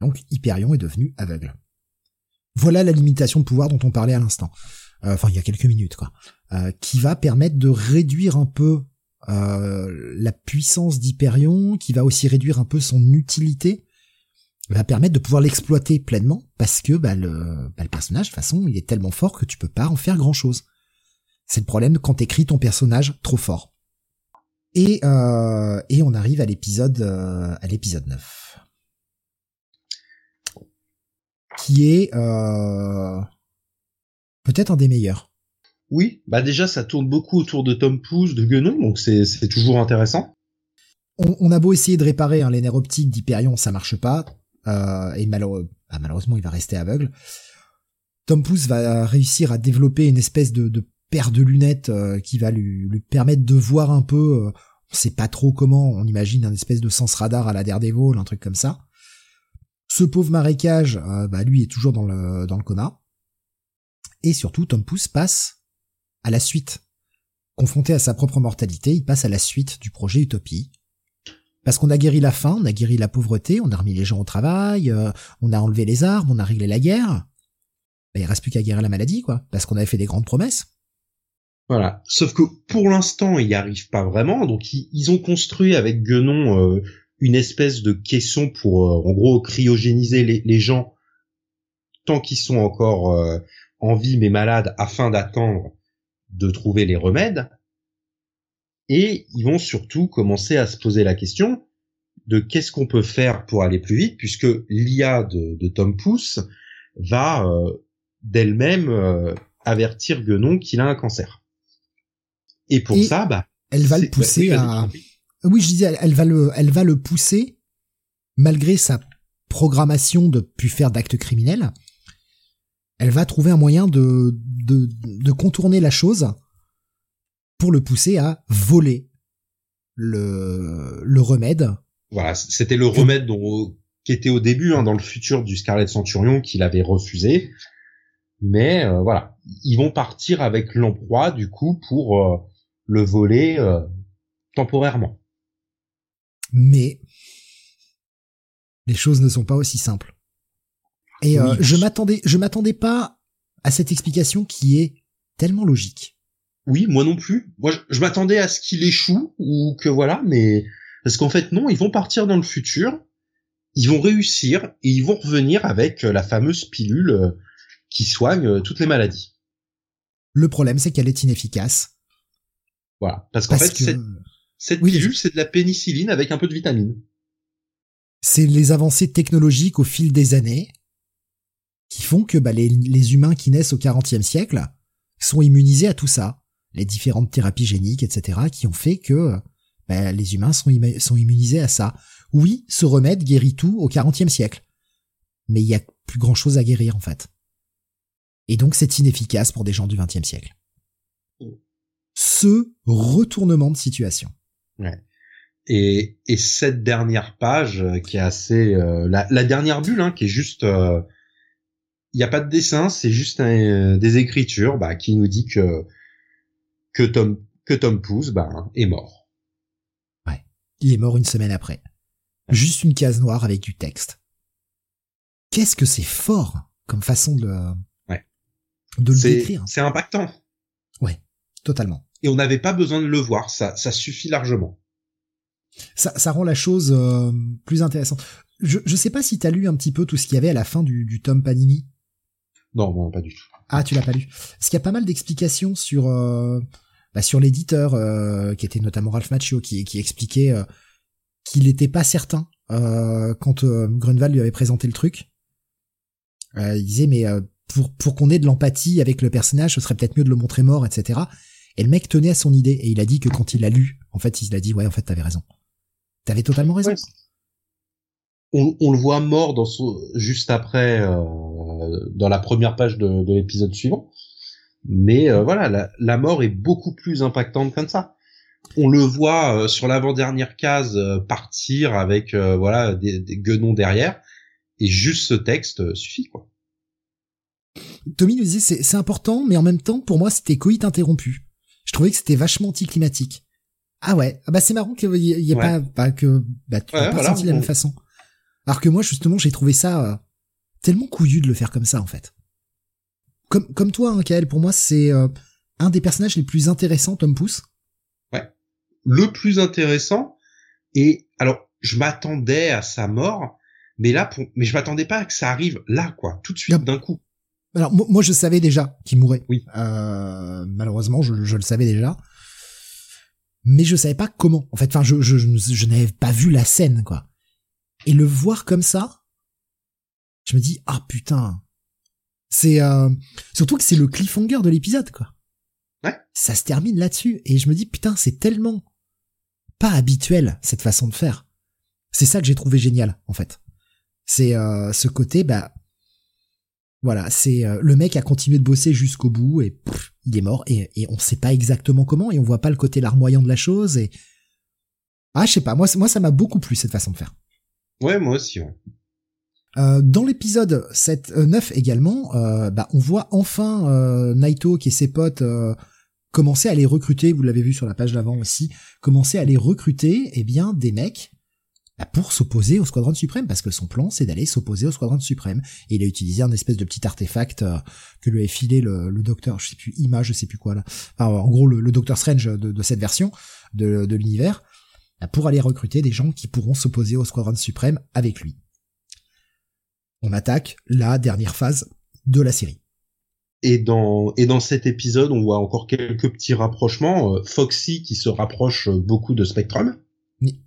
Donc Hyperion est devenu aveugle. Voilà la limitation de pouvoir dont on parlait à l'instant. Euh, enfin, il y a quelques minutes, quoi. Euh, qui va permettre de réduire un peu euh, la puissance d'Hyperion, qui va aussi réduire un peu son utilité. Va permettre de pouvoir l'exploiter pleinement parce que bah, le, bah, le personnage, de toute façon, il est tellement fort que tu peux pas en faire grand-chose. C'est le problème quand t'écris ton personnage trop fort. Et, euh, et on arrive à l'épisode euh, à l'épisode neuf. Qui est euh, peut-être un des meilleurs. Oui, bah déjà, ça tourne beaucoup autour de Tom Pouce, de Guenon, donc c'est, c'est toujours intéressant. On, on a beau essayer de réparer hein, les nerfs optiques d'Hyperion, ça marche pas. Euh, et malheureux, bah malheureusement il va rester aveugle. Tom Pouce va réussir à développer une espèce de, de paire de lunettes euh, qui va lui, lui permettre de voir un peu, euh, on sait pas trop comment, on imagine un espèce de sens radar à la Daredevil, un truc comme ça. Ce pauvre Marécage, euh, bah lui est toujours dans le, dans le coma. Et surtout Tom Pouce passe à la suite. Confronté à sa propre mortalité, il passe à la suite du projet Utopie. Parce qu'on a guéri la faim, on a guéri la pauvreté, on a remis les gens au travail, euh, on a enlevé les armes, on a réglé la guerre. Ben, il reste plus qu'à guérir la maladie, quoi. Parce qu'on avait fait des grandes promesses. Voilà. Sauf que pour l'instant, ils n'y arrivent pas vraiment. Donc, ils, ils ont construit avec Guenon euh, une espèce de caisson pour, euh, en gros, cryogéniser les, les gens tant qu'ils sont encore euh, en vie mais malades afin d'attendre de trouver les remèdes. Et ils vont surtout commencer à se poser la question de qu'est-ce qu'on peut faire pour aller plus vite, puisque l'I A de, de Tom Pouce va euh, d'elle-même euh, avertir Guenon qu'il a un cancer. Et pour et ça, bah, elle va le pousser bah, à. Oui, je disais, elle, elle va le, elle va le pousser malgré sa programmation de pu faire d'actes criminels. Elle va trouver un moyen de de, de contourner la chose. Pour le pousser à voler le, le remède. Voilà, c'était le remède dont, qui était au début, hein, dans le futur du Scarlet Centurion, qu'il avait refusé. Mais euh, voilà, ils vont partir avec l'emploi, du coup, pour euh, le voler euh, temporairement. Mais les choses ne sont pas aussi simples. Et euh, oui. je m'attendais, je m'attendais pas à cette explication qui est tellement logique. Oui, moi non plus. Moi, je, je m'attendais à ce qu'il échoue ou que voilà, mais parce qu'en fait non, ils vont partir dans le futur, ils vont réussir et ils vont revenir avec la fameuse pilule qui soigne toutes les maladies. Le problème, c'est qu'elle est inefficace. Voilà, parce qu'en parce fait, que... cette, cette oui, pilule, je... c'est de la pénicilline avec un peu de vitamine. C'est les avancées technologiques au fil des années qui font que bah, les, les humains qui naissent au quarantième siècle sont immunisés à tout ça. Les différentes thérapies géniques, et cetera, qui ont fait que ben, les humains sont, im- sont immunisés à ça. Oui, ce remède guérit tout au quarantième siècle, mais il n'y a plus grand-chose à guérir, en fait. Et donc, c'est inefficace pour des gens du vingtième siècle. Ce retournement de situation. Ouais. Et, et cette dernière page qui est assez... Euh, la, la dernière bulle, hein, qui est juste... Euh, il n'y a pas de dessin, c'est juste un, des écritures bah, qui nous dit que que Tom, que Tom Pouce, ben, est mort. Ouais. Il est mort une semaine après. Juste une case noire avec du texte. Qu'est-ce que c'est fort comme façon de le, ouais. de le c'est, décrire. C'est impactant. Ouais. Totalement. Et on n'avait pas besoin de le voir. Ça, ça suffit largement. Ça, ça rend la chose, euh, plus intéressante. Je, je sais pas si t'as lu un petit peu tout ce qu'il y avait à la fin du, du tome Panini. Non, non, pas du tout. Ah, tu l'as pas lu. Parce qu'il y a pas mal d'explications sur, euh, bah, sur l'éditeur, euh, qui était notamment Ralph Macchio, qui, qui expliquait euh, qu'il était pas certain euh, quand euh, Gruenwald lui avait présenté le truc. Euh, il disait mais euh, pour pour qu'on ait de l'empathie avec le personnage, ce serait peut-être mieux de le montrer mort, et cetera. Et le mec tenait à son idée, et il a dit que quand il l'a lu, en fait, il a dit, ouais, en fait, t'avais raison. T'avais totalement raison. Ouais. On, on le voit mort dans son, juste après, euh, dans la première page de, de l'épisode suivant. Mais euh, voilà, la, la mort est beaucoup plus impactante comme ça. On le voit euh, sur l'avant-dernière case euh, partir avec euh, voilà des, des guenons derrière. Et juste ce texte euh, suffit, quoi. Tommy nous disait, c'est, c'est important, mais en même temps, pour moi, c'était coït interrompu. Je trouvais que c'était vachement anticlimatique. Ah ouais, ah bah c'est marrant qu'il y ait ouais. pas, pas que bah, tu ouais, pas voilà, senti de la on... même façon. Alors que moi, justement, j'ai trouvé ça euh, tellement couillu de le faire comme ça, en fait. Comme, comme toi, hein, Kael, pour moi, c'est euh, un des personnages les plus intéressants, Tom Pouce. Ouais, le plus intéressant. Et alors, je m'attendais à sa mort, mais là, pour... mais je m'attendais pas à que ça arrive là, quoi, tout de suite, yep. d'un coup. Alors, moi, moi, je savais déjà qu'il mourait. Oui. Euh, malheureusement, je, je le savais déjà. Mais je savais pas comment. En fait, enfin, je, je, je, je n'avais pas vu la scène, quoi. Et le voir comme ça, je me dis, ah, putain. C'est, euh, surtout que c'est le cliffhanger de l'épisode, quoi. Ouais. Ça se termine là-dessus. Et je me dis, putain, c'est tellement pas habituel, cette façon de faire. C'est ça que j'ai trouvé génial, en fait. C'est, euh, ce côté, bah, voilà, c'est euh, le mec a continué de bosser jusqu'au bout et pff, il est mort et, et on sait pas exactement comment et on voit pas le côté larmoyant de la chose et ah je sais pas moi moi ça m'a beaucoup plu cette façon de faire. Ouais moi aussi. Ouais. Euh, dans l'épisode sept euh, neuf également, euh, bah on voit enfin euh, Nighthawk et ses potes euh, commencer à les recruter. Vous l'avez vu sur la page d'avant aussi, commencer à les recruter eh bien des mecs. Pour s'opposer au Squadron Suprême, parce que son plan, c'est d'aller s'opposer au Squadron Suprême. Et il a utilisé un espèce de petit artefact euh, que lui a filé le, le docteur, je sais plus, Ima, je sais plus quoi là. Enfin, en gros, le, le Docteur Strange de, de cette version de, de l'univers, pour aller recruter des gens qui pourront s'opposer au Squadron Suprême avec lui. On attaque la dernière phase de la série. Et dans et dans cet épisode, on voit encore quelques petits rapprochements. Foxy qui se rapproche beaucoup de Spectrum. Oui.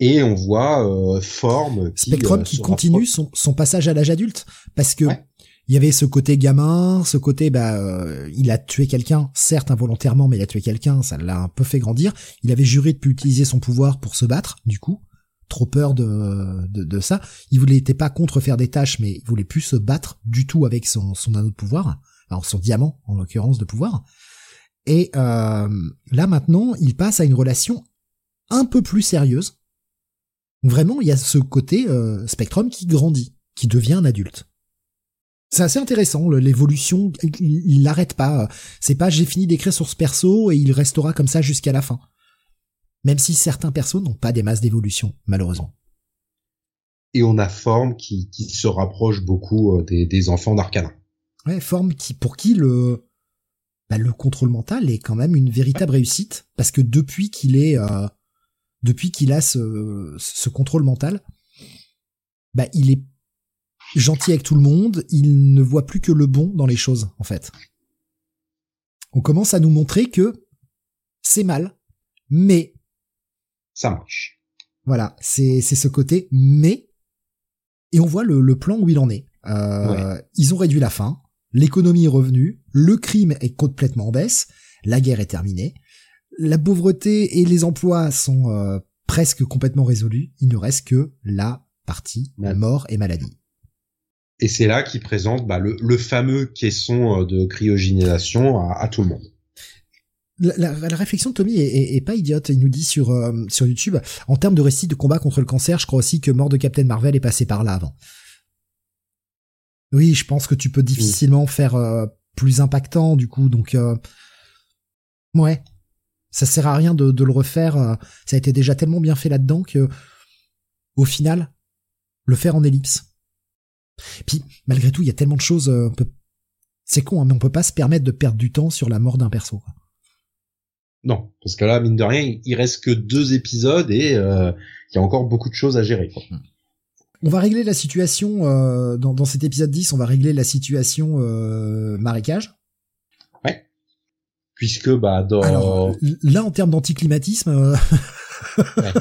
Et on voit euh, Forme qui, Spectrum euh, qui continue son, son passage à l'âge adulte parce que ouais. il y avait ce côté gamin, ce côté bah euh, il a tué quelqu'un, certes involontairement, mais il a tué quelqu'un, ça l'a un peu fait grandir. Il avait juré de plus utiliser son pouvoir pour se battre, du coup, trop peur de de, de ça. Il voulait était pas contre faire des tâches, mais il voulait plus se battre du tout avec son son anneau de pouvoir, alors son diamant en l'occurrence de pouvoir. Et euh, là maintenant, il passe à une relation un peu plus sérieuse. Vraiment, il y a ce côté euh, Spectrum qui grandit, qui devient un adulte. C'est assez intéressant, l'évolution, il n'arrête pas. C'est pas j'ai fini d'écrire sur ce perso et il restera comme ça jusqu'à la fin. Même si certains persos n'ont pas des masses d'évolution, malheureusement. Et on a Forme qui, qui se rapproche beaucoup des, des enfants d'Arcana. Ouais, Forme qui, pour qui le, bah, le contrôle mental est quand même une véritable réussite, parce que depuis qu'il est... Euh, Depuis qu'il a ce, ce contrôle mental, bah, il est gentil avec tout le monde, il ne voit plus que le bon dans les choses, en fait. On commence à nous montrer que c'est mal, mais... ça marche. Voilà, c'est, c'est ce côté, mais... Et on voit le, le plan où il en est. Euh, ouais. Ils ont réduit la faim, l'économie est revenue, le crime est complètement en baisse, la guerre est terminée. La pauvreté et les emplois sont euh, presque complètement résolus. Il ne reste que la partie ouais. mort et maladie. Et c'est là qu'il présente bah, le, le fameux caisson de cryogénisation à, à tout le monde. La, la, la réflexion de Tommy est, est, est pas idiote. Il nous dit sur, euh, sur YouTube, en termes de récit de combat contre le cancer, je crois aussi que Mort de Captain Marvel est passé par là avant. Oui, je pense que tu peux difficilement oui. faire euh, plus impactant du coup. Donc, euh, ouais. Ça sert à rien de, de le refaire. Ça a été déjà tellement bien fait là-dedans que, au final, le faire en ellipse. Puis, malgré tout, il y a tellement de choses. On peut... C'est con, hein, mais on peut pas se permettre de perdre du temps sur la mort d'un perso. Quoi. Non, parce que là, mine de rien, il reste que deux épisodes et euh, il y a encore beaucoup de choses à gérer. Quoi. On va régler la situation euh, dans, dans cet épisode dix. On va régler la situation euh, marécage. Puisque, bah, dans... Alors, là, en termes d'anticlimatisme, euh... ouais.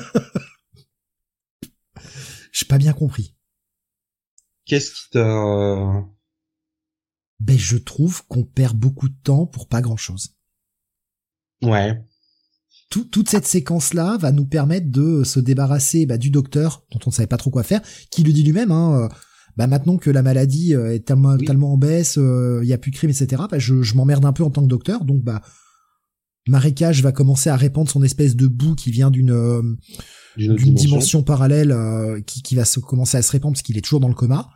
j'ai pas bien compris. Qu'est-ce qui t'a... ben je trouve qu'on perd beaucoup de temps pour pas grand-chose. Ouais. Tout, toute cette séquence-là va nous permettre de se débarrasser bah, du docteur, dont on ne savait pas trop quoi faire, qui le dit lui-même, hein, euh, bah, maintenant que la maladie est tellement, oui. tellement en baisse, il euh, n'y a plus de crime, et cetera, bah, je, je m'emmerde un peu en tant que docteur, donc bah, Marécage va commencer à répandre son espèce de boue qui vient d'une, euh, d'une, d'une dimension. dimension parallèle euh, qui, qui va se, commencer à se répandre parce qu'il est toujours dans le coma,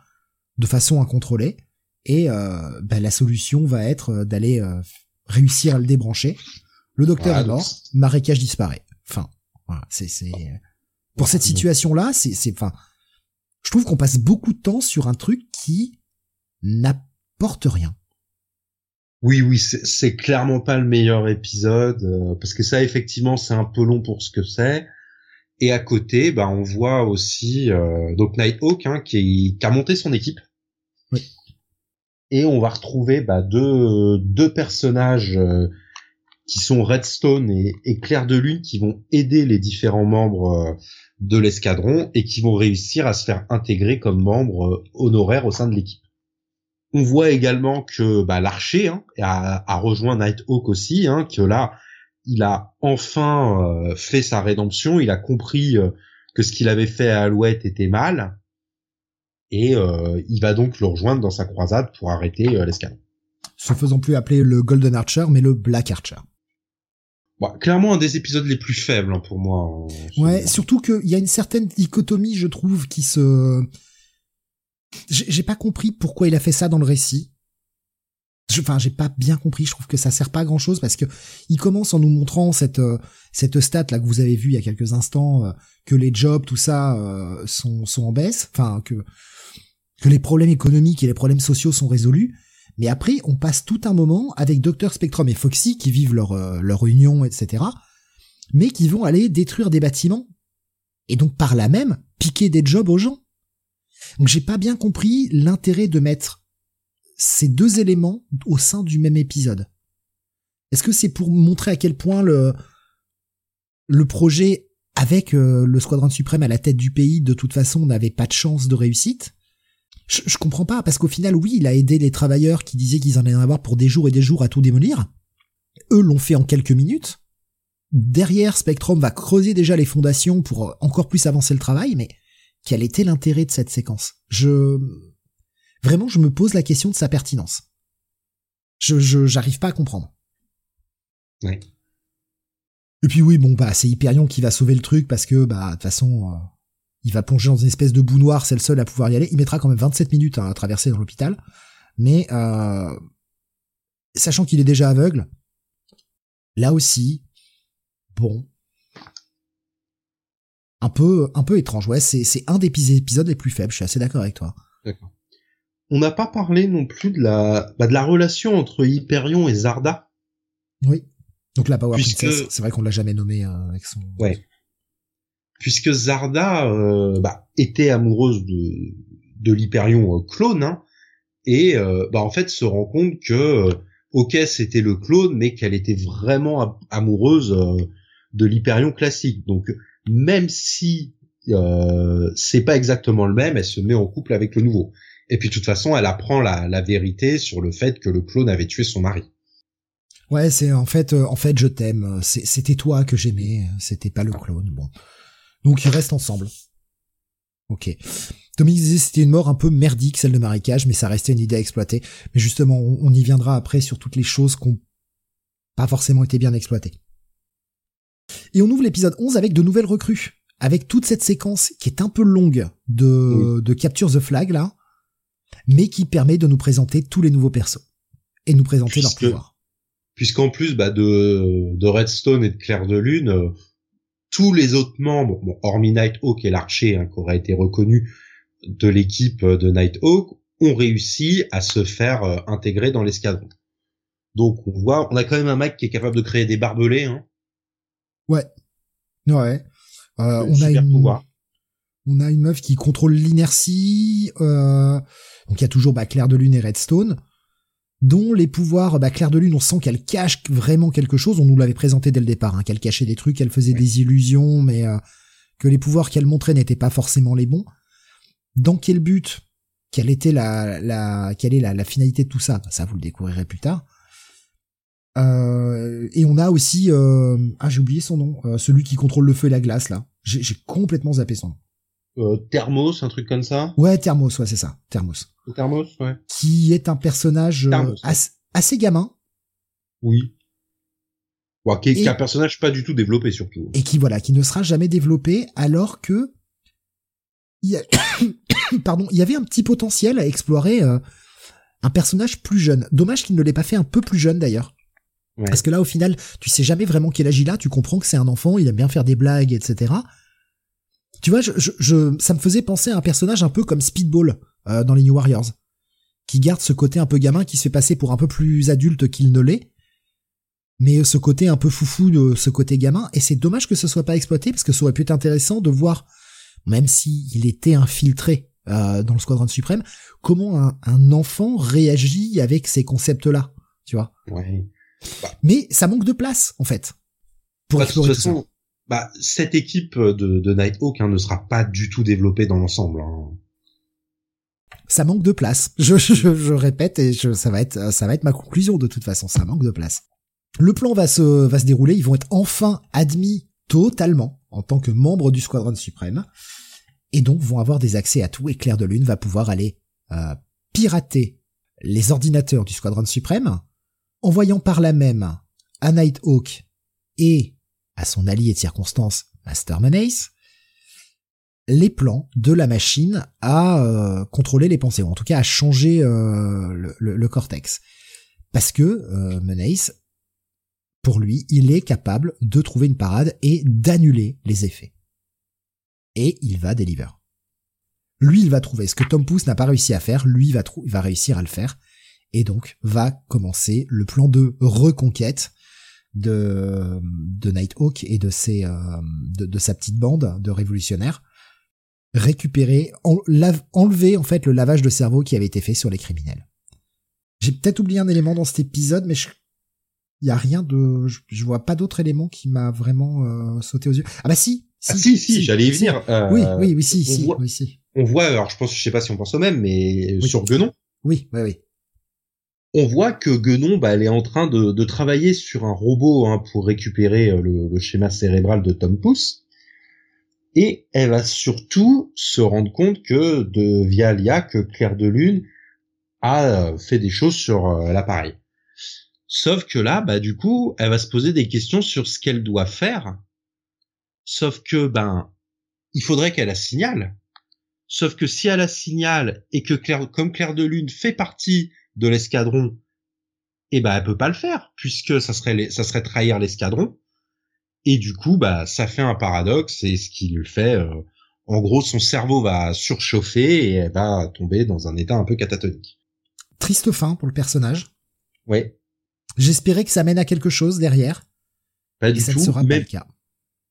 de façon incontrôlée, et euh, bah, la solution va être d'aller euh, réussir à le débrancher. Le docteur voilà, est mort, c'est... Marécage disparaît. Enfin, voilà, c'est, c'est, pour cette situation-là, c'est, c'est, enfin, je trouve qu'on passe beaucoup de temps sur un truc qui n'apporte rien. Oui, oui, c'est, c'est clairement pas le meilleur épisode, euh, parce que ça, effectivement, c'est un peu long pour ce que c'est. Et à côté, bah, on voit aussi, euh, donc Nighthawk, hein, qui, qui a monté son équipe. Oui. Et on va retrouver, bah, deux, deux personnages, euh, qui sont Redstone et, et Claire de Lune, qui vont aider les différents membres de l'escadron et qui vont réussir à se faire intégrer comme membres honoraires au sein de l'équipe. On voit également que bah, l'archer hein, a, a rejoint Nighthawk aussi, hein, que là, il a enfin euh, fait sa rédemption, il a compris euh, que ce qu'il avait fait à Alouette était mal, et euh, il va donc le rejoindre dans sa croisade pour arrêter euh, l'escadron. Se faisant plus appeler le Golden Archer, mais le Black Archer. Bon, clairement un des épisodes les plus faibles pour moi. Ouais, surtout qu'il y a une certaine dichotomie, je trouve, qui se... J'ai, j'ai pas compris pourquoi il a fait ça dans le récit. Je, enfin, j'ai pas bien compris, je trouve que ça sert pas à grand-chose, parce que il commence en nous montrant cette cette stat là que vous avez vue il y a quelques instants, que les jobs, tout ça, euh, sont, sont en baisse, enfin, que, que les problèmes économiques et les problèmes sociaux sont résolus. Mais après, on passe tout un moment avec Docteur Spectrum et Foxy qui vivent leur euh, leur union, et cetera, mais qui vont aller détruire des bâtiments et donc par là même piquer des jobs aux gens. Donc j'ai pas bien compris l'intérêt de mettre ces deux éléments au sein du même épisode. Est-ce que c'est pour montrer à quel point le le projet avec euh, le Squadron Suprême à la tête du pays de toute façon n'avait pas de chance de réussite? Je, je comprends pas, parce qu'au final, oui, il a aidé les travailleurs qui disaient qu'ils en allaient en avoir pour des jours et des jours à tout démolir. Eux l'ont fait en quelques minutes. Derrière, Spectrum va creuser déjà les fondations pour encore plus avancer le travail, mais quel était l'intérêt de cette séquence? Je... Vraiment, je me pose la question de sa pertinence. Je, je, j'arrive pas à comprendre. Ouais. Et puis oui, bon, bah, c'est Hyperion qui va sauver le truc, parce que, bah, de toute façon... Euh... Il va plonger dans une espèce de boue noire, c'est le seul à pouvoir y aller. Il mettra quand même vingt-sept minutes à traverser dans l'hôpital. Mais euh, sachant qu'il est déjà aveugle, là aussi, bon, un peu un peu étrange. Ouais, c'est, c'est un des épisodes les plus faibles, je suis assez d'accord avec toi. D'accord. On n'a pas parlé non plus de la bah de la relation entre Hyperion et Zarda. Oui, donc la Power Puisque... Princess, c'est vrai qu'on l'a jamais nommée euh, avec son... Ouais. Puisque Zarda euh, bah, était amoureuse de, de l'Hyperion euh, clone, hein, et euh, bah, en fait se rend compte que, euh, ok, c'était le clone, mais qu'elle était vraiment a- amoureuse euh, de l'Hyperion classique. Donc, même si euh, c'est pas exactement le même, elle se met en couple avec le nouveau. Et puis, de toute façon, elle apprend la, la vérité sur le fait que le clone avait tué son mari. Ouais, c'est en fait, euh, en fait, je t'aime. C'est, c'était toi que j'aimais, c'était pas le clone. Bon. Donc ils restent ensemble. Ok. Tommy disait que c'était une mort un peu merdique, celle de Marécage, mais ça restait une idée à exploiter. Mais justement, on y viendra après sur toutes les choses qui n'ont pas forcément été bien exploitées. Et on ouvre l'épisode onze avec de nouvelles recrues. Avec toute cette séquence qui est un peu longue de, oui. de Capture the Flag, là, mais qui permet de nous présenter tous les nouveaux persos. Et nous présenter Puisque, leur pouvoir. Puisqu'en plus bah, de, de Redstone et de Claire de Lune... Euh... Tous les autres membres, bon, hormis Nighthawk et l'archer, hein, qui aura été reconnu de l'équipe de Nighthawk, ont réussi à se faire euh, intégrer dans l'escadron. Donc, on voit, on a quand même un mec qui est capable de créer des barbelés, hein. Ouais. Ouais. Euh, on a une, pouvoir. on a une meuf qui contrôle l'inertie, euh, donc il y a toujours, bah, Claire de Lune et Redstone, dont les pouvoirs, bah, Claire de Lune, on sent qu'elle cache vraiment quelque chose. On nous l'avait présenté dès le départ, hein, qu'elle cachait des trucs, qu'elle faisait ouais. des illusions, mais euh, que les pouvoirs qu'elle montrait n'étaient pas forcément les bons. Dans quel but? quelle était la, la quelle est la, la finalité de tout ça. Ça, vous le découvrirez plus tard. Euh, et on a aussi, euh, ah j'ai oublié son nom, euh, celui qui contrôle le feu et la glace là. J'ai, j'ai complètement zappé son nom. Euh, Thermos, un truc comme ça. Ouais, Thermos, ouais c'est ça, Thermos. Thermos, ouais. Qui est un personnage Thermos, euh, as, assez gamin. Oui. Bon, qui est, et, qui est un personnage pas du tout développé surtout. Et qui voilà, qui ne sera jamais développé alors que il y a, pardon, il y avait un petit potentiel à explorer euh, un personnage plus jeune. Dommage qu'il ne l'ait pas fait un peu plus jeune d'ailleurs. Ouais. Parce que là, au final, tu sais jamais vraiment quel âge il a. Tu comprends que c'est un enfant, il aime bien faire des blagues, et cetera. Tu vois, je, je, je, ça me faisait penser à un personnage un peu comme Speedball euh, dans les New Warriors, qui garde ce côté un peu gamin, qui se fait passer pour un peu plus adulte qu'il ne l'est, mais ce côté un peu foufou, de, ce côté gamin. Et c'est dommage que ce soit pas exploité, parce que ça aurait pu être intéressant de voir, même s'il était infiltré euh, dans le Squadron Suprême, comment un, un enfant réagit avec ces concepts-là, tu vois. Ouais. Bah, mais ça manque de place en fait pour bah, explorer de toute façon, tout ça. Bah cette équipe de, de Nighthawk hein, ne sera pas du tout développée dans l'ensemble. Hein. Ça manque de place. Je, je, je répète et je, ça va être ça va être ma conclusion de toute façon. Ça manque de place. Le plan va se va se dérouler. Ils vont être enfin admis totalement en tant que membres du Squadron Suprême et donc vont avoir des accès à tout. Et Claire de Lune va pouvoir aller euh, pirater les ordinateurs du Squadron Suprême. Envoyant par là même à Nighthawk et à son allié de circonstance, Master Menace, les plans de la machine à euh, contrôler les pensées, ou en tout cas à changer euh, le, le, le cortex. Parce que euh, Menace, pour lui, il est capable de trouver une parade et d'annuler les effets. Et il va deliver. Lui, il va trouver ce que Tom Pouce n'a pas réussi à faire, lui, il va, trou- il va réussir à le faire. Et donc va commencer le plan de reconquête de, de Nighthawk et de, ses, euh, de, de sa petite bande de révolutionnaires, récupérer, en, lave, enlever en fait le lavage de cerveau qui avait été fait sur les criminels. J'ai peut-être oublié un élément dans cet épisode, mais il y a rien de, je, je vois pas d'autre élément qui m'a vraiment euh, sauté aux yeux. Ah bah si, si, ah, si, si, si, si, j'allais y venir. Si. Euh, oui, oui, oui, si, si, voit, oui, si. On voit, alors je pense, je sais pas si on pense au même, mais oui, sur Guenon. Oui, oui, oui. On voit que Guenon, bah, elle est en train de, de travailler sur un robot hein, pour récupérer le, le schéma cérébral de Tom Pouce, et elle va surtout se rendre compte que de via l'I A que Claire de Lune a fait des choses sur euh, l'appareil. Sauf que là, bah du coup, elle va se poser des questions sur ce qu'elle doit faire. Sauf que ben, il faudrait qu'elle la signale. Sauf que si elle la signale et que Claire, comme Claire de Lune fait partie de l'escadron, et eh ben elle peut pas le faire puisque ça serait les, ça serait trahir l'escadron, et du coup bah ça fait un paradoxe, et ce qui le fait euh, en gros son cerveau va surchauffer et elle va tomber dans un état un peu catatonique. Triste fin pour le personnage. Ouais. J'espérais que ça mène à quelque chose derrière. Pas du tout. Ça ne sera pas le cas.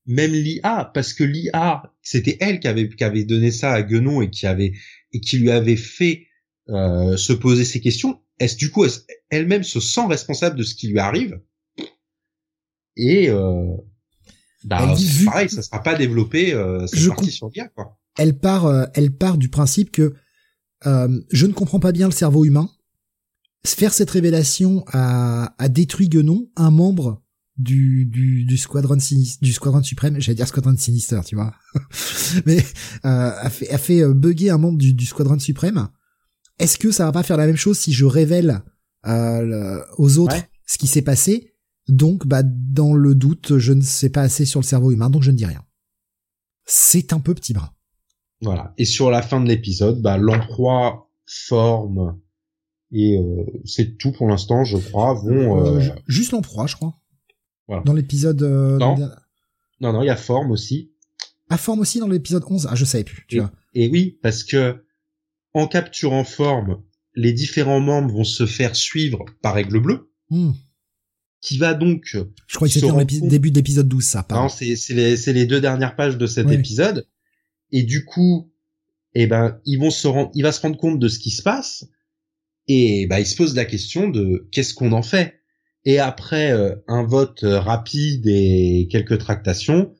Même l'I A, parce que l'I A c'était elle qui avait qui avait donné ça à Guenon et qui avait et qui lui avait fait Euh, se poser ces questions. Est-ce du coup est-ce, elle-même se sent responsable de ce qui lui arrive? Et euh, bah, dit, c'est pareil, ça sera pas développé. Euh, c'est parti comp- sur l'I A, quoi. Elle part, euh, elle part du principe que euh, je ne comprends pas bien le cerveau humain. Faire cette révélation a, a détruit Guenon, un membre du du du Squadron Sinis- du Squadron Suprême, j'allais dire Squadron Sinister, tu vois, mais euh, a fait a fait bugger un membre du, du Squadron Suprême. Est-ce que ça va pas faire la même chose si je révèle euh, le, aux autres ouais. ce qui s'est passé? Donc, bah, dans le doute, je ne sais pas assez sur le cerveau humain, donc je ne dis rien. C'est un peu petit bras. Voilà. Et sur la fin de l'épisode, bah, l'emploi, forme et euh, c'est tout pour l'instant, je crois. Vont euh... Euh, juste l'emploi, je crois. Voilà. Dans l'épisode. Euh, non. Dans... non, non, il y a forme aussi. Ah, forme aussi dans l'épisode onze. Ah, je savais plus. Tu et, vois. Et oui, parce que. En capturant forme, les différents membres vont se faire suivre par Aigle Bleu, mmh. qui va donc... Je crois que c'était en compte... début d'épisode douze, ça. Pardon. Non, c'est, c'est, les, c'est les deux dernières pages de cet oui. épisode. Et du coup, eh ben, ils vont se rend... il va se rendre compte de ce qui se passe, et ben, il se pose la question de qu'est-ce qu'on en fait. Et après euh, un vote rapide et quelques tractations,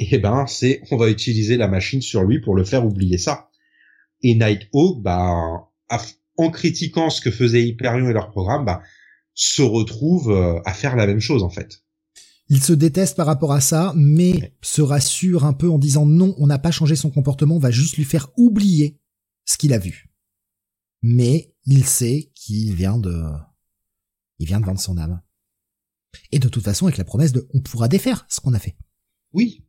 eh ben, c'est on va utiliser la machine sur lui pour le faire oublier ça. Et Nighthawk, bah, en critiquant ce que faisait Hyperion et leur programme, bah, se retrouve à faire la même chose, en fait. Il se déteste par rapport à ça, mais ouais. se rassure un peu en disant non, on n'a pas changé son comportement, on va juste lui faire oublier ce qu'il a vu. Mais il sait qu'il vient de, il vient de vendre son âme. Et de toute façon, avec la promesse de, on pourra défaire ce qu'on a fait. Oui.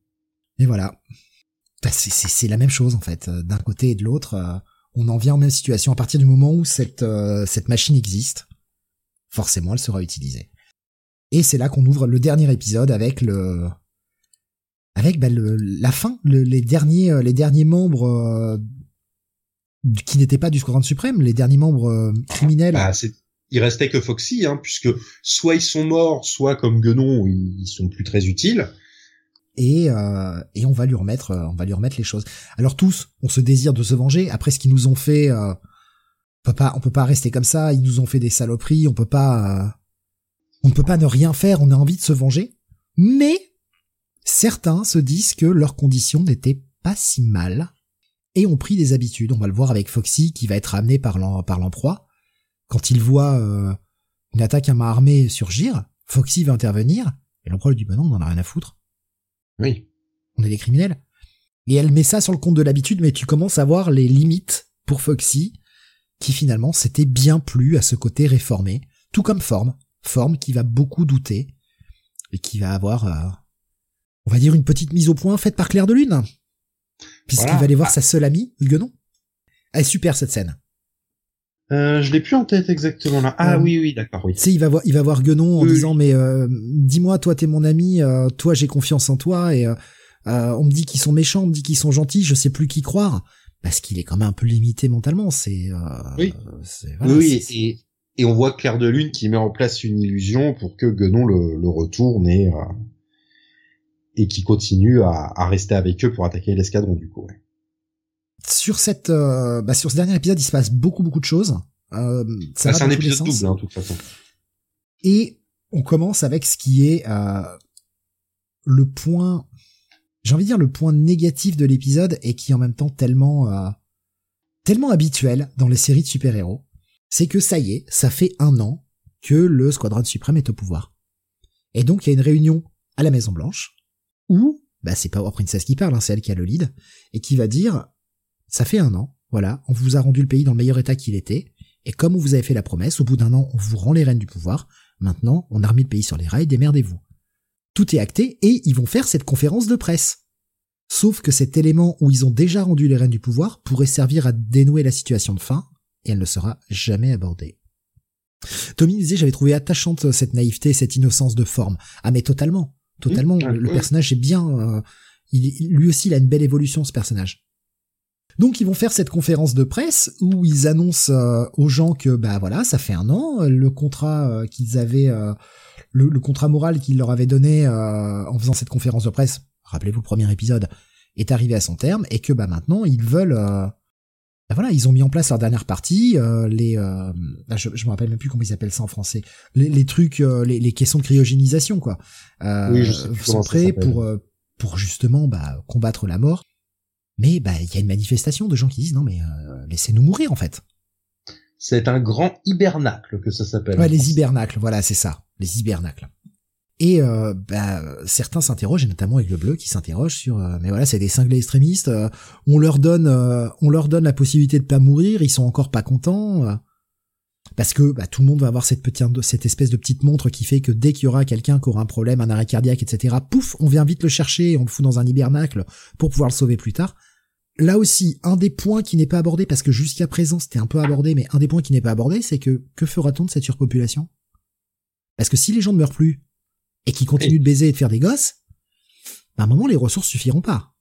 Et voilà. C'est, c'est, c'est la même chose, en fait. D'un côté et de l'autre, on en vient en même situation. À partir du moment où cette, cette machine existe, forcément, elle sera utilisée. Et c'est là qu'on ouvre le dernier épisode avec le, avec bah, le, la fin, le, les derniers, les derniers membres euh, qui n'étaient pas du Squadron Suprême, les derniers membres euh, criminels. Bah, c'est, il restait que Foxy, hein, puisque soit ils sont morts, soit comme Guenon, ils sont plus très utiles. Et euh, et on va lui remettre, on va lui remettre les choses. Alors tous, on se désire de se venger après ce qu'ils nous ont fait. Euh, on peut pas, on peut pas rester comme ça. Ils nous ont fait des saloperies. On peut pas. Euh, On ne peut pas ne rien faire, on a envie de se venger. Mais certains se disent que leurs conditions n'étaient pas si mal et ont pris des habitudes. On va le voir avec Foxy qui va être amené par l'emploi. Quand il voit euh, une attaque à main armée surgir, Foxy va intervenir et l'emploi lui dit bah « non, on n'en a rien à foutre. Oui. On est des criminels. » Et elle met ça sur le compte de l'habitude, mais tu commences à voir les limites pour Foxy qui finalement s'était bien plu à ce côté réformé, tout comme Forme. Forme qui va beaucoup douter et qui va avoir, euh, on va dire, une petite mise au point faite par Claire de Lune, puisqu'il voilà. va aller voir ah. sa seule amie, Guenon. Elle est super cette scène. Euh, je l'ai plus en tête exactement là. Ah euh, oui, oui, d'accord, oui. Tu sais, il va voir, il va voir Guenon en oui. disant mais euh, dis-moi, toi t'es mon ami, euh, toi j'ai confiance en toi et euh, euh, on me dit qu'ils sont méchants, on me dit qu'ils sont gentils, je sais plus qui croire parce qu'il est quand même un peu limité mentalement. C'est euh, oui, c'est, voilà, oui, c'est, et Et on voit Claire de Lune qui met en place une illusion pour que Guenon le, le retourne et, euh, et qui continue à, à rester avec eux pour attaquer l'escadron, du coup. Ouais. Sur cette, euh, bah, sur ce dernier épisode, il se passe beaucoup, beaucoup de choses. Euh, ça bah, c'est un épisode double, hein, de toute façon. Et on commence avec ce qui est, euh, le point, j'ai envie de dire le point négatif de l'épisode et qui est en même temps tellement, euh, tellement habituel dans les séries de super-héros. C'est que ça y est, ça fait un an que le Squadron Suprême est au pouvoir. Et donc, il y a une réunion à la Maison Blanche où, bah, c'est Power Princess qui parle, hein, c'est elle qui a le lead, et qui va dire, ça fait un an, voilà, on vous a rendu le pays dans le meilleur état qu'il était, et comme on vous avait fait la promesse, au bout d'un an, on vous rend les rênes du pouvoir, maintenant, on a remis le pays sur les rails, démerdez-vous. Tout est acté, et ils vont faire cette conférence de presse. Sauf que cet élément où ils ont déjà rendu les rênes du pouvoir pourrait servir à dénouer la situation de fin, et elle ne sera jamais abordée. Tommy disait, j'avais trouvé attachante cette naïveté, cette innocence de Forme. Ah mais totalement, totalement. Mmh, le, le personnage est bien, euh, il, lui aussi il a une belle évolution ce personnage. Donc ils vont faire cette conférence de presse où ils annoncent euh, aux gens que bah voilà, ça fait un an, le contrat euh, qu'ils avaient, euh, le, le contrat moral qu'ils leur avaient donné euh, en faisant cette conférence de presse, rappelez-vous le premier épisode, est arrivé à son terme et que bah maintenant ils veulent euh, voilà, ils ont mis en place leur dernière partie, euh, les, euh, je, je me rappelle même plus comment ils appellent ça en français, les, les trucs, euh, les, les caissons de cryogénisation, quoi, euh, oui, je sais plus sont prêts pour, euh, pour justement, bah, combattre la mort. Mais, bah, il y a une manifestation de gens qui disent, non, mais, euh, laissez-nous mourir, en fait. C'est un grand hibernacle que ça s'appelle. Ouais, les hibernacles, voilà, c'est ça, les hibernacles. Et, euh, bah, certains s'interrogent, et notamment avec le bleu qui s'interroge sur, euh, mais voilà, c'est des cinglés extrémistes, euh, on leur donne, euh, on leur donne la possibilité de pas mourir, ils sont encore pas contents, euh, parce que, bah, tout le monde va avoir cette petite, cette espèce de petite montre qui fait que dès qu'il y aura quelqu'un qui aura un problème, un arrêt cardiaque, et cetera, pouf, on vient vite le chercher, on le fout dans un hibernacle pour pouvoir le sauver plus tard. Là aussi, un des points qui n'est pas abordé, parce que jusqu'à présent c'était un peu abordé, mais un des points qui n'est pas abordé, c'est que, que fera-t-on de cette surpopulation? Parce que si les gens ne meurent plus, et qui continuent oui. de baiser et de faire des gosses, à un moment, les ressources suffiront pas.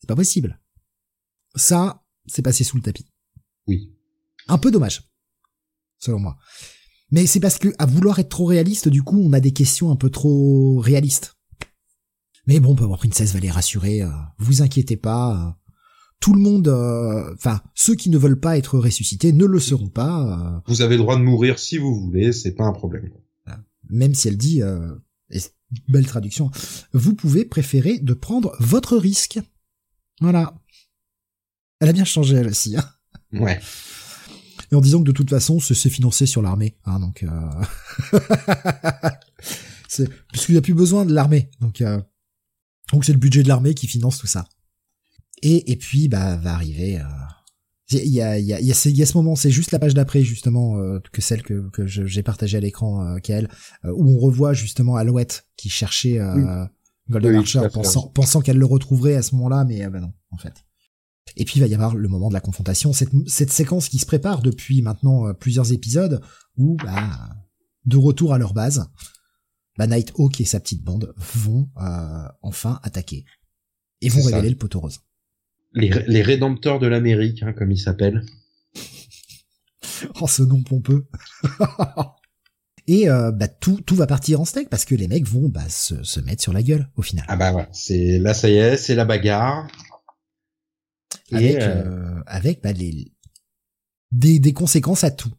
C'est pas possible. Ça, c'est passé sous le tapis. Oui. Un peu dommage, selon moi. Mais c'est parce que, à vouloir être trop réaliste, du coup, on a des questions un peu trop réalistes. Mais bon, Power Princess va les rassurer, euh, vous inquiétez pas, euh, tout le monde, enfin, euh, ceux qui ne veulent pas être ressuscités ne le seront pas. Euh, vous avez le droit de mourir si vous voulez, c'est pas un problème. Même si elle dit... Euh, Et belle traduction. Vous pouvez préférer de prendre votre risque. Voilà. Elle a bien changé, elle aussi. Hein. Ouais. Et en disant que de toute façon, c'est financé sur l'armée. Hein, donc, euh... c'est... Parce qu'il n'y a plus besoin de l'armée. Donc, euh... donc c'est le budget de l'armée qui finance tout ça. Et, et puis, bah, va arriver... Euh... Il y a, il y a, il y a, ce, il y a ce moment, c'est juste la page d'après justement euh, que celle que, que je, j'ai partagée à l'écran, euh, Kael, euh, où on revoit justement Alouette qui cherchait euh, oui. Golden oui, Archer, pensant, pensant qu'elle le retrouverait à ce moment-là, mais euh, bah non, en fait. Et puis il va y avoir le moment de la confrontation, cette, cette séquence qui se prépare depuis maintenant euh, plusieurs épisodes, où bah, de retour à leur base, bah, Nighthawk et sa petite bande vont euh, enfin attaquer et vont c'est révéler ça. Le poteau rose. Les, les rédempteurs de l'Amérique, hein, comme ils s'appellent. Oh, ce nom pompeux. Et euh, bah tout, tout va partir en steak parce que les mecs vont bah se, se mettre sur la gueule au final. Ah bah ouais, c'est là ça y est, c'est la bagarre. Et avec euh, euh, avec bah les des, des conséquences à tout,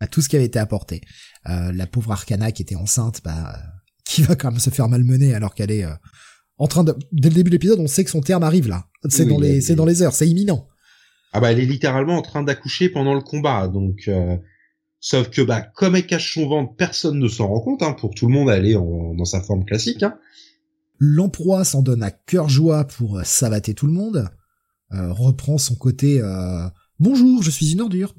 à tout ce qui avait été apporté. Euh, la pauvre Arcana qui était enceinte, bah euh, qui va quand même se faire malmener alors qu'elle est euh, en train de, dès le début de l'épisode, on sait que son terme arrive là. C'est oui, dans les, c'est dans les heures, c'est imminent. Ah bah elle est littéralement en train d'accoucher pendant le combat, donc euh, sauf que bah comme elle cache son ventre, personne ne s'en rend compte. Hein, pour tout le monde, elle est en, dans sa forme classique. Hein. L'emploi s'en donne à cœur joie pour savater tout le monde. Euh, reprend son côté euh, bonjour, je suis une ordure.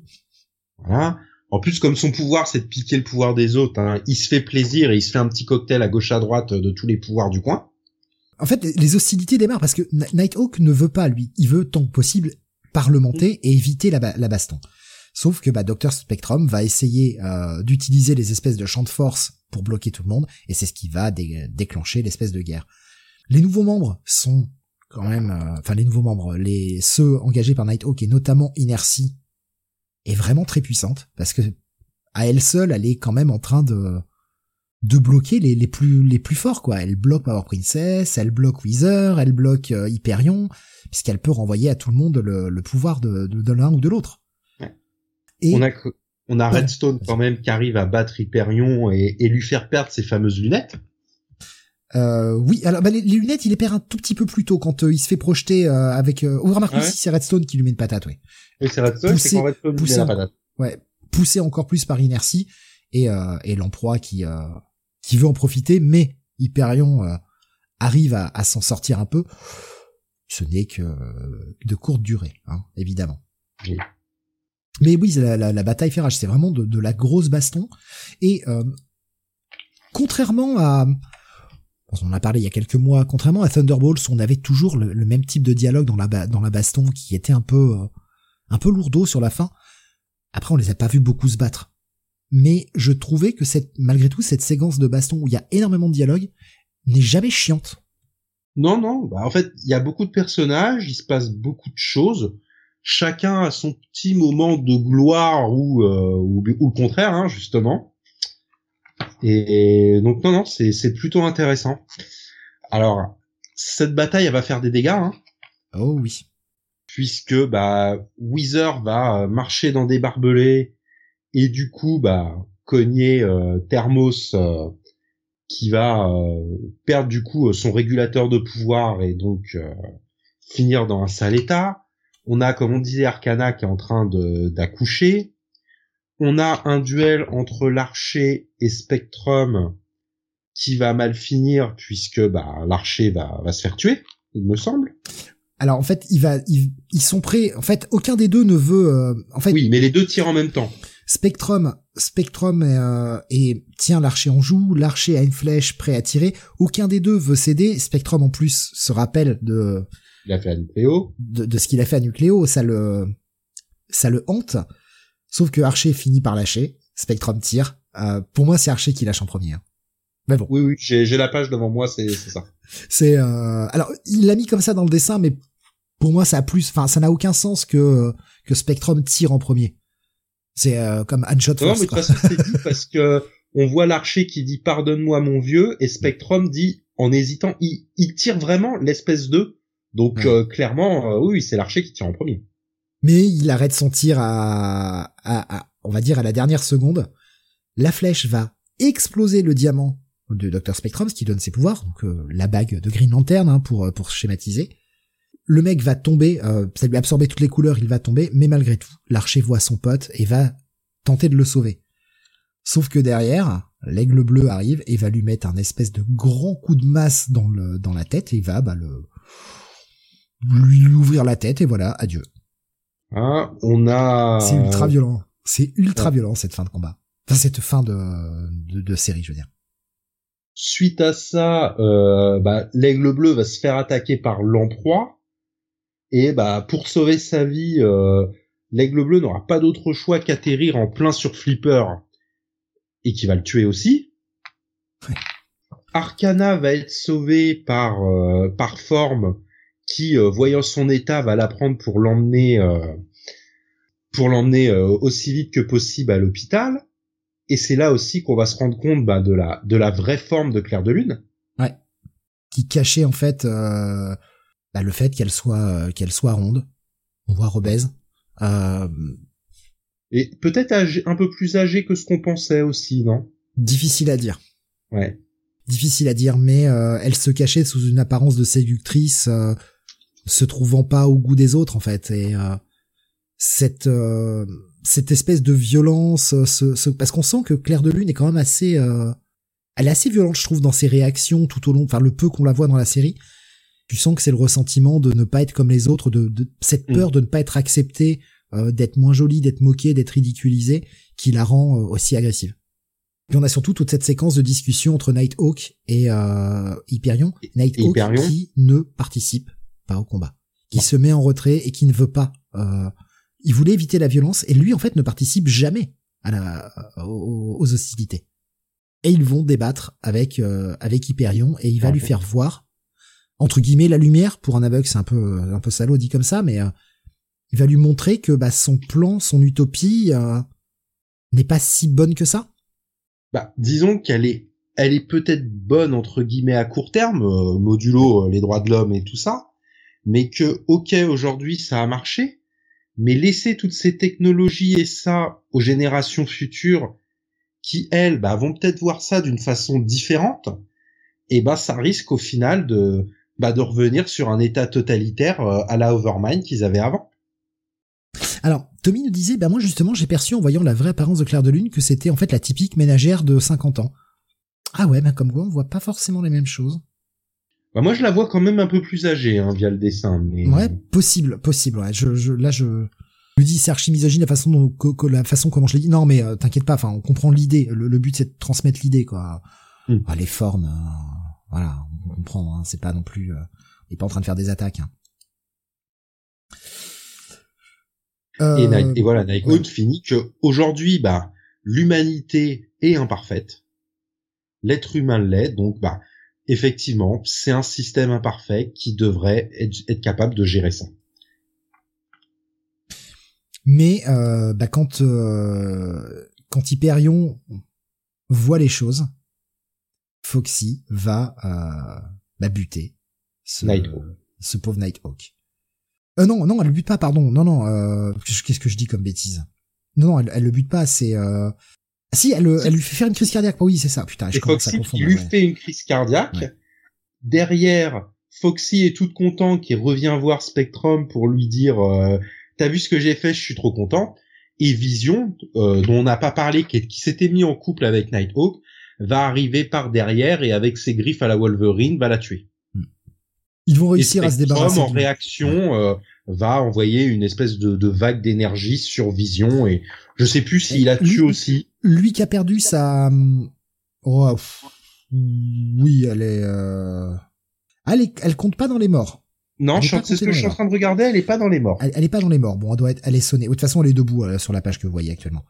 Voilà. En plus, comme son pouvoir, c'est de piquer le pouvoir des autres, hein, il se fait plaisir et il se fait un petit cocktail à gauche à droite de tous les pouvoirs du coin. En fait, les hostilités démarrent parce que Nighthawk ne veut pas, lui. Il veut, tant que possible, parlementer et éviter la, ba- la baston. Sauf que bah, Doctor Spectrum va essayer euh, d'utiliser les espèces de champs de force pour bloquer tout le monde, et c'est ce qui va dé- déclencher l'espèce de guerre. Les nouveaux membres sont quand même... Enfin, euh, les nouveaux membres, les ceux engagés par Nighthawk, et notamment Inertie, est vraiment très puissante, parce que à elle seule, elle est quand même en train de... de bloquer les, les plus les plus forts quoi. Elle bloque Power Princess, elle bloque Weaver, elle bloque euh, Hyperion, puisqu'elle peut renvoyer à tout le monde le, le pouvoir de, de, de l'un ou de l'autre. Ouais. Et on a on a Redstone ouais. quand même qui arrive à battre Hyperion et, et lui faire perdre ses fameuses lunettes. Euh, oui, alors bah, les, les lunettes, il les perd un tout petit peu plus tôt quand euh, il se fait projeter euh, avec. Euh, oh remarque ah ouais. ici, c'est Redstone qui lui met une patate, oui. Oui, c'est Redstone, poussé, c'est quand Redstone poussé, lui met la patate. Ouais, poussé encore plus par Inertie et euh, et l'emploi qui euh, qui veut en profiter, mais Hyperion euh, arrive à, à s'en sortir un peu. Ce n'est que euh, de courte durée, hein, évidemment. Oui. Mais oui, la, la, la bataille fait rage, c'est vraiment de, de la grosse baston. Et euh, contrairement à... On en a parlé il y a quelques mois. Contrairement à Thunderbolts, on avait toujours le, le même type de dialogue dans la, dans la baston qui était un peu, euh, un peu lourdeau sur la fin. Après, on les a pas vus beaucoup se battre. Mais je trouvais que cette, malgré tout, cette séquence de baston où il y a énormément de dialogue n'est jamais chiante. Non, non. Bah en fait, il y a beaucoup de personnages, il se passe beaucoup de choses. Chacun a son petit moment de gloire ou euh, ou, ou le contraire, hein, justement. Et donc non, non, c'est c'est plutôt intéressant. Alors cette bataille, elle va faire des dégâts. Hein, oh oui. Puisque bah Weezer va marcher dans des barbelés. Et du coup, bah, cogner euh, Thermos euh, qui va euh, perdre du coup son régulateur de pouvoir et donc euh, finir dans un sale état. On a, comme on disait, Arcana qui est en train de, d'accoucher. On a un duel entre l'archer et Spectrum qui va mal finir puisque bah l'archer va, va se faire tuer, il me semble. Alors en fait, il va, il, ils sont prêts. En fait, aucun des deux ne veut. Euh, en fait. Oui, mais les deux tirent en même temps. Spectrum, Spectrum et, euh, et tiens, l'archer en joue, l'archer a une flèche prêt à tirer, aucun des deux veut céder, Spectrum en plus se rappelle de il a fait à Nucléo. De, de ce qu'il a fait à Nucléo, ça le ça le hante, sauf que Archer finit par lâcher, Spectrum tire, euh, pour moi c'est Archer qui lâche en premier. Mais bon. Oui oui, j'ai, j'ai la page devant moi, c'est, c'est ça. C'est euh, alors il l'a mis comme ça dans le dessin, mais pour moi ça a plus, enfin ça n'a aucun sens que que Spectrum tire en premier. C'est euh, comme un shot first. Non, mais de toute façon, c'est dit parce que on voit l'archer qui dit pardonne-moi mon vieux et Spectrum dit en hésitant, il, il tire vraiment l'espèce d'eux. Donc ouais. euh, clairement, euh, oui, c'est l'archer qui tire en premier. Mais il arrête son tir à, à, à, on va dire à la dernière seconde. La flèche va exploser le diamant de Docteur Spectrum, ce qui donne ses pouvoirs, donc euh, la bague de Green Lantern hein, pour pour schématiser. le mec va tomber, euh, ça lui a absorbé toutes les couleurs, il va tomber, mais malgré tout, l'archer voit son pote et va tenter de le sauver. Sauf que derrière, l'aigle bleu arrive et va lui mettre un espèce de grand coup de masse dans le dans la tête et il va bah le lui ouvrir la tête et voilà, adieu. Hein, on a... C'est ultra violent. C'est ultra ouais. violent cette fin de combat. Enfin, cette fin de, de, de série, je veux dire. Suite à ça, euh, bah, l'aigle bleu va se faire attaquer par l'emploi. Et bah, pour sauver sa vie, euh, l'aigle bleu n'aura pas d'autre choix qu'atterrir en plein sur Flipper. Et qui va le tuer aussi. Ouais. Arcana va être sauvée par, euh, par Forme. Qui, euh, voyant son état, va la prendre pour l'emmener euh, pour l'emmener euh, aussi vite que possible à l'hôpital. Et c'est là aussi qu'on va se rendre compte bah, de la de la vraie forme de Claire de Lune. Ouais. Qui cachait en fait euh, bah, le fait qu'elle soit euh, qu'elle soit ronde, on voit obèse. Euh... Et peut-être âgé, un peu plus âgée que ce qu'on pensait aussi, non ? Difficile à dire. Ouais. Difficile à dire, mais euh, elle se cachait sous une apparence de séductrice. Euh, se trouvant pas au goût des autres en fait et euh, cette euh, cette espèce de violence ce, ce parce qu'on sent que Claire de Lune est quand même assez euh, elle est assez violente je trouve dans ses réactions tout au long, enfin le peu qu'on la voit dans la série tu sens que c'est le ressentiment de ne pas être comme les autres, de, de cette peur de ne pas être acceptée, euh, d'être moins jolie, d'être moquée, d'être ridiculisée qui la rend euh, aussi agressive. Puis on a surtout toute cette séquence de discussion entre Nighthawk et euh, Hyperion Nighthawk Hyperion. Qui ne participe pas au combat, qui se met en retrait et qui ne veut pas. Euh, il voulait éviter la violence et lui en fait ne participe jamais à la, aux, aux hostilités. Et ils vont débattre avec euh, avec Hyperion et il va ah, lui bon. faire voir entre guillemets la lumière. Pour un aveugle c'est un peu un peu salaud dit comme ça, mais euh, il va lui montrer que bah son plan, son utopie euh, n'est pas si bonne que ça. Bah disons qu'elle est elle est peut-être bonne entre guillemets à court terme, euh, modulo euh, les droits de l'homme et tout ça. Mais que, ok, aujourd'hui, ça a marché, mais laisser toutes ces technologies et ça aux générations futures qui, elles, bah, vont peut-être voir ça d'une façon différente, et bah, ça risque au final de, bah, de revenir sur un état totalitaire à la Overmind qu'ils avaient avant. Alors, Tommy nous disait, bah, moi, justement, j'ai perçu en voyant la vraie apparence de Claire de Lune que c'était, en fait, la typique ménagère de cinquante ans. Ah ouais, bah, comme quoi, on voit pas forcément les mêmes choses. Bah moi je la vois quand même un peu plus âgée hein, via le dessin. Mais... Ouais, possible, possible. Ouais. Je, je, là je lui dis c'est archi-misogyne la façon dont, que, que, la façon comment je l'ai dit. Non mais euh, t'inquiète pas, enfin on comprend l'idée. Le, le but c'est de transmettre l'idée quoi. Mm. Ah, les formes, euh, voilà, on comprend. Hein, c'est pas non plus, euh, on est pas en train de faire des attaques. Hein. Euh... Et, Night, et voilà, Nighthawk ouais. finit que aujourd'hui bah l'humanité est imparfaite, l'être humain l'est, donc bah effectivement, c'est un système imparfait qui devrait être, être capable de gérer ça. Mais euh, bah quand euh, quand Hyperion voit les choses, Foxy va euh, bah buter ce, Nighthawk. ce pauvre Nighthawk. Euh, non, non, elle le bute pas, pardon. Non, non. Euh, qu'est-ce que je dis comme bêtise ? Non, non, elle, elle le bute pas. C'est euh, Si, elle, elle lui fait faire une crise cardiaque. Oui, c'est ça. Putain, je commence à confondre. Foxy lui fait une crise cardiaque. Ouais. Derrière, Foxy est toute content qui revient voir Spectrum pour lui dire euh, « T'as vu ce que j'ai fait, je suis trop content. » Et Vision, euh, dont on n'a pas parlé, qui, qui s'était mis en couple avec Nighthawk, va arriver par derrière et avec ses griffes à la Wolverine, va la tuer. Ils vont réussir à se débarrasser. Spectrum, en réaction, euh, va envoyer une espèce de, de vague d'énergie sur Vision et je sais plus s'il a tué aussi. Lui qui a perdu sa... Oh, oui, elle est, euh... elle est... Elle compte pas dans les morts. Non, je... c'est ce que je suis en train de regarder, elle est pas dans les morts. Elle, elle est pas dans les morts, bon, elle doit être... Elle est sonnée. De toute façon, elle est debout euh, sur la page que vous voyez actuellement.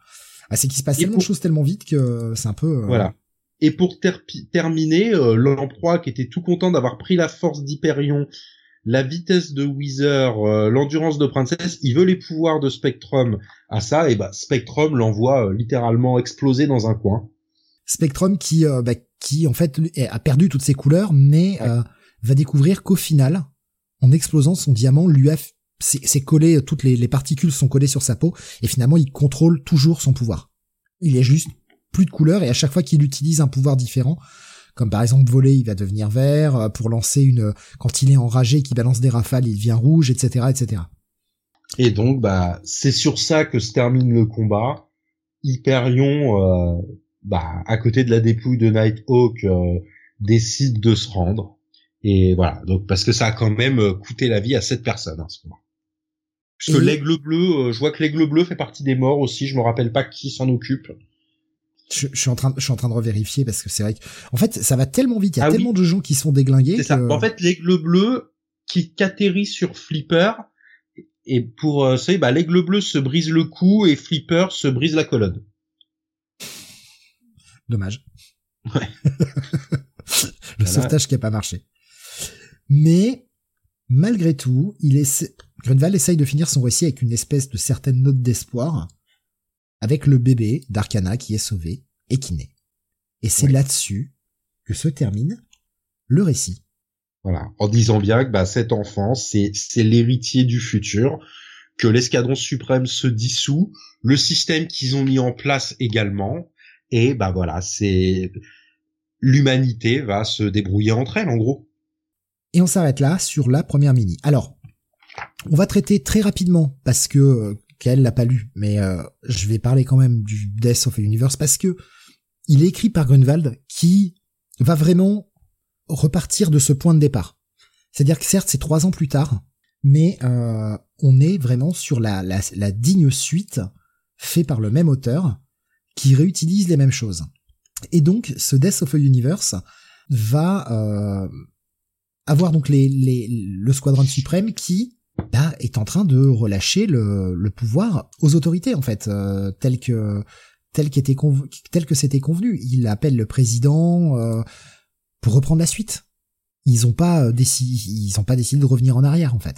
Ah, c'est qu'il se passe tellement de pour... choses tellement vite que c'est un peu... Euh... Voilà. Et pour ter- terminer, euh, l'emploi qui était tout content d'avoir pris la force d'Hyperion, la vitesse de Weaver, euh, l'endurance de Princess, il veut les pouvoirs de Spectrum à ça, et bah Spectrum l'envoie euh, littéralement exploser dans un coin. Spectrum qui, euh, bah, qui en fait a perdu toutes ses couleurs, mais ouais. euh, va découvrir qu'au final, en explosant son diamant, lui a f- c'est, c'est collé, toutes les, les particules sont collées sur sa peau, et finalement il contrôle toujours son pouvoir. Il est juste plus de couleurs, et à chaque fois qu'il utilise un pouvoir différent, comme par exemple voler, il va devenir vert, pour lancer une, quand il est enragé et qu'il balance des rafales, il devient rouge, et cetera, et cetera. Et donc, bah, c'est sur ça que se termine le combat. Hyperion, euh, bah, à côté de la dépouille de Nighthawk, euh, décide de se rendre. Et voilà. Donc, parce que ça a quand même coûté la vie à sept personnes, hein, ce combat. Parce que et... l'aigle bleu, euh, je vois que l'aigle bleu fait partie des morts aussi, je me rappelle pas qui s'en occupe. Je, je suis en train, je suis en train de revérifier parce que c'est vrai que, en fait, ça va tellement vite, il y a ah tellement oui. de gens qui sont déglingués. C'est que... ça. En fait, l'aigle bleu qui atterrit sur Flipper, et pour, euh, c'est, bah, l'aigle bleu se brise le cou et Flipper se brise la colonne. Dommage. Ouais. Le voilà. Sauvetage qui a pas marché. Mais, malgré tout, il essaie, Gruenwald essaye de finir son récit avec une espèce de certaine note d'espoir, avec le bébé d'Arcana qui est sauvé et qui naît. Et c'est oui. là-dessus que se termine le récit. Voilà, en disant bien que bah, cet enfant, c'est, c'est l'héritier du futur, que l'escadron suprême se dissout, le système qu'ils ont mis en place également, et bah voilà, c'est l'humanité va se débrouiller entre elles en gros. Et on s'arrête là sur la première mini. Alors, on va traiter très rapidement parce que euh, Kael l'a pas lu, mais euh, je vais parler quand même du Death of the Universe parce que il est écrit par Gruenwald qui va vraiment repartir de ce point de départ. C'est-à-dire que certes, c'est trois ans plus tard, mais euh, on est vraiment sur la, la, la digne suite faite par le même auteur qui réutilise les mêmes choses. Et donc, ce Death of the Universe va euh, avoir donc les, les, le Squadron Suprême qui bah, est en train de relâcher le, le pouvoir aux autorités, en fait, euh, tel que tel qu'était convenu, tel que c'était convenu. Il appelle le président... Euh, pour reprendre la suite. Ils ont pas décidé, ils ont pas décidé de revenir en arrière, en fait.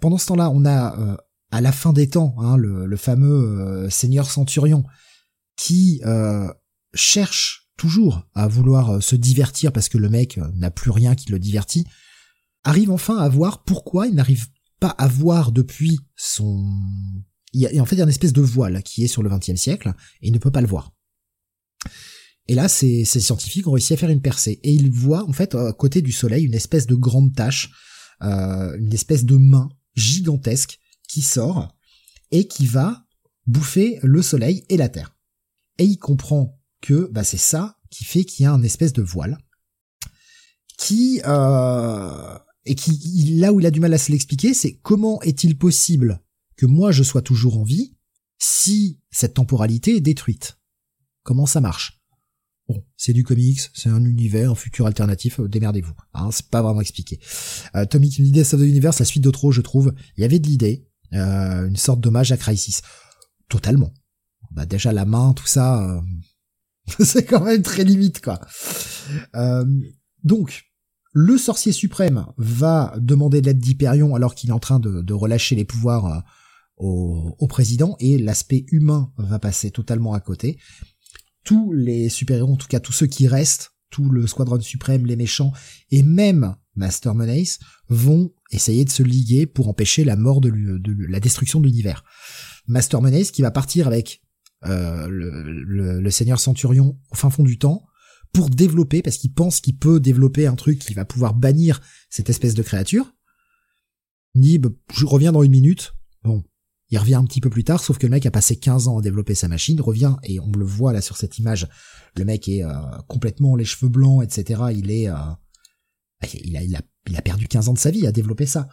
Pendant ce temps-là, on a, euh, à la fin des temps, hein, le, le fameux euh, Seigneur Centurion qui euh, cherche toujours à vouloir se divertir parce que le mec n'a plus rien qui le divertit, arrive enfin à voir pourquoi il n'arrive pas à voir depuis son... Il y a, en fait, il y a une espèce de voile qui est sur le vingtième siècle et il ne peut pas le voir. Et là, ces, ces scientifiques ont réussi à faire une percée. Et ils voient, en fait, à côté du soleil, une espèce de grande tache, euh, une espèce de main gigantesque qui sort et qui va bouffer le soleil et la Terre. Et il comprend que bah, c'est ça qui fait qu'il y a une espèce de voile qui... Euh, et qui, là où il a du mal à se l'expliquer, c'est comment est-il possible que moi, je sois toujours en vie si cette temporalité est détruite? Comment ça marche? Bon, c'est du comics, c'est un univers, un futur alternatif, démerdez-vous. Hein, c'est pas vraiment expliqué. Euh, Tommy qui me dit Death of the Universe, la suite d'Otro, je trouve, il y avait de l'idée, euh, une sorte d'hommage à Crisis. Totalement. Bah déjà, la main, tout ça, euh, c'est quand même très limite, quoi. Euh, donc, le sorcier suprême va demander de l'aide d'Hyperion alors qu'il est en train de, de relâcher les pouvoirs euh, au, au président, et l'aspect humain va passer totalement à côté. Tous les super-héros, en tout cas tous ceux qui restent, tout le Squadron Suprême, les méchants, et même Master Menace, vont essayer de se liguer pour empêcher la mort de, de, de la destruction de l'univers. Master Menace qui va partir avec euh, le, le, le Seigneur Centurion au fin fond du temps pour développer, parce qu'il pense qu'il peut développer un truc qui va pouvoir bannir cette espèce de créature. Il dit bah, « Je reviens dans une minute ». Bon. Il revient un petit peu plus tard, sauf que le mec a passé quinze ans à développer sa machine, revient, et on le voit là sur cette image, le mec est euh, complètement les cheveux blancs, et cetera. Il est, euh, il a, il a, il a perdu quinze ans de sa vie à développer ça.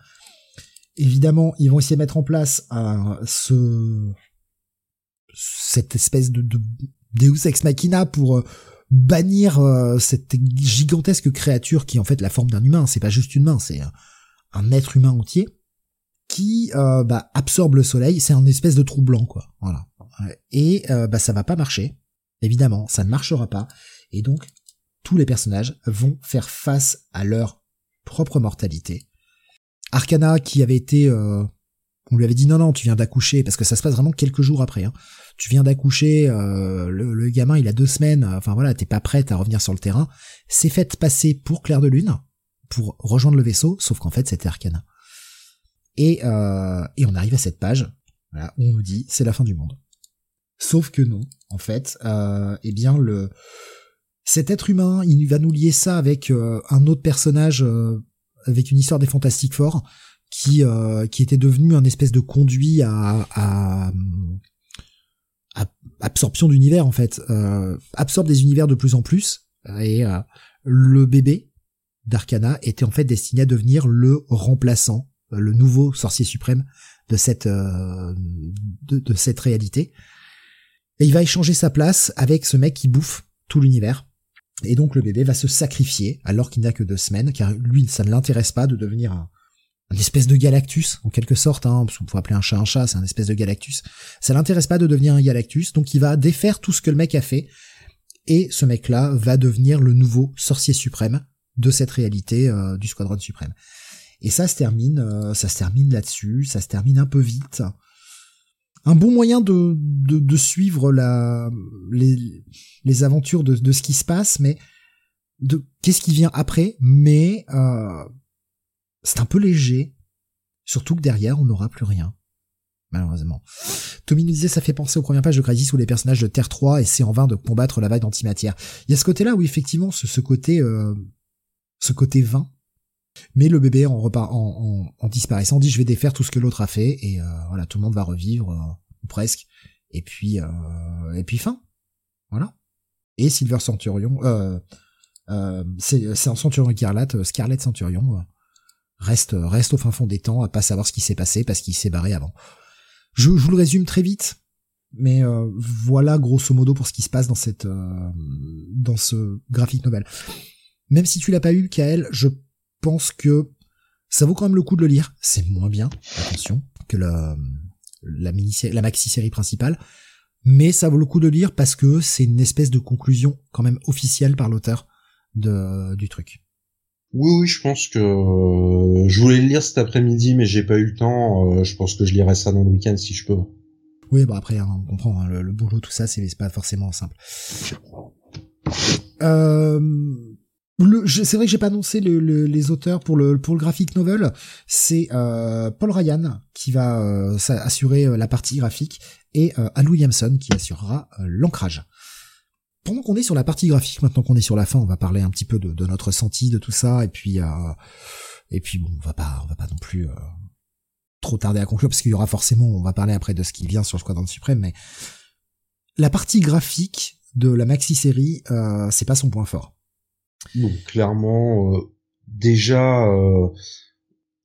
Évidemment, ils vont essayer de mettre en place un, ce, cette espèce de, de Deus Ex Machina pour euh, bannir euh, cette gigantesque créature qui est en fait la forme d'un humain. C'est pas juste une main, c'est un, un être humain entier. Qui euh, bah, absorbe le soleil, c'est un espèce de trou blanc, quoi. Voilà. Et euh, bah, ça va pas marcher, évidemment, ça ne marchera pas. Et donc, tous les personnages vont faire face à leur propre mortalité. Arcana, qui avait été... Euh, on lui avait dit, non, non, tu viens d'accoucher, parce que ça se passe vraiment quelques jours après. Hein. Tu viens d'accoucher, euh, le, le gamin, il a deux semaines, enfin voilà, t'es pas prête à revenir sur le terrain. S'est faite passer pour Claire de Lune, pour rejoindre le vaisseau, sauf qu'en fait, c'était Arcana. Et, euh, et on arrive à cette page, voilà, où on nous dit c'est la fin du monde. Sauf que non, en fait, euh, eh bien le cet être humain, il va nous lier ça avec euh, un autre personnage, euh, avec une histoire des Fantastic Four, qui euh, qui était devenu un espèce de conduit à, à, à absorption d'univers, en fait. Euh, absorbe des univers de plus en plus, et euh, le bébé d'Arcana était en fait destiné à devenir le remplaçant, le nouveau sorcier suprême de cette euh, de, de cette réalité. Et il va échanger sa place avec ce mec qui bouffe tout l'univers. Et donc le bébé va se sacrifier alors qu'il n'a que deux semaines, car lui, ça ne l'intéresse pas de devenir un, un espèce de Galactus, en quelque sorte, hein, parce qu'on peut appeler un chat un chat, c'est un espèce de Galactus. Ça l'intéresse pas de devenir un Galactus, donc il va défaire tout ce que le mec a fait, et ce mec-là va devenir le nouveau sorcier suprême de cette réalité euh, du Squadron Suprême. Et ça se termine, euh, ça se termine là-dessus, ça se termine un peu vite. Un bon moyen de, de, de suivre la, les, les aventures de, de ce qui se passe, mais de qu'est-ce qui vient après, mais euh, c'est un peu léger, surtout que derrière on n'aura plus rien, malheureusement. Tommy nous disait, ça fait penser aux premières pages de Crisis où les personnages de Terre trois essaient en vain de combattre la vague d'antimatière. Il y a ce côté-là où effectivement ce, ce côté euh, ce côté vain, mais le bébé, en, repart, en, en, en disparaissant, dit « je vais défaire tout ce que l'autre a fait » et euh, voilà, tout le monde va revivre, euh, presque, et puis, euh, et puis fin. Voilà. Et Silver Centurion, euh, euh, c'est, c'est un Centurion écarlate, Scarlet Centurion, euh, reste, reste au fin fond des temps à pas savoir ce qui s'est passé parce qu'il s'est barré avant. Je, je vous le résume très vite, mais euh, voilà grosso modo pour ce qui se passe dans, cette, euh, dans ce graphic novel. Même si tu l'as pas eu, Kael, je pense que ça vaut quand même le coup de le lire. C'est moins bien, attention, que la, la mini, la maxi-série principale, mais ça vaut le coup de le lire parce que c'est une espèce de conclusion quand même officielle par l'auteur de, du truc. Oui, oui, je pense que euh, je voulais le lire cet après-midi, mais j'ai pas eu le temps. Euh, je pense que je lirai ça dans le week-end si je peux. Oui, bah après, hein, on comprend, hein, le, le boulot, tout ça, c'est, c'est pas forcément simple. Euh... Le, je, c'est vrai que j'ai pas annoncé le, le, les auteurs pour le pour le graphic novel. C'est euh, Paul Ryan qui va euh, assurer euh, la partie graphique et euh, Al Williamson qui assurera euh, l'ancrage. Pendant qu'on est sur la partie graphique, maintenant qu'on est sur la fin, on va parler un petit peu de, de notre ressenti, de tout ça, et puis euh, et puis bon, on va pas on va pas non plus euh, trop tarder à conclure parce qu'il y aura forcément, on va parler après de ce qui vient sur le Squadron Suprême, mais la partie graphique de la maxi-série, euh, c'est pas son point fort. Donc clairement, euh, déjà, euh,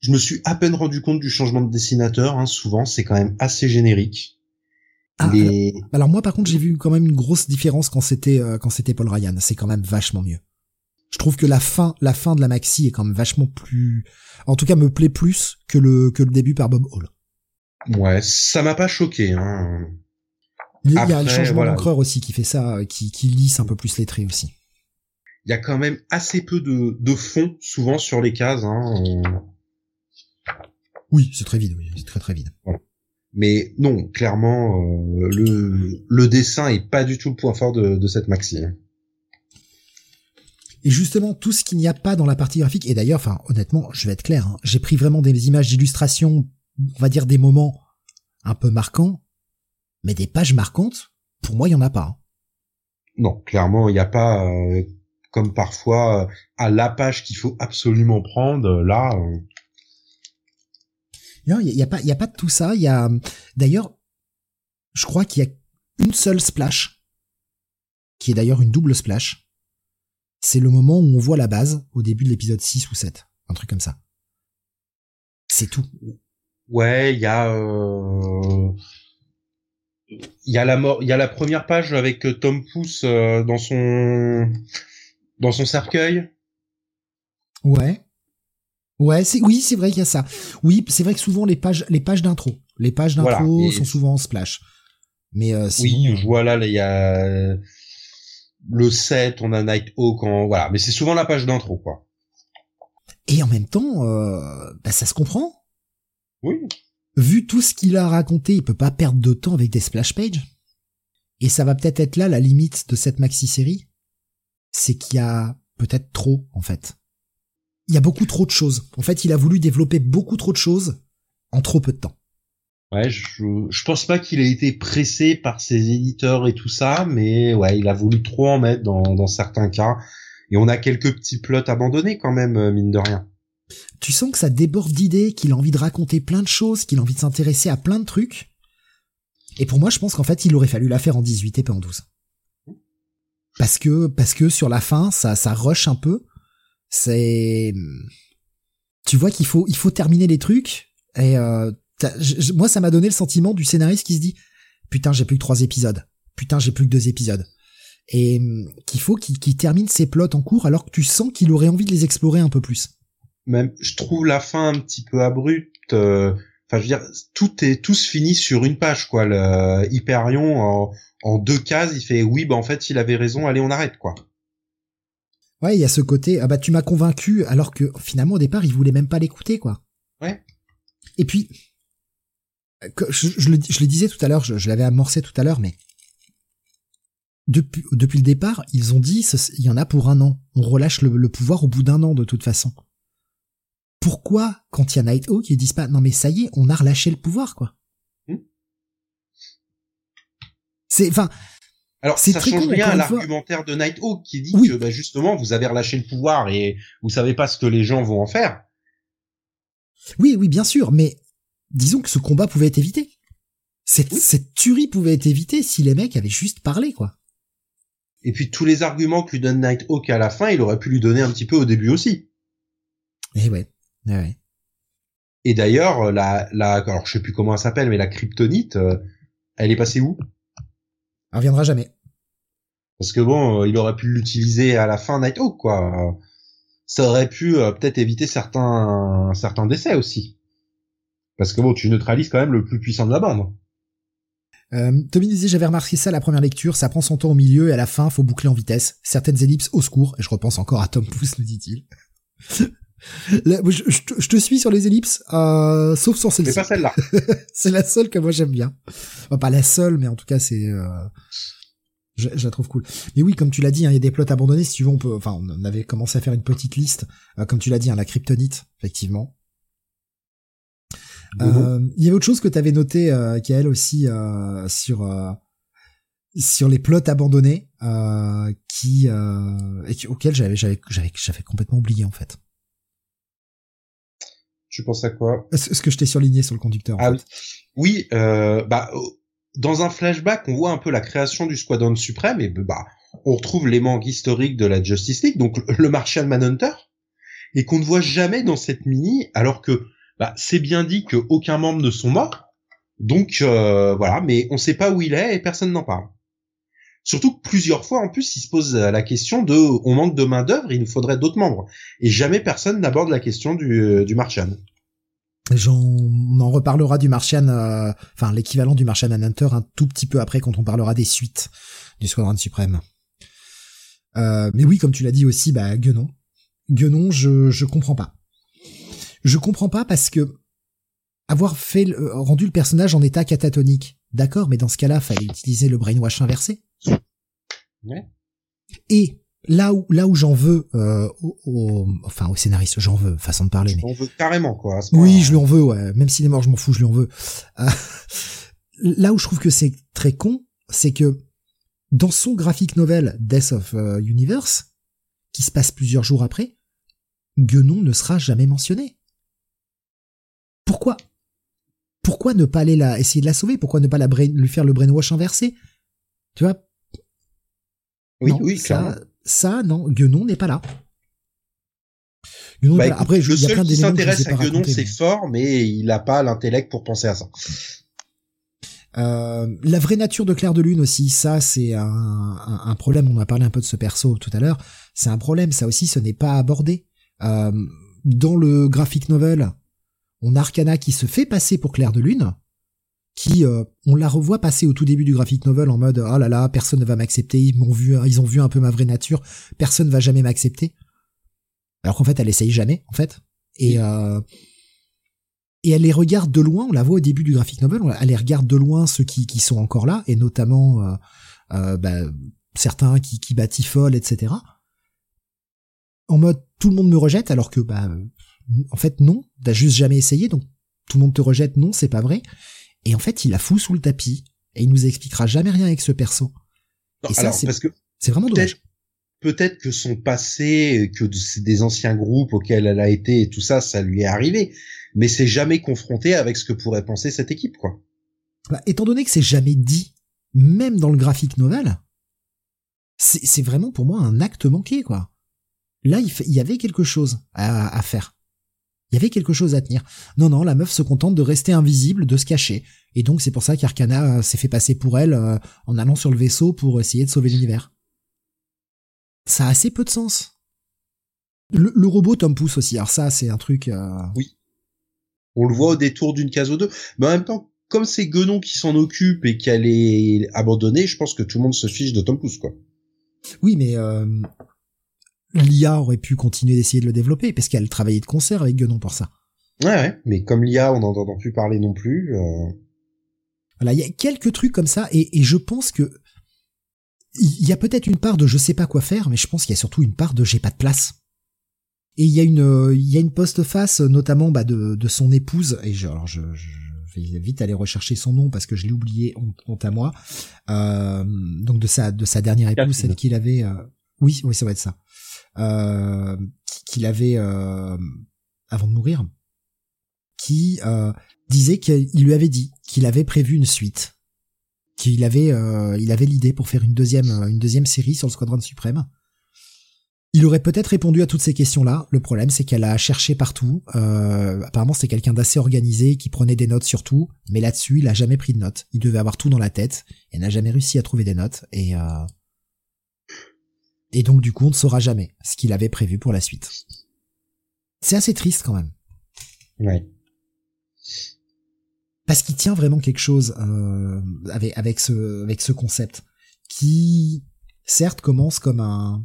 je me suis à peine rendu compte du changement de dessinateur. Hein, souvent, c'est quand même assez générique. Ah, les... alors, alors moi, par contre, j'ai vu quand même une grosse différence quand c'était euh, quand c'était Paul Ryan. C'est quand même vachement mieux. Je trouve que la fin, la fin de la maxi est quand même vachement plus, en tout cas, me plaît plus que le que le début par Bob Hall. Ouais, ça m'a pas choqué. Hein. Il y a, Après, il y a le changement voilà. d'encreur aussi qui fait ça, qui qui lisse un peu plus les traits aussi. Il y a quand même assez peu de, de fond, souvent, sur les cases. Hein. Oui, c'est très vide, oui, c'est très très vide. Voilà. Mais non, clairement, euh, le, le dessin est pas du tout le point fort de, de cette maxi. Et justement, tout ce qu'il n'y a pas dans la partie graphique, et d'ailleurs, enfin, honnêtement, je vais être clair, hein, j'ai pris vraiment des images d'illustration, on va dire des moments un peu marquants, mais des pages marquantes, pour moi, il y en a pas. Hein. Non, clairement, il n'y a pas... Euh, comme parfois à la page qu'il faut absolument prendre, là... Euh... Non, il n'y a, a, a pas de tout ça. Y a, d'ailleurs, je crois qu'il y a une seule splash, qui est d'ailleurs une double splash. C'est le moment où on voit la base, au début de l'épisode six ou sept, un truc comme ça. C'est tout. Ouais, il y a... Euh... Il y a la mort, il y a la première page avec Tom Pouce euh, dans son... dans son cercueil. Ouais. Ouais, c'est, oui, c'est vrai qu'il y a ça. Oui, c'est vrai que souvent les pages, les pages d'intro, les pages d'intro voilà, sont souvent en splash. Mais, euh, sinon... Oui, je vois là, il y a le sept, on a Nighthawk, on... voilà. Mais c'est souvent la page d'intro, quoi. Et en même temps, euh, bah, ça se comprend. Oui. Vu tout ce qu'il a raconté, il peut pas perdre de temps avec des splash pages. Et ça va peut-être être là la limite de cette maxi-série. C'est qu'il y a peut-être trop, en fait. Il y a beaucoup trop de choses. En fait, il a voulu développer beaucoup trop de choses en trop peu de temps. Ouais, je, je pense pas qu'il ait été pressé par ses éditeurs et tout ça, mais ouais, il a voulu trop en mettre dans, dans certains cas. Et on a quelques petits plots abandonnés quand même, mine de rien. Tu sens que ça déborde d'idées, qu'il a envie de raconter plein de choses, qu'il a envie de s'intéresser à plein de trucs. Et pour moi, je pense qu'en fait, il aurait fallu la faire en dix-huit et pas en douze. Parce que, parce que sur la fin, ça, ça rush un peu. C'est, tu vois qu'il faut, il faut terminer les trucs. Et euh, j- moi, ça m'a donné le sentiment du scénariste qui se dit, putain, j'ai plus que trois épisodes. Putain, j'ai plus que deux épisodes. Et euh, qu'il faut qu'il, qu'il termine ses plots en cours, alors que tu sens qu'il aurait envie de les explorer un peu plus. Même, je trouve la fin un petit peu abrupte. Euh... Enfin, je veux dire, tout est, tout se finit sur une page, quoi. Le Hyperion, en, en deux cases, il fait, oui, bah, en fait, il avait raison, allez, on arrête, quoi. Ouais, il y a ce côté, ah bah, tu m'as convaincu, alors que, finalement, au départ, il voulait même pas l'écouter, quoi. Ouais. Et puis, je, je, le, je le disais tout à l'heure, je, je l'avais amorcé tout à l'heure, mais depuis, depuis le départ, ils ont dit, ce, il y en a pour un an. On relâche le, le pouvoir au bout d'un an, de toute façon. Pourquoi, quand il y a Nighthawk, ils disent pas « Non mais ça y est, on a relâché le pouvoir, quoi. Mmh. » C'est, enfin... Alors, c'est ça change rien à l'argumentaire de Nighthawk qui dit oui. que, bah, justement, vous avez relâché le pouvoir et vous savez pas ce que les gens vont en faire. Oui, oui, bien sûr, mais disons que ce combat pouvait être évité. Cette, oui. cette tuerie pouvait être évitée si les mecs avaient juste parlé, quoi. Et puis, tous les arguments que lui donne Nighthawk à la fin, il aurait pu lui donner un petit peu au début aussi. Eh ouais. Ouais. Et d'ailleurs, la, la, alors je sais plus comment elle s'appelle, mais la kryptonite, euh, elle est passée où? Elle reviendra jamais. Parce que bon, euh, il aurait pu l'utiliser à la fin Nighthawk, quoi. Ça aurait pu euh, peut-être éviter certains, certains décès aussi. Parce que bon, tu neutralises quand même le plus puissant de la bande. Euh, Tommy disait, j'avais remarqué ça à la première lecture, ça prend son temps au milieu et à la fin, faut boucler en vitesse. Certaines ellipses au secours, et je repense encore à Tom Pouce, nous dit-il. Là, je, je, je te suis sur les ellipses, euh, sauf sur celle-ci. C'est pas celle-là. C'est la seule que moi j'aime bien. Enfin, pas la seule, mais en tout cas, c'est, euh, je, je la trouve cool. Mais oui, comme tu l'as dit, hein, il y a des plots abandonnés. Si tu veux, on peut, enfin, on avait commencé à faire une petite liste. Euh, comme tu l'as dit, hein, la kryptonite, effectivement. Bon, euh, bon. Il y avait autre chose que t'avais noté, euh, Kael aussi, euh, sur, euh, sur les plots abandonnés, euh, qui, euh, et qui, auxquels j'avais, j'avais, j'avais, j'avais complètement oublié, en fait. Tu penses à quoi? Ce que je t'ai surligné sur le conducteur. Ah oui. Oui, euh, bah, dans un flashback, on voit un peu la création du Squadron Suprême et bah, on retrouve les manques historiques de la Justice League, donc le Martial Manhunter, et qu'on ne voit jamais dans cette mini, alors que, bah, c'est bien dit qu'aucun membre ne sont morts, donc, euh, voilà, mais on sait pas où il est et personne n'en parle. Surtout que plusieurs fois, en plus, il se pose la question de « on manque de main-d'œuvre, il nous faudrait d'autres membres ». Et jamais personne n'aborde la question du, du Martian. J'en, on en reparlera du Martian, euh, enfin l'équivalent du Martian Manhunter un tout petit peu après quand on parlera des suites du Squadron Suprême. Euh, mais oui, comme tu l'as dit aussi, bah Guenon. Guenon, je je comprends pas. Je comprends pas parce que avoir fait le, rendu le personnage en état catatonique, d'accord, mais dans ce cas-là, fallait utiliser le brainwash inversé. Ouais. Et là où là où j'en veux euh, au, au, enfin au scénariste j'en veux façon de parler je mais... veux carrément quoi à ce oui je lui en veux ouais. Même s'il est mort je m'en fous je lui en veux euh, là où je trouve que c'est très con c'est que dans son graphic novel Death of euh, Universe qui se passe plusieurs jours après Guenon ne sera jamais mentionné. Pourquoi pourquoi ne pas aller la essayer de la sauver, pourquoi ne pas la brain... lui faire le brainwash inversé, tu vois? Oui, non, oui, ça, clairement. Ça, non, Guenon n'est pas là. Guenon bah, n'est pas là. Après, le seul qui s'intéresse à Guenon, c'est Fort, mais il n'a pas l'intellect pour penser à ça. Euh, la vraie nature de Claire de Lune aussi, ça, c'est un, un, un problème. On a parlé un peu de ce perso tout à l'heure. C'est un problème, ça aussi, ce n'est pas abordé. Euh, dans le graphic novel, on a Arcana qui se fait passer pour Claire de Lune. Qui euh, on la revoit passer au tout début du graphic novel en mode oh là là personne ne va m'accepter, ils m'ont vu, ils ont vu un peu ma vraie nature, personne ne va jamais m'accepter, alors qu'en fait elle essaye jamais en fait et euh, et elle les regarde de loin, on la voit au début du graphic novel, on la, elle les regarde de loin ceux qui qui sont encore là et notamment euh, euh, bah, certains qui qui batifolent et cetera en mode tout le monde me rejette alors que bah en fait non t'as juste jamais essayé donc tout le monde te rejette non c'est pas vrai. et en fait il la fout sous le tapis et il nous expliquera jamais rien avec ce perso. Non, et ça, alors, c'est, parce que c'est vraiment dommage. Peut-être que son passé, que des anciens groupes auxquels elle a été et tout ça, ça lui est arrivé, mais c'est jamais confronté avec ce que pourrait penser cette équipe, quoi. Bah, étant donné que c'est jamais dit, même dans le graphic novel, c'est, c'est vraiment pour moi un acte manqué, quoi. Là, il, il y avait quelque chose à, à faire. Il y avait quelque chose à tenir. Non, non, la meuf se contente de rester invisible, de se cacher. Et donc, c'est pour ça qu'Arcana s'est fait passer pour elle euh, en allant sur le vaisseau pour essayer de sauver l'univers. Ça a assez peu de sens. Le, le robot Tom Pouce aussi. Alors ça, c'est un truc... Euh... Oui. On le voit au détour d'une case ou deux. Mais en même temps, comme c'est Guenon qui s'en occupe et qu'elle est abandonnée, je pense que tout le monde se fiche de Tom Pouce, quoi. Oui, mais euh, l'I A aurait pu continuer d'essayer de le développer parce qu'elle travaillait de concert avec Guenon pour ça. Ouais, ouais. Mais comme l'I A, on n'en entend plus parler non plus. Euh... Voilà, il y a quelques trucs comme ça et, et je pense que il y a peut-être une part de je sais pas quoi faire, mais je pense qu'il y a surtout une part de j'ai pas de place. Et il y a une, il y a une postface, notamment, bah, de, de son épouse, et je, alors je, je vais vite aller rechercher son nom parce que je l'ai oublié, honte à moi, euh, donc de sa, de sa dernière épouse, celle qu'il avait, euh, oui, oui, ça va être ça, euh, qu'il avait, euh, avant de mourir, qui, euh, disait qu'il lui avait dit qu'il avait prévu une suite. qu'il avait euh, il avait l'idée pour faire une deuxième une deuxième série sur le Squadron Suprême. Il aurait peut-être répondu à toutes ces questions-là. Le problème, c'est qu'elle a cherché partout. Euh, apparemment, c'est quelqu'un d'assez organisé qui prenait des notes sur tout, mais là-dessus, il a jamais pris de notes. Il devait avoir tout dans la tête et n'a jamais réussi à trouver des notes. Et euh... et donc, du coup, on ne saura jamais ce qu'il avait prévu pour la suite. C'est assez triste quand même. Ouais. Parce qu'il tient vraiment quelque chose euh, avec avec ce avec ce concept qui certes commence comme un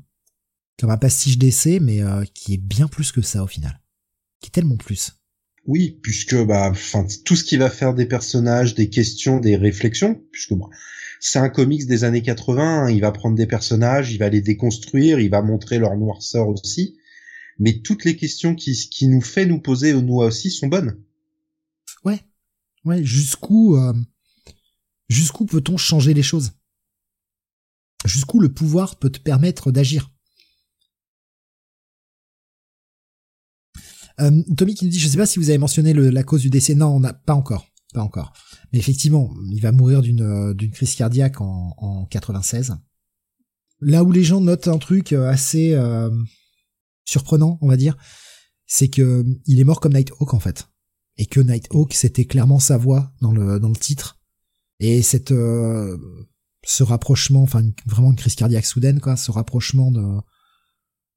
comme un pastiche d'essai, mais euh, qui est bien plus que ça au final, qui est tellement plus. Oui, puisque bah enfin tout ce qui va faire des personnages, des questions, des réflexions, puisque bah, c'est un comics des années quatre-vingts, hein, il va prendre des personnages, il va les déconstruire, il va montrer leur noirceur aussi, mais toutes les questions qui qui nous fait nous poser au noix aussi sont bonnes. Ouais. Ouais, jusqu'où euh, jusqu'où peut-on changer les choses ? Jusqu'où le pouvoir peut te permettre d'agir ? euh, Tommy qui nous dit, je sais pas si vous avez mentionné le, la cause du décès. Non, on n'a pas encore, pas encore. Mais effectivement, il va mourir d'une euh, d'une crise cardiaque en, en quatre-vingt-seize. Là où les gens notent un truc assez euh, surprenant, on va dire, c'est que il est mort comme Nighthawk en fait. Et que Nighthawk, c'était clairement sa voix dans le dans le titre, et cette euh, ce rapprochement, enfin une, vraiment une crise cardiaque soudaine, quoi, ce rapprochement de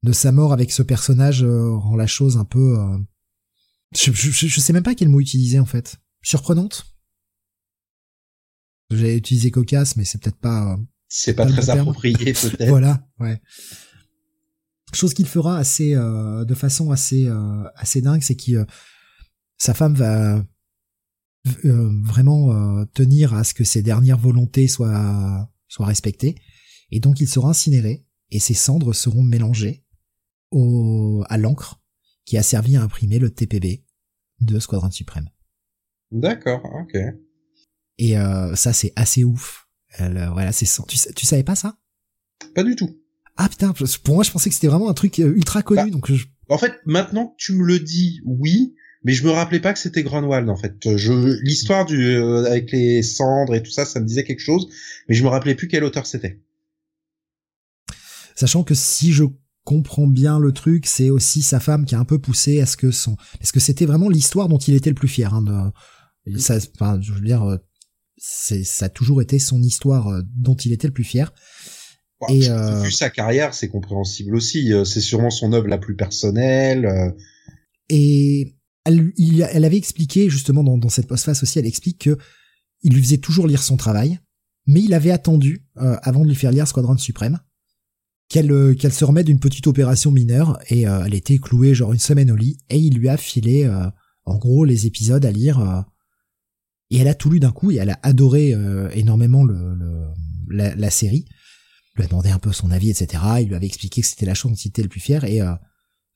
de sa mort avec ce personnage euh, rend la chose un peu, euh, je, je je sais même pas quel mot utiliser en fait, surprenante. J'avais utilisé cocasse, mais c'est peut-être pas. Euh, c'est pas, pas très approprié peut-être. Voilà, ouais. Chose qu'il fera assez euh, de façon assez euh, assez dingue, c'est qu'il euh, sa femme va euh, vraiment euh, tenir à ce que ses dernières volontés soient, soient respectées. Et donc, il sera incinéré et ses cendres seront mélangées au, à l'encre qui a servi à imprimer le T P B de Squadron Suprême. D'accord, ok. Et euh, ça, c'est assez ouf. Elle, euh, voilà, c'est tu, tu savais pas ça ? Pas du tout. Ah putain, pour moi, je pensais que c'était vraiment un truc ultra connu. Bah, donc je... En fait, maintenant que tu me le dis, oui... Mais je me rappelais pas que c'était Gruenwald, en fait. Je, l'histoire du, euh, avec les cendres et tout ça, ça me disait quelque chose, mais je me rappelais plus quel auteur c'était. Sachant que si je comprends bien le truc, c'est aussi sa femme qui a un peu poussé à ce que son, parce que c'était vraiment l'histoire dont il était le plus fier, hein, de, ça, enfin, je veux dire, c'est, ça a toujours été son histoire dont il était le plus fier. Bon, et, euh... vu sa carrière, c'est compréhensible aussi. C'est sûrement son œuvre la plus personnelle. Et, Elle, il, elle avait expliqué, justement, dans, dans cette postface aussi, elle explique que il lui faisait toujours lire son travail, mais il avait attendu, euh, avant de lui faire lire Squadron Suprême, qu'elle, euh, qu'elle se remette d'une petite opération mineure, et euh, elle était clouée genre une semaine au lit, et il lui a filé, euh, en gros, les épisodes à lire, euh, et elle a tout lu d'un coup, et elle a adoré euh, énormément le, le la, la série. Il lui a demandé un peu son avis, et cetera. Il lui avait expliqué que c'était la chose dont il était le plus fier, et... Euh,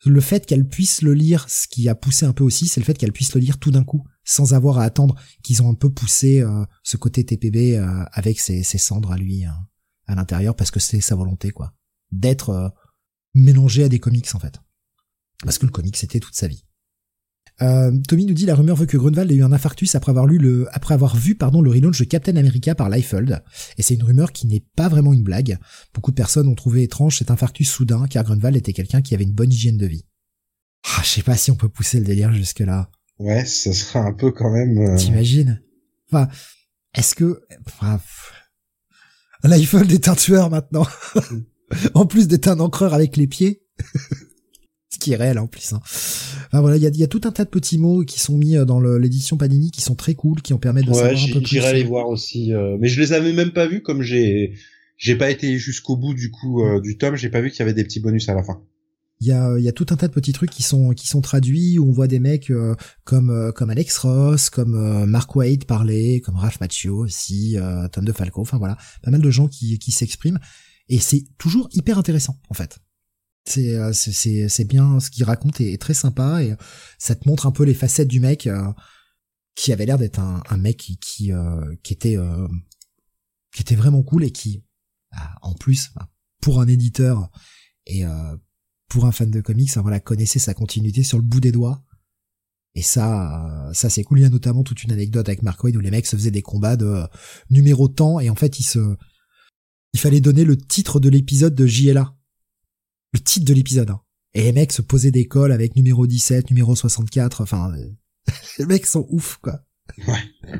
le fait qu'elle puisse le lire, ce qui a poussé un peu aussi, c'est le fait qu'elle puisse le lire tout d'un coup. sans avoir à attendre qu'ils ont un peu poussé euh, ce côté T P B euh, avec ses, ses cendres à lui, hein, à l'intérieur, parce que c'est sa volonté, quoi, d'être euh, mélangé à des comics, en fait. Parce que le comics, c'était toute sa vie. Euh, Tommy nous dit, la rumeur veut que Gruenwald ait eu un infarctus après avoir lu le, après avoir vu, pardon, le relaunch de Captain America par Liefeld. Et c'est une rumeur qui n'est pas vraiment une blague. Beaucoup de personnes ont trouvé étrange cet infarctus soudain, car Gruenwald était quelqu'un qui avait une bonne hygiène de vie. Ah, je sais pas si on peut pousser le délire jusque là. Ouais, ce sera un peu quand même, euh... T'imagines? Enfin, est-ce que, enfin, Liefeld est un tueur maintenant. En plus d'être un encreur avec les pieds. Ce qui est réel en plus. Hein. Enfin voilà, il y a, y a tout un tas de petits mots qui sont mis dans le, l'édition Panini, qui sont très cool, qui en permettent de ouais, savoir un peu plus. J'irai les voir aussi, euh, mais je les avais même pas vus, comme j'ai j'ai pas été jusqu'au bout du coup euh, du tome, j'ai pas vu qu'il y avait des petits bonus à la fin. Il y a il y a tout un tas de petits trucs qui sont qui sont traduits, où on voit des mecs euh, comme euh, comme Alex Ross, comme euh, Mark Waid parler, comme Ralph Macchio aussi, euh, Tom DeFalco, enfin voilà, pas mal de gens qui qui s'expriment, et c'est toujours hyper intéressant en fait. C'est, c'est, c'est bien, ce qu'il raconte est très sympa, et ça te montre un peu les facettes du mec euh, qui avait l'air d'être un, un mec qui qui, euh, qui était euh, qui était vraiment cool, et qui bah, en plus bah, pour un éditeur et euh, pour un fan de comics, hein, voilà, connaissait sa continuité sur le bout des doigts, et ça euh, ça c'est cool. Il y a notamment toute une anecdote avec Mark Waid où les mecs se faisaient des combats de euh, numéro temps, et en fait il se il fallait donner le titre de l'épisode de J L A. Le titre de l'épisode. Hein. Et les mecs se posaient des cols avec numéro dix-sept, numéro soixante-quatre, enfin, euh, les mecs sont ouf, quoi. Ouais.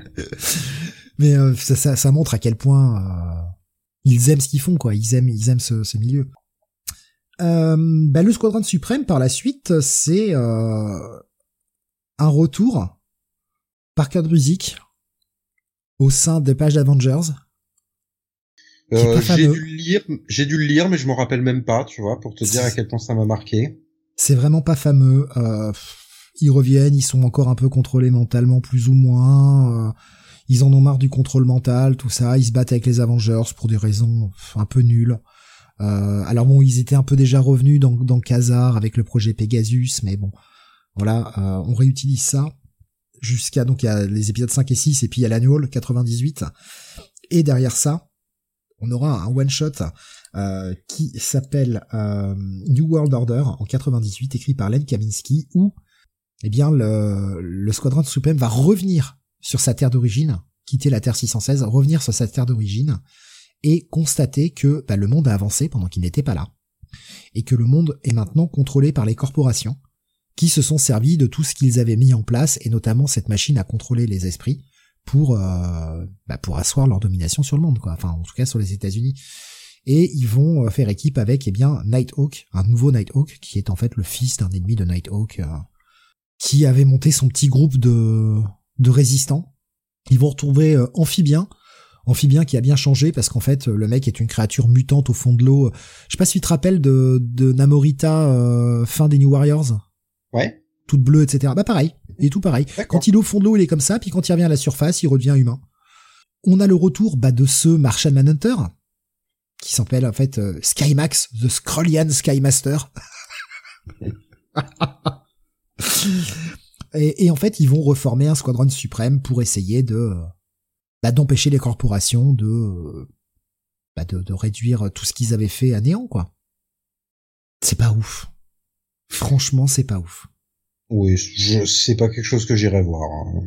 Mais euh, ça, ça, ça montre à quel point euh, ils aiment ce qu'ils font, quoi. Ils aiment, ils aiment ce, ce milieu. Euh, bah, le Squadron Suprême, par la suite, c'est euh, un retour par cœur de musique au sein des pages d'Avengers. Euh, j'ai dû le lire, j'ai dû le lire, mais je m'en rappelle même pas, tu vois, pour te c'est... dire à quel point ça m'a marqué. C'est vraiment pas fameux. Euh, ils reviennent, ils sont encore un peu contrôlés mentalement, plus ou moins. Euh, ils en ont marre du contrôle mental, tout ça. Ils se battent avec les Avengers pour des raisons un peu nulles. Euh, alors bon, ils étaient un peu déjà revenus dans dans Khazar avec le projet Pegasus, mais bon, voilà, euh, on réutilise ça jusqu'à donc il y a les épisodes cinq et six, et puis il y a l'annual quatre-vingt-dix-huit, et derrière ça. On aura un one-shot euh, qui s'appelle euh, New World Order en quatre-vingt-dix-huit, écrit par Len Kaminski, où eh bien le, le Squadron Suprême va revenir sur sa terre d'origine, quitter la Terre six cent seize, revenir sur sa terre d'origine, et constater que bah, le monde a avancé pendant qu'il n'était pas là, et que le monde est maintenant contrôlé par les corporations, qui se sont servies de tout ce qu'ils avaient mis en place, et notamment cette machine à contrôler les esprits, pour euh, bah pour asseoir leur domination sur le monde, quoi, enfin en tout cas sur les États-Unis. Et ils vont faire équipe avec eh bien Nighthawk, un nouveau Nighthawk qui est en fait le fils d'un ennemi de Nighthawk, euh, qui avait monté son petit groupe de de résistants. Ils vont retrouver euh, Amphibien, Amphibien qui a bien changé, parce qu'en fait le mec est une créature mutante au fond de l'eau. Je sais pas si tu te rappelles de de Namorita, euh, fin des New Warriors. Ouais. Toute bleue, et cetera. Bah pareil, et tout pareil. D'accord. Quand il est au fond de l'eau, il est comme ça, puis quand il revient à la surface, il redevient humain. On a le retour bah, de ce Martian Manhunter, qui s'appelle en fait euh, Skymax, The Skrullian Skymaster. et, et en fait, ils vont reformer un Squadron Suprême pour essayer de bah, d'empêcher les corporations de, bah, de de réduire tout ce qu'ils avaient fait à néant, quoi. C'est pas ouf. Franchement, c'est pas ouf. Oui, je, c'est pas quelque chose que j'irai voir. Hein.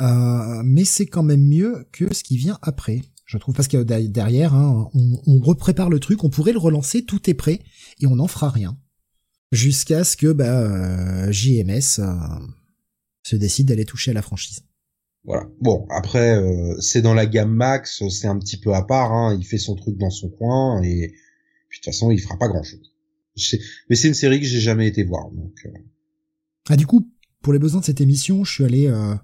Euh, mais c'est quand même mieux que ce qui vient après, je trouve, parce que derrière, hein, on, on reprépare le truc, on pourrait le relancer, tout est prêt, et on n'en fera rien. Jusqu'à ce que bah, euh, J M S euh, se décide d'aller toucher à la franchise. Voilà. Bon, après, euh, c'est dans la gamme max, c'est un petit peu à part, hein, il fait son truc dans son coin, et puis de toute façon, il fera pas grand-chose. Je sais... Mais c'est une série que j'ai jamais été voir, donc... Euh... Ah, du coup, pour les besoins de cette émission, je suis allé euh,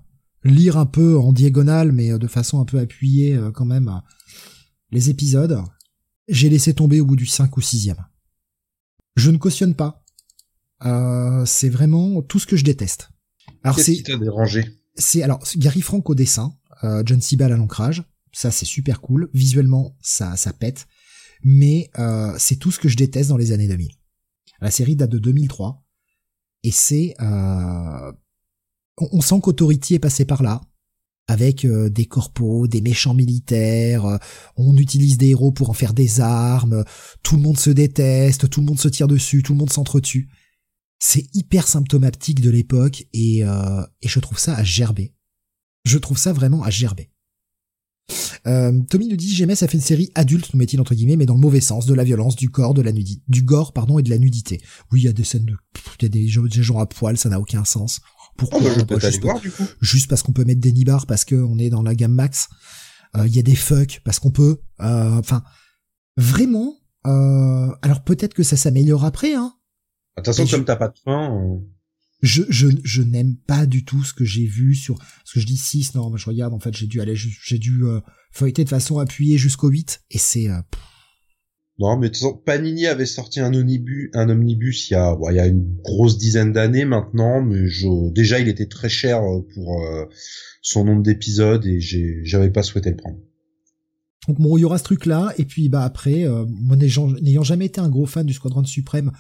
lire un peu en diagonale, mais de façon un peu appuyée euh, quand même, les épisodes. J'ai laissé tomber au bout du cinq ou sixième. Je ne cautionne pas. Euh, c'est vraiment tout ce que je déteste. Alors, Qu'est-ce c'est, qui t'a dérangé ? C'est alors Gary Frank au dessin, euh, John Siebel à l'ancrage. Ça, c'est super cool. Visuellement, ça, ça pète. Mais euh, c'est tout ce que je déteste dans les années deux mille. La série date de deux mille trois. Et c'est euh, on, on sent qu'Authority est passé par là, avec euh, des corpos, des méchants militaires, euh, on utilise des héros pour en faire des armes, tout le monde se déteste, tout le monde se tire dessus, tout le monde s'entretue. C'est hyper symptomatique de l'époque et, euh, et je trouve ça à gerber. Je trouve ça vraiment à gerber. Euh, Tommy nous dit, G M S a fait une série adulte, nous met-il entre guillemets, mais dans le mauvais sens, de la violence, du corps, de la nudité, du gore, pardon, et de la nudité. Oui, il y a des scènes de, il y a des gens, des gens à poil, ça n'a aucun sens. Pourquoi? Oh, bah, je peux juste, voir, du coup. Juste parce qu'on peut mettre des nibards, parce qu'on est dans la gamme max. Il euh, y a des fucks, parce qu'on peut, euh, enfin, vraiment, euh, alors peut-être que ça s'améliore après, hein. De toute façon, comme je... t'as pas de faim, on... Je, je, je n'aime pas du tout ce que j'ai vu sur, ce que je dis six, non, mais je regarde, en fait, j'ai dû aller, j'ai dû, euh, feuilleter de façon appuyée jusqu'au huit, et c'est, euh... Non, mais de toute façon, Panini avait sorti un omnibus, un omnibus il y a, ouais, il y a une grosse dizaine d'années maintenant, mais je, déjà, il était très cher pour, euh, son nombre d'épisodes, et j'ai, j'avais pas souhaité le prendre. Donc bon, il y aura ce truc-là, et puis, bah, après, euh, moi, n'ayant jamais été un gros fan du Squadron Suprême,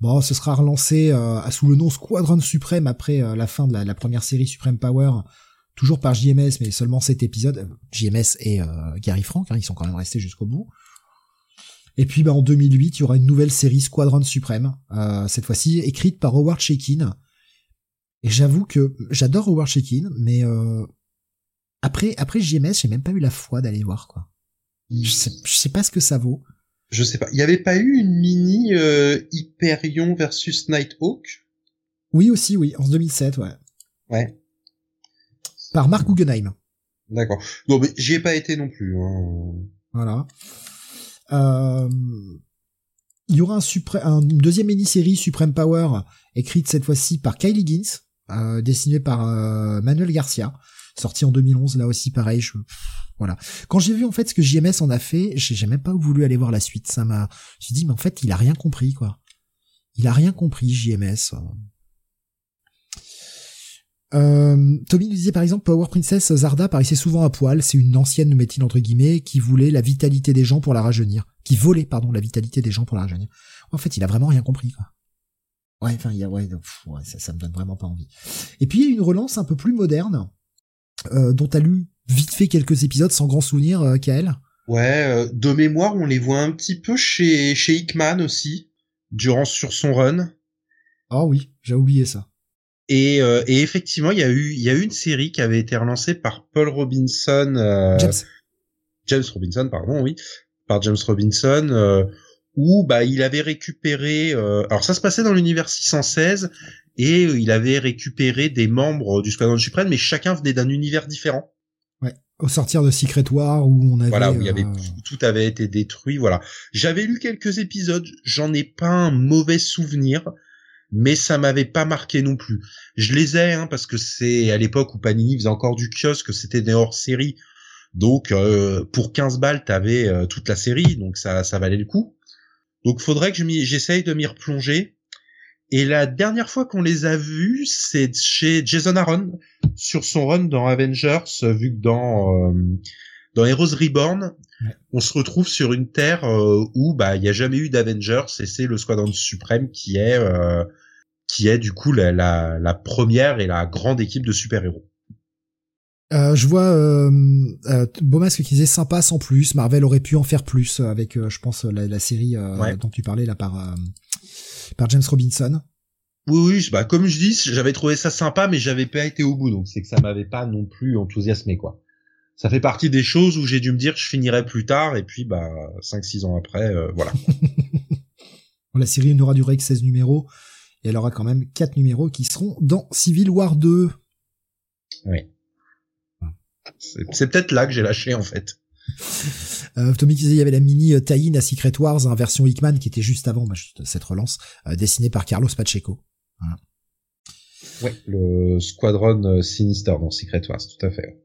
bon, ce sera relancé euh, sous le nom Squadron Suprême après euh, la fin de la, la première série Supreme Power, toujours par J M S, mais seulement cet épisode. J M S et euh, Gary Frank, hein, ils sont quand même restés jusqu'au bout. Et puis bah, en deux mille huit, il y aura une nouvelle série Squadron Suprême, euh, cette fois-ci écrite par Howard Chaykin. Et j'avoue que j'adore Howard Chaykin, mais euh, après après J M S, j'ai même pas eu la foi d'aller voir, quoi. Je sais, je sais pas ce que ça vaut. Je sais pas. Il y avait pas eu une mini euh, Hyperion versus Nighthawk? Oui aussi, oui, en deux mille sept, ouais. Ouais. Par Mark Guggenheim. D'accord. Non mais j'y ai pas été non plus. Hein. Voilà. Euh... Il y aura un supré... un, une deuxième mini-série Supreme Power, écrite cette fois-ci par Kyle Higgins, euh, dessinée par euh, Manuel Garcia, sortie en deux mille onze. Là aussi, pareil. Je... Voilà. Quand j'ai vu en fait ce que J M S en a fait, j'ai, j'ai même pas voulu aller voir la suite. Ça m'a, je me suis dit mais en fait il a rien compris, quoi. Il a rien compris, J M S. Euh, Tommy nous disait par exemple Power Princess Zarda paraissait souvent à poil. C'est une ancienne, met-il entre guillemets, qui voulait la vitalité des gens pour la rajeunir, qui volait pardon la vitalité des gens pour la rajeunir. En fait, il a vraiment rien compris, quoi. Ouais, enfin il y a ouais, donc, pff, ouais ça, ça me donne vraiment pas envie. Et puis il y a une relance un peu plus moderne euh, dont t'as lu vite fait quelques épisodes sans grand souvenir, euh, Kael. Ouais, euh, de mémoire, on les voit un petit peu chez chez Hickman aussi, durant sur son run. Ah oui, j'ai oublié ça. Et euh, et effectivement, il y a eu il y a eu une série qui avait été relancée par Paul Robinson. Euh, James. James Robinson, pardon, oui, par James Robinson, euh, où bah il avait récupéré. Euh, alors ça se passait dans l'univers six cent seize et il avait récupéré des membres du Squadron Suprême, mais chacun venait d'un univers différent. Au sortir de Secret War où on avait voilà où il y avait euh... tout avait été détruit, voilà. J'avais lu quelques épisodes, j'en ai pas un mauvais souvenir, mais ça m'avait pas marqué non plus. Je les ai hein, parce que c'est à l'époque où Panini faisait encore du kiosque, c'était des hors-série. Donc euh, pour quinze balles, t'avais euh, toute la série, donc ça ça valait le coup. Donc faudrait que je m'y, j'essaye de m'y replonger. Et la dernière fois qu'on les a vus, c'est chez Jason Aaron, sur son run dans Avengers, vu que dans, euh, dans Heroes Reborn, ouais. On se retrouve sur une terre euh, où bah il n'y a jamais eu d'Avengers, et c'est le Squadron Suprême qui est, euh, qui est du coup la, la, la première et la grande équipe de super-héros. Euh, je vois euh, euh, Beaumasque qui disait sympa sans plus, Marvel aurait pu en faire plus avec, euh, je pense, la, la série euh, ouais. dont tu parlais là par... Euh... par James Robinson. Oui, oui, bah, comme je dis, j'avais trouvé ça sympa, mais j'avais pas été au bout, donc c'est que ça m'avait pas non plus enthousiasmé, quoi. Ça fait partie des choses où j'ai dû me dire je finirai plus tard, et puis, bah, cinq six ans après, euh, voilà. La série n'aura duré que seize numéros, et elle aura quand même quatre numéros qui seront dans Civil War deux. Oui. C'est, c'est peut-être là que j'ai lâché, en fait. Euh, Tommy disait il y avait la mini tie-in à Secret Wars, hein, version Hickman qui était juste avant bah, juste cette relance, euh, dessinée par Carlos Pacheco. Voilà. Ouais, le Squadron Sinister dans Secret Wars, tout à fait.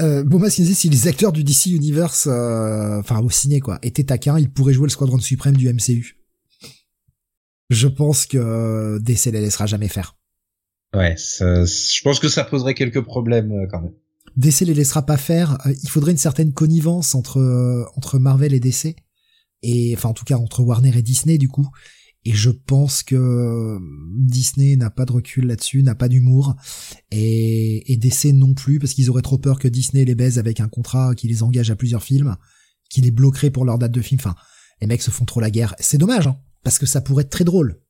Euh, Beaumas disait si les acteurs du D C Universe, enfin euh, au ciné quoi, étaient taquins, ils pourraient jouer le Squadron Suprême du M C U. Je pense que D C les laissera jamais faire. Ouais, ça, je pense que ça poserait quelques problèmes quand même. D C les laissera pas faire. Il faudrait une certaine connivence entre entre Marvel et D C, et enfin en tout cas entre Warner et Disney du coup. Et je pense que Disney n'a pas de recul là-dessus, n'a pas d'humour, et, et D C non plus, parce qu'ils auraient trop peur que Disney les baise avec un contrat qui les engage à plusieurs films, qui les bloquerait pour leur date de film. Enfin, les mecs se font trop la guerre. C'est dommage, hein, parce que ça pourrait être très drôle.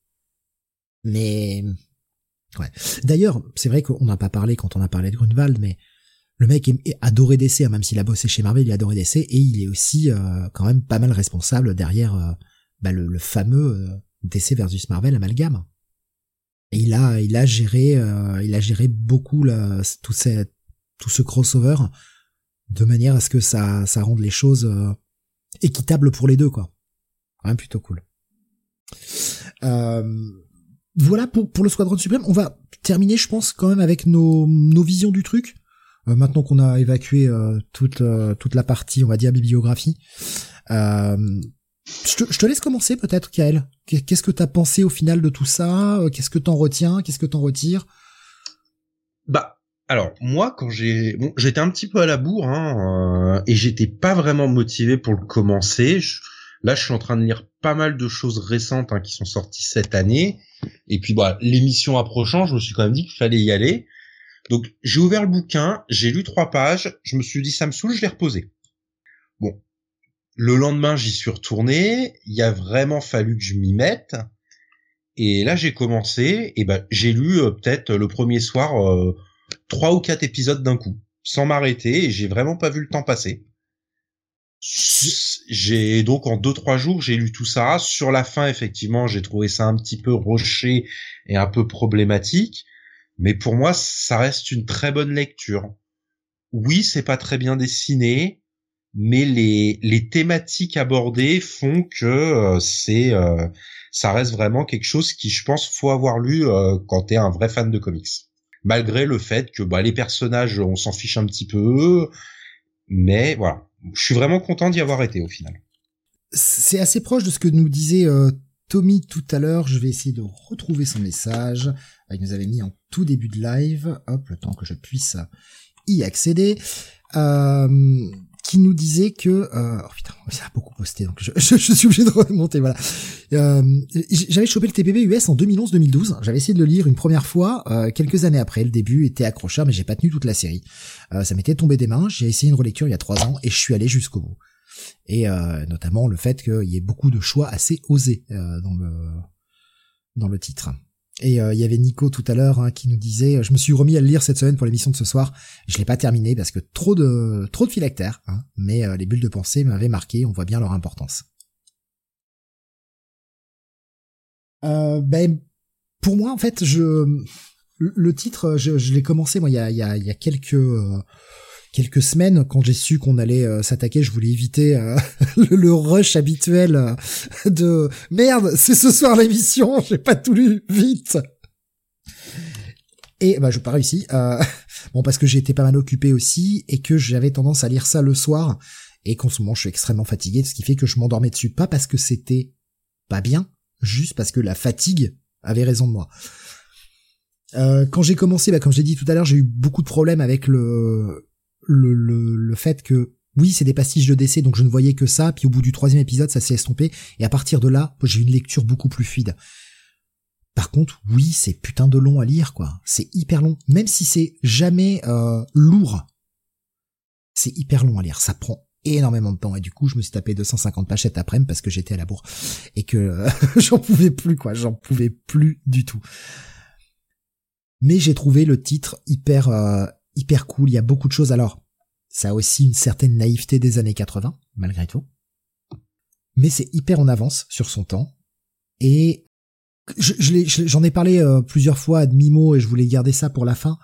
Mais... ouais. D'ailleurs, c'est vrai qu'on n'a pas parlé quand on a parlé de Gruenwald, mais le mec est adoré D C, hein, même s'il a bossé chez Marvel, il a adoré D C, et il est aussi euh, quand même pas mal responsable derrière euh, bah, le, le fameux... Euh, D C versus Marvel amalgame. Et il a il a géré euh, il a géré beaucoup la, tout cette tout ce crossover de manière à ce que ça ça rende les choses euh, équitables pour les deux, quoi. Quand même plutôt cool. Euh, voilà pour pour le Squadron Suprême. On va terminer, je pense, quand même avec nos nos visions du truc. Euh, maintenant qu'on a évacué euh, toute euh, toute la partie, on va dire, bibliographie. Euh, Je te, je te laisse commencer peut-être, Kaël. Qu'est-ce que t'as pensé au final de tout ça? Qu'est-ce que t'en retiens? Qu'est-ce que t'en retires? Bah, alors moi, quand j'ai, bon, j'étais un petit peu à la bourre, hein, euh, et j'étais pas vraiment motivé pour le commencer. Je... Là, je suis en train de lire pas mal de choses récentes, hein, qui sont sorties cette année. Et puis, bah, l'émission approchant, je me suis quand même dit qu'il fallait y aller. Donc, j'ai ouvert le bouquin, j'ai lu trois pages, je me suis dit ça me saoule, je l'ai reposé. Bon. Le lendemain, j'y suis retourné, il a vraiment fallu que je m'y mette, et là j'ai commencé, et ben j'ai lu euh, peut-être le premier soir euh, trois ou quatre épisodes d'un coup, sans m'arrêter, et j'ai vraiment pas vu le temps passer. J'ai donc en deux trois jours j'ai lu tout ça. Sur la fin, effectivement, j'ai trouvé ça un petit peu rocher et un peu problématique, mais pour moi ça reste une très bonne lecture. Oui, c'est pas très bien dessiné, mais les les thématiques abordées font que euh, c'est euh, ça reste vraiment quelque chose qui, je pense, faut avoir lu euh, quand t'es un vrai fan de comics. Malgré le fait que bah les personnages, on s'en fiche un petit peu, mais voilà, je suis vraiment content d'y avoir été au final. C'est assez proche de ce que nous disait euh, Tommy tout à l'heure. Je vais essayer de retrouver son message. Il nous avait mis en tout début de live, hop, le temps que je puisse y accéder. Euh... qui nous disait que... Euh, oh putain, ça a beaucoup posté, donc je, je, je suis obligé de remonter, voilà. Euh, j'avais chopé le T P B U S en deux mille onze deux mille douze, j'avais essayé de le lire une première fois, euh, quelques années après, le début était accrocheur, mais j'ai pas tenu toute la série. Euh, ça m'était tombé des mains, j'ai essayé une relecture il y a trois ans, et je suis allé jusqu'au bout. Et euh, notamment le fait qu'il y ait beaucoup de choix assez osés euh, dans le dans le titre. Et il euh, y avait Nico tout à l'heure, hein, qui nous disait, je me suis remis à le lire cette semaine pour l'émission de ce soir. Je l'ai pas terminé parce que trop de trop de phylactères, hein, mais euh, les bulles de pensée m'avaient marqué. On voit bien leur importance. Euh, ben pour moi, en fait, je le titre, je, je l'ai commencé moi il y a il y a il y a quelques euh, quelques semaines, quand j'ai su qu'on allait euh, s'attaquer, je voulais éviter euh, le, le rush habituel euh, de « Merde, c'est ce soir l'émission, j'ai pas tout lu, vite !» Et bah, je n'ai pas réussi, euh, bon, parce que j'étais pas mal occupé aussi, et que j'avais tendance à lire ça le soir, et qu'en ce moment je suis extrêmement fatigué, ce qui fait que je m'endormais dessus, pas parce que c'était pas bien, juste parce que la fatigue avait raison de moi. Euh, quand j'ai commencé, bah, comme je l'ai dit tout à l'heure, j'ai eu beaucoup de problèmes avec le... Le, le, le fait que, oui, c'est des pastiches de D C, donc je ne voyais que ça, puis au bout du troisième épisode, ça s'est estompé, et à partir de là, j'ai eu une lecture beaucoup plus fluide. Par contre, oui, c'est putain de long à lire, quoi. C'est hyper long, même si c'est jamais euh, lourd. C'est hyper long à lire, ça prend énormément de temps, et du coup, je me suis tapé deux cent cinquante pages cet après-midi parce que j'étais à la bourre, et que euh, j'en pouvais plus, quoi, j'en pouvais plus du tout. Mais j'ai trouvé le titre hyper... Euh, hyper cool, il y a beaucoup de choses. Alors, ça a aussi une certaine naïveté des années quatre-vingts, malgré tout. Mais c'est hyper en avance sur son temps. Et je, je l'ai, j'en ai parlé euh, plusieurs fois à demi-mot et je voulais garder ça pour la fin.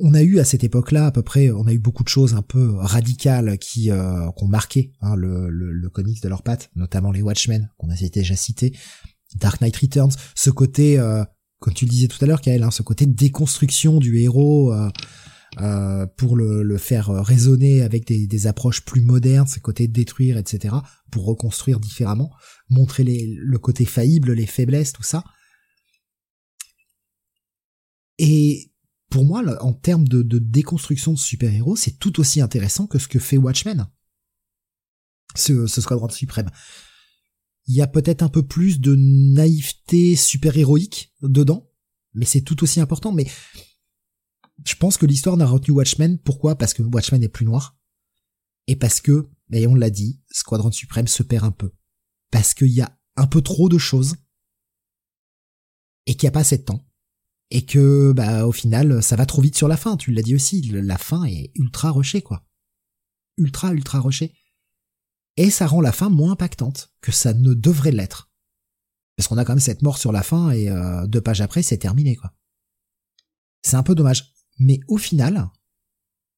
On a eu à cette époque-là, à peu près, on a eu beaucoup de choses un peu radicales qui, euh, qui ont marqué, hein, le, le, le comics de leurs pattes, notamment les Watchmen, qu'on a déjà cité, Dark Knight Returns, ce côté... Euh, comme tu le disais tout à l'heure, Kaël, hein, ce côté de déconstruction du héros euh, euh, pour le, le faire résonner avec des, des approches plus modernes, ce côté de détruire, et cetera, pour reconstruire différemment, montrer les, le côté faillible, les faiblesses, tout ça. Et pour moi, en termes de, de déconstruction de super-héros, c'est tout aussi intéressant que ce que fait Watchmen, ce, ce Squadron Suprême. il y a peut-être un peu plus de naïveté super-héroïque dedans, mais c'est tout aussi important. Mais je pense que l'histoire n'a retenu Watchmen. Pourquoi? Parce que Watchmen est plus noir. Et parce que, et on l'a dit, Squadron Suprême se perd un peu. Parce qu'il y a un peu trop de choses. Et qu'il n'y a pas assez de temps. Et que, bah, au final, ça va trop vite sur la fin. Tu l'as dit aussi. La fin est ultra rushée, quoi. Ultra, ultra rushée. Et ça rend la fin moins impactante que ça ne devrait l'être. Parce qu'on a quand même cette mort sur la fin et euh, deux pages après, c'est terminé, quoi. C'est un peu dommage. Mais au final,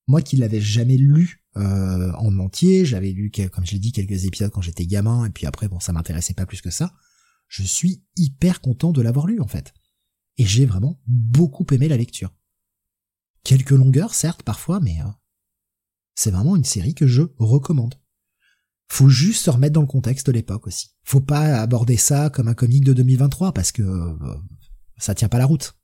moi qui l'avais jamais lu euh, en entier, j'avais lu, comme je l'ai dit, quelques épisodes quand j'étais gamin, et puis après, bon, ça m'intéressait pas plus que ça, je suis hyper content de l'avoir lu, en fait. Et j'ai vraiment beaucoup aimé la lecture. Quelques longueurs, certes, parfois, mais euh, c'est vraiment une série que je recommande. Faut juste se remettre dans le contexte de l'époque aussi. Faut pas aborder ça comme un comic de deux mille vingt-trois, parce que euh, ça tient pas la route.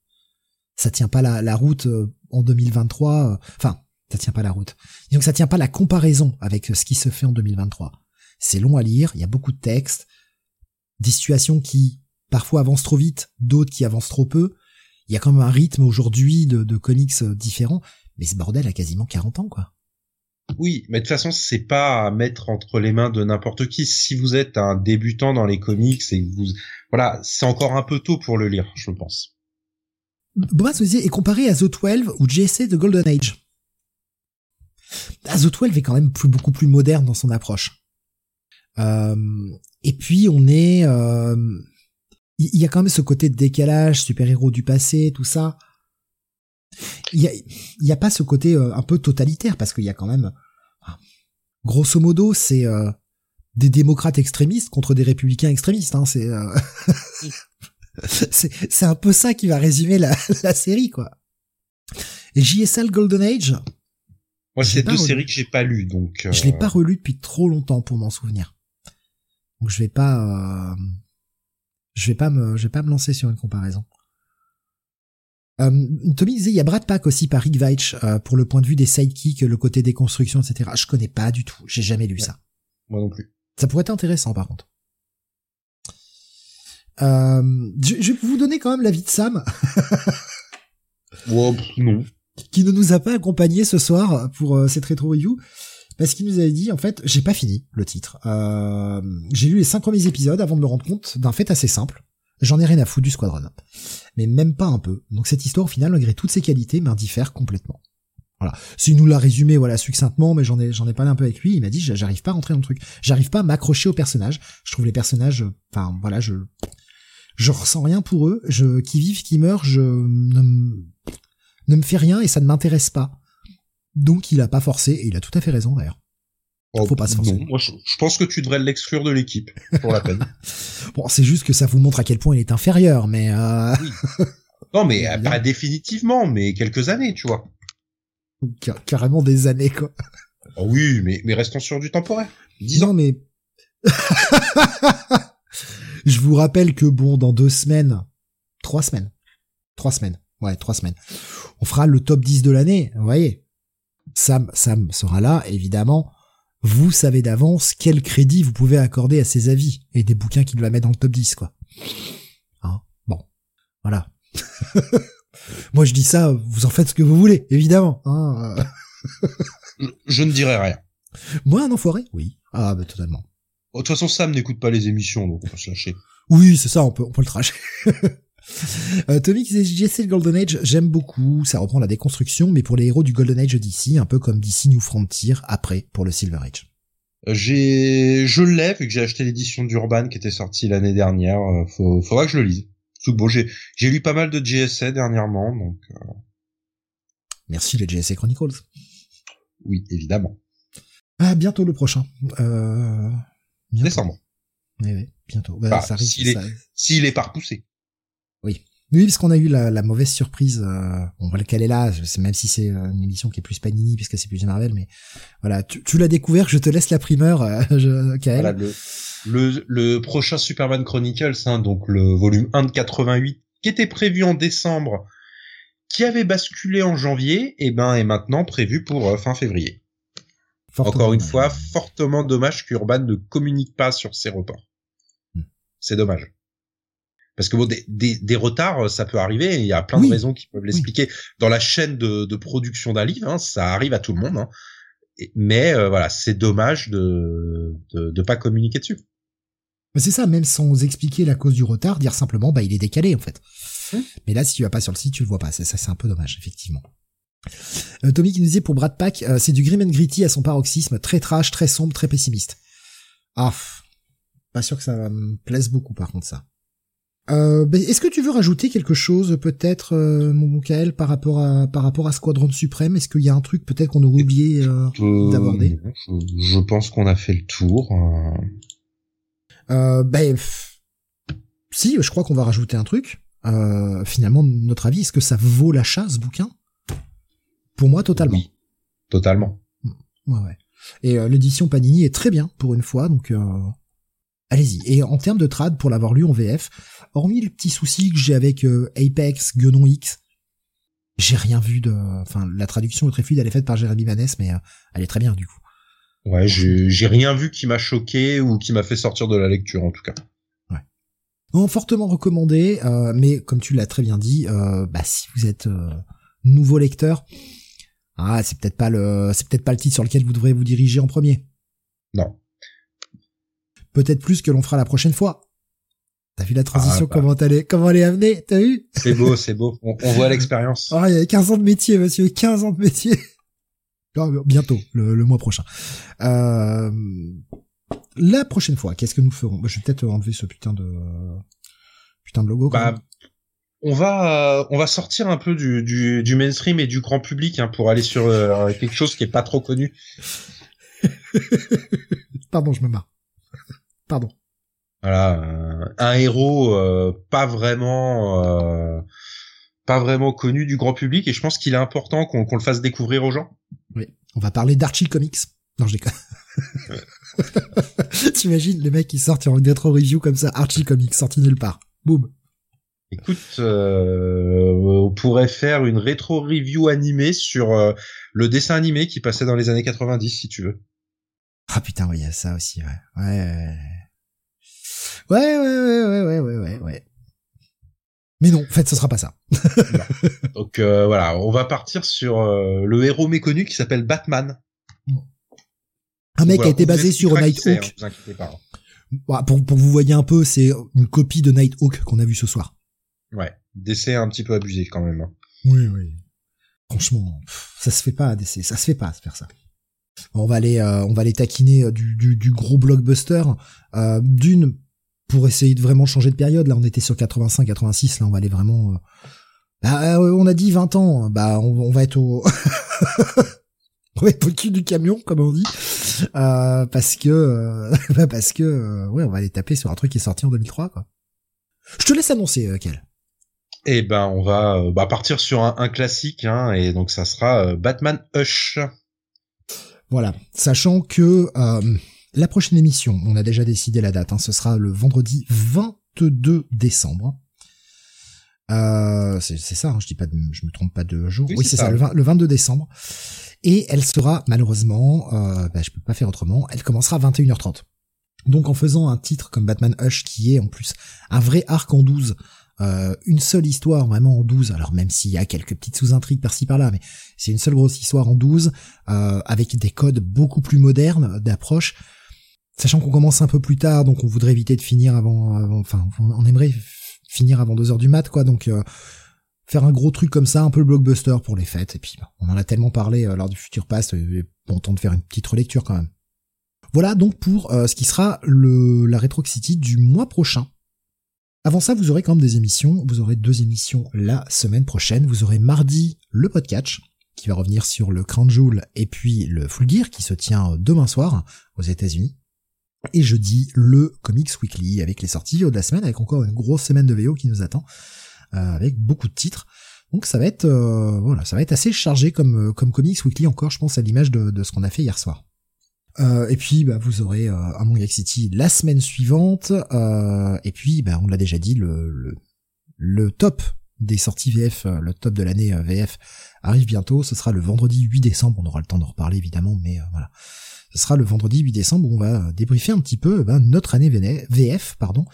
Ça tient pas la, la route euh, en deux mille vingt-trois, enfin, ça tient pas la route. Donc ça tient pas la comparaison avec ce qui se fait en deux mille vingt-trois. C'est long à lire, il y a beaucoup de textes, des situations qui parfois avancent trop vite, d'autres qui avancent trop peu. Il y a quand même un rythme aujourd'hui de, de comics différents, mais ce bordel a quasiment quarante ans, quoi. Oui, mais de toute façon, c'est pas à mettre entre les mains de n'importe qui. Si vous êtes un débutant dans les comics et vous, voilà, c'est encore un peu tôt pour le lire, je pense. Bomas me disait, et comparé à The douze ou G S A de Golden Age. Ah, The douze est quand même plus, beaucoup plus moderne dans son approche. Euh, et puis, on est... Il euh, y, y a quand même ce côté de décalage, super-héros du passé, tout ça. Il y a, y a pas ce côté euh, un peu totalitaire, parce qu'il y a quand même... Grosso modo, c'est euh, des démocrates extrémistes contre des républicains extrémistes. Hein, c'est... Euh... C'est, c'est un peu ça qui va résumer la, la série, quoi. J S L Golden Age. Moi, c'est deux relu... séries que j'ai pas lues, donc. Euh... Je l'ai pas relues depuis trop longtemps pour m'en souvenir. Donc, je vais pas, euh... je vais pas me, je vais pas me lancer sur une comparaison. Euh, Tommy disait, il y a Brad Pack aussi par Rick Veitch, euh, pour le point de vue des sidekicks, le côté des constructions, et cetera. Je connais pas du tout. J'ai jamais lu ouais. ça. Moi non plus. Ça pourrait être intéressant, par contre. Euh, je, je vais vous donner quand même l'avis de Sam. Wow, non. Qui ne nous a pas accompagnés ce soir pour euh, cette rétro review, parce qu'il nous avait dit, en fait, j'ai pas fini le titre. Euh, j'ai lu les cinq premiers épisodes avant de me rendre compte d'un fait assez simple. J'en ai rien à foutre du Squadron. Mais même pas un peu. Donc cette histoire, au final, malgré toutes ses qualités, m'indiffère complètement. Voilà. S'il nous l'a résumé, voilà, succinctement, mais j'en ai, j'en ai parlé un peu avec lui, il m'a dit, j'arrive pas à rentrer dans le truc. J'arrive pas à m'accrocher aux personnages. Je trouve les personnages, enfin, voilà, je... Je ressens rien pour eux, je, qui vivent, qui meurent, je ne me, ne me fais rien et ça ne m'intéresse pas. Donc il a pas forcé, et il a tout à fait raison d'ailleurs. Oh, faut pas se forcer. Bon, moi, je, je pense que tu devrais l'exclure de l'équipe, pour la peine. Bon, c'est juste que ça vous montre à quel point il est inférieur, mais... Euh... Oui. Non, mais pas définitivement, mais quelques années, tu vois. Car, carrément des années, quoi. Oh, oui, mais, mais restons sur du temporaire. Dix ans, mais... Je vous rappelle que bon, dans deux semaines, trois semaines, trois semaines, ouais, trois semaines, on fera le top dix de l'année, vous voyez. Sam, Sam sera là, évidemment. Vous savez d'avance quel crédit vous pouvez accorder à ses avis et des bouquins qu'il va mettre dans le top dix, quoi. Hein, bon. Voilà. Moi, je dis ça, vous en faites ce que vous voulez, évidemment. Hein, euh... je ne dirai rien. Moi, un enfoiré? Oui. Ah, bah, totalement. De toute façon, Sam n'écoute pas les émissions, donc on peut se lâcher. Oui, c'est ça, on peut, on peut le tracher. euh, Tommy qui disait, J S A le Golden Age, j'aime beaucoup, ça reprend la déconstruction, mais pour les héros du Golden Age D C, un peu comme D C New Frontier, après, pour le Silver Age. Euh, j'ai, je l'ai, vu que j'ai acheté l'édition d'Urban qui était sortie l'année dernière, euh, faut, faudra que je le lise. Bon, j'ai, j'ai lu pas mal de J S A dernièrement, donc, euh... Merci les J S A Chronicles. Oui, évidemment. Ah, bientôt le prochain, euh... Bientôt. Décembre. Oui, oui, bientôt. Bah, bah, ça arrive, s'il, ça... est, s'il est pas repoussé. Oui. Oui, parce qu'on a eu la, la mauvaise surprise, euh, on va le caler là, même si c'est une émission qui est plus Panini, puisque c'est plus Marvel, mais voilà, tu, tu l'as découvert, je te laisse la primeur, euh, je, Kael. Voilà, le, le, le prochain Superman Chronicles, hein, donc le volume un de quatre-vingt-huit, qui était prévu en décembre, qui avait basculé en janvier, et ben, est maintenant prévu pour euh, fin février. Fortement. Encore une fois, fortement dommage qu'Urban ne communique pas sur ses reports. Hmm. C'est dommage. Parce que bon, des, des, des retards, ça peut arriver. Il y a plein oui. de raisons qui peuvent l'expliquer. Oui. Dans la chaîne de, de production d'un livre, hein, ça arrive à tout le monde. Hein. Et, mais euh, voilà, c'est dommage de, de de pas communiquer dessus. Mais c'est ça, même sans expliquer la cause du retard, dire simplement bah il est décalé en fait. Mmh. Mais là, si tu vas pas sur le site, tu le vois pas. C'est ça, c'est un peu dommage, effectivement. Euh, Tommy qui nous disait pour Brad Pack, euh, c'est du grim and gritty à son paroxysme, très trash, très sombre, très pessimiste. Ah, pas sûr que ça me plaise beaucoup par contre ça. Euh, est-ce que tu veux rajouter quelque chose peut-être, euh, mon Michael, par rapport à par rapport à Squadron Suprême? Est-ce qu'il y a un truc peut-être qu'on aurait oublié euh, euh, d'aborder? Je, je pense qu'on a fait le tour. Euh, ben pff, si, je crois qu'on va rajouter un truc. Euh, finalement, notre avis, est-ce que ça vaut l'achat ce bouquin? Pour moi, totalement. Oui, totalement. Ouais, ouais. Et euh, l'édition Panini est très bien pour une fois, donc. Euh... Allez-y. Et en termes de trad, pour l'avoir lu en V F, hormis le petit souci que j'ai avec euh, Apex, Guenon X, j'ai rien vu de... Enfin, la traduction est très fluide, elle est faite par Jérémy Manès, mais euh, elle est très bien, du coup. Ouais, j'ai, j'ai rien vu qui m'a choqué ou qui m'a fait sortir de la lecture, en tout cas. Ouais. Non, fortement recommandé, euh, mais comme tu l'as très bien dit, euh, bah si vous êtes euh, nouveau lecteur, ah, c'est peut-être pas le, c'est peut-être pas le titre sur lequel vous devrez vous diriger en premier. Non. Peut-être plus que l'on fera la prochaine fois. T'as vu la transition, ah, bah. comment, elle est, comment elle est amenée? T'as vu? C'est beau, c'est beau. On, on voit l'expérience. Ah, il y a quinze ans de métier, monsieur. quinze ans de métier. Non, bientôt, le, le mois prochain. Euh, la prochaine fois, qu'est-ce que nous ferons? Bah, je vais peut-être enlever ce putain de, putain de logo. Bah, on va, on va sortir un peu du, du, du mainstream et du grand public, hein, pour aller sur euh, quelque chose qui est pas trop connu. Pardon, je me marre. Pardon. Voilà, euh, un héros euh, pas vraiment, euh, pas vraiment connu du grand public, et je pense qu'il est important qu'on, qu'on le fasse découvrir aux gens. Oui. On va parler d'Archie Comics. Non, je déconne. T'imagines les mecs qui sortent, ils ont envie d'être en review comme ça, Archie Comics sorti nulle part. Boum. Écoute, euh, on pourrait faire une rétro review animée sur euh, le dessin animé qui passait dans les années quatre-vingt-dix, si tu veux. Ah putain, oui, il y a ça aussi, ouais. Ouais, ouais, ouais, ouais, ouais, ouais, ouais, ouais, ouais. Mais non, en fait, ce sera pas ça. Donc euh, voilà, on va partir sur euh, le héros méconnu qui s'appelle Batman. Un mec voilà, qui a été basé sur Nighthawk. Hein, hein. Pour, pour vous voyez un peu, c'est une copie de Nighthawk qu'on a vu ce soir. Ouais, D C un petit peu abusé quand même. Hein. Oui, oui. Franchement, ça se fait pas à D C, ça se fait pas à faire ça. On va aller, euh, on va aller taquiner du, du, du gros blockbuster, euh, d'une, pour essayer de vraiment changer de période. Là, on était sur quatre-vingt-cinq quatre-vingt-six, là, on va aller vraiment... Euh... Bah, euh, on a dit vingt ans, bah, on, on va être au... on va être au cul du camion, comme on dit, euh, parce que... Euh, parce que, euh, ouais, on va aller taper sur un truc qui est sorti en deux mille trois, quoi. Je te laisse annoncer, euh, Kel. Eh ben, on va euh, bah, partir sur un, un classique, hein, et donc ça sera euh, Batman Hush. Voilà, sachant que euh, la prochaine émission, on a déjà décidé la date, hein, ce sera le vendredi vingt-deux décembre. Euh, c'est, c'est ça, hein, je dis pas, de, je me trompe pas de jour. Oui, oui c'est ça, ça le, vingt, le vingt-deux décembre. Et elle sera, malheureusement, euh, bah, je peux pas faire autrement, elle commencera à vingt et une heures trente. Donc en faisant un titre comme Batman Hush, qui est en plus un vrai arc en douze, euh, une seule histoire vraiment en douze, alors même s'il y a quelques petites sous-intrigues par-ci par-là, mais c'est une seule grosse histoire en douze, euh, avec des codes beaucoup plus modernes d'approche, sachant qu'on commence un peu plus tard, donc on voudrait éviter de finir avant, avant enfin on aimerait finir avant deux heures du mat, quoi, donc euh, faire un gros truc comme ça, un peu blockbuster pour les fêtes, et puis bah, on en a tellement parlé euh, lors du Futur Past, il est bon temps de faire une petite relecture quand même. Voilà donc pour euh, ce qui sera le la Retro City du mois prochain. Avant ça, vous aurez quand même des émissions. Vous aurez deux émissions la semaine prochaine. Vous aurez mardi le podcast qui va revenir sur le Crown Jewel et puis le Full Gear qui se tient demain soir aux États-Unis. Et jeudi, le Comics Weekly avec les sorties de la semaine, avec encore une grosse semaine de V O qui nous attend, euh, avec beaucoup de titres. Donc ça va être euh, voilà, ça va être assez chargé comme comme Comics Weekly encore, je pense, à l'image de, de ce qu'on a fait hier soir. Euh, et puis bah, vous aurez euh, un Manga City la semaine suivante, euh, et puis bah, on l'a déjà dit, le, le, le top des sorties V F, euh, le top de l'année euh, V F arrive bientôt, ce sera le vendredi huit décembre, on aura le temps d'en reparler évidemment, mais euh, voilà, ce sera le vendredi huit décembre où on va débriefer un petit peu bah, notre année V F, pardon,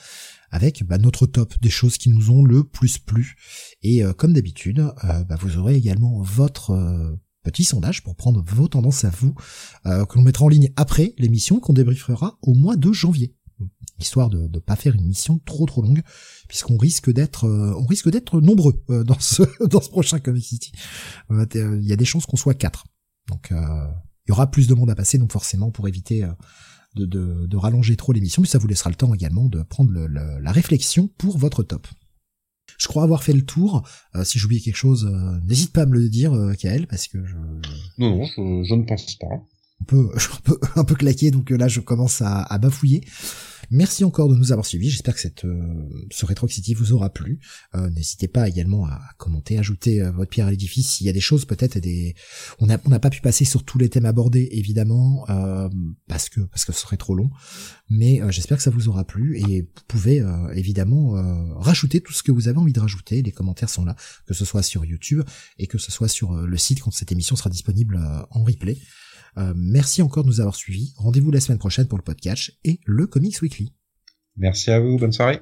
avec bah, notre top des choses qui nous ont le plus plu. Et euh, comme d'habitude, euh, bah, vous aurez également votre euh, petit sondage pour prendre vos tendances à vous, euh, que l'on mettra en ligne après l'émission qu'on débriefera au mois de janvier. Histoire de ne pas faire une mission trop trop longue, puisqu'on risque d'être euh, on risque d'être nombreux euh, dans ce dans ce prochain Comic City. Il euh, euh, y a des chances qu'on soit quatre. Donc il euh, y aura plus de monde à passer, donc forcément pour éviter euh, de, de, de rallonger trop l'émission, mais ça vous laissera le temps également de prendre le, le, la réflexion pour votre top. Je crois avoir fait le tour. Euh, si j'oublie quelque chose, euh, n'hésite pas à me le dire, euh, Kael, parce que je... Non, non, je, je ne pense pas. On peut, je peux un peu claquer, donc là je commence à, à bafouiller. Merci encore de nous avoir suivis. J'espère que cette, euh, ce Retro City vous aura plu. Euh, n'hésitez pas également à commenter, ajouter euh, votre pierre à l'édifice. S'il y a des choses, peut-être des, on n'a on n'a pas pu passer sur tous les thèmes abordés, évidemment, euh, parce que parce que ce serait trop long. Mais euh, j'espère que ça vous aura plu et vous pouvez euh, évidemment euh, rajouter tout ce que vous avez envie de rajouter. Les commentaires sont là, que ce soit sur YouTube et que ce soit sur euh, le site quand cette émission sera disponible euh, en replay. Euh, merci encore de nous avoir suivis. Rendez-vous la semaine prochaine pour le podcast et le Comics Weekly. Merci à vous, bonne soirée.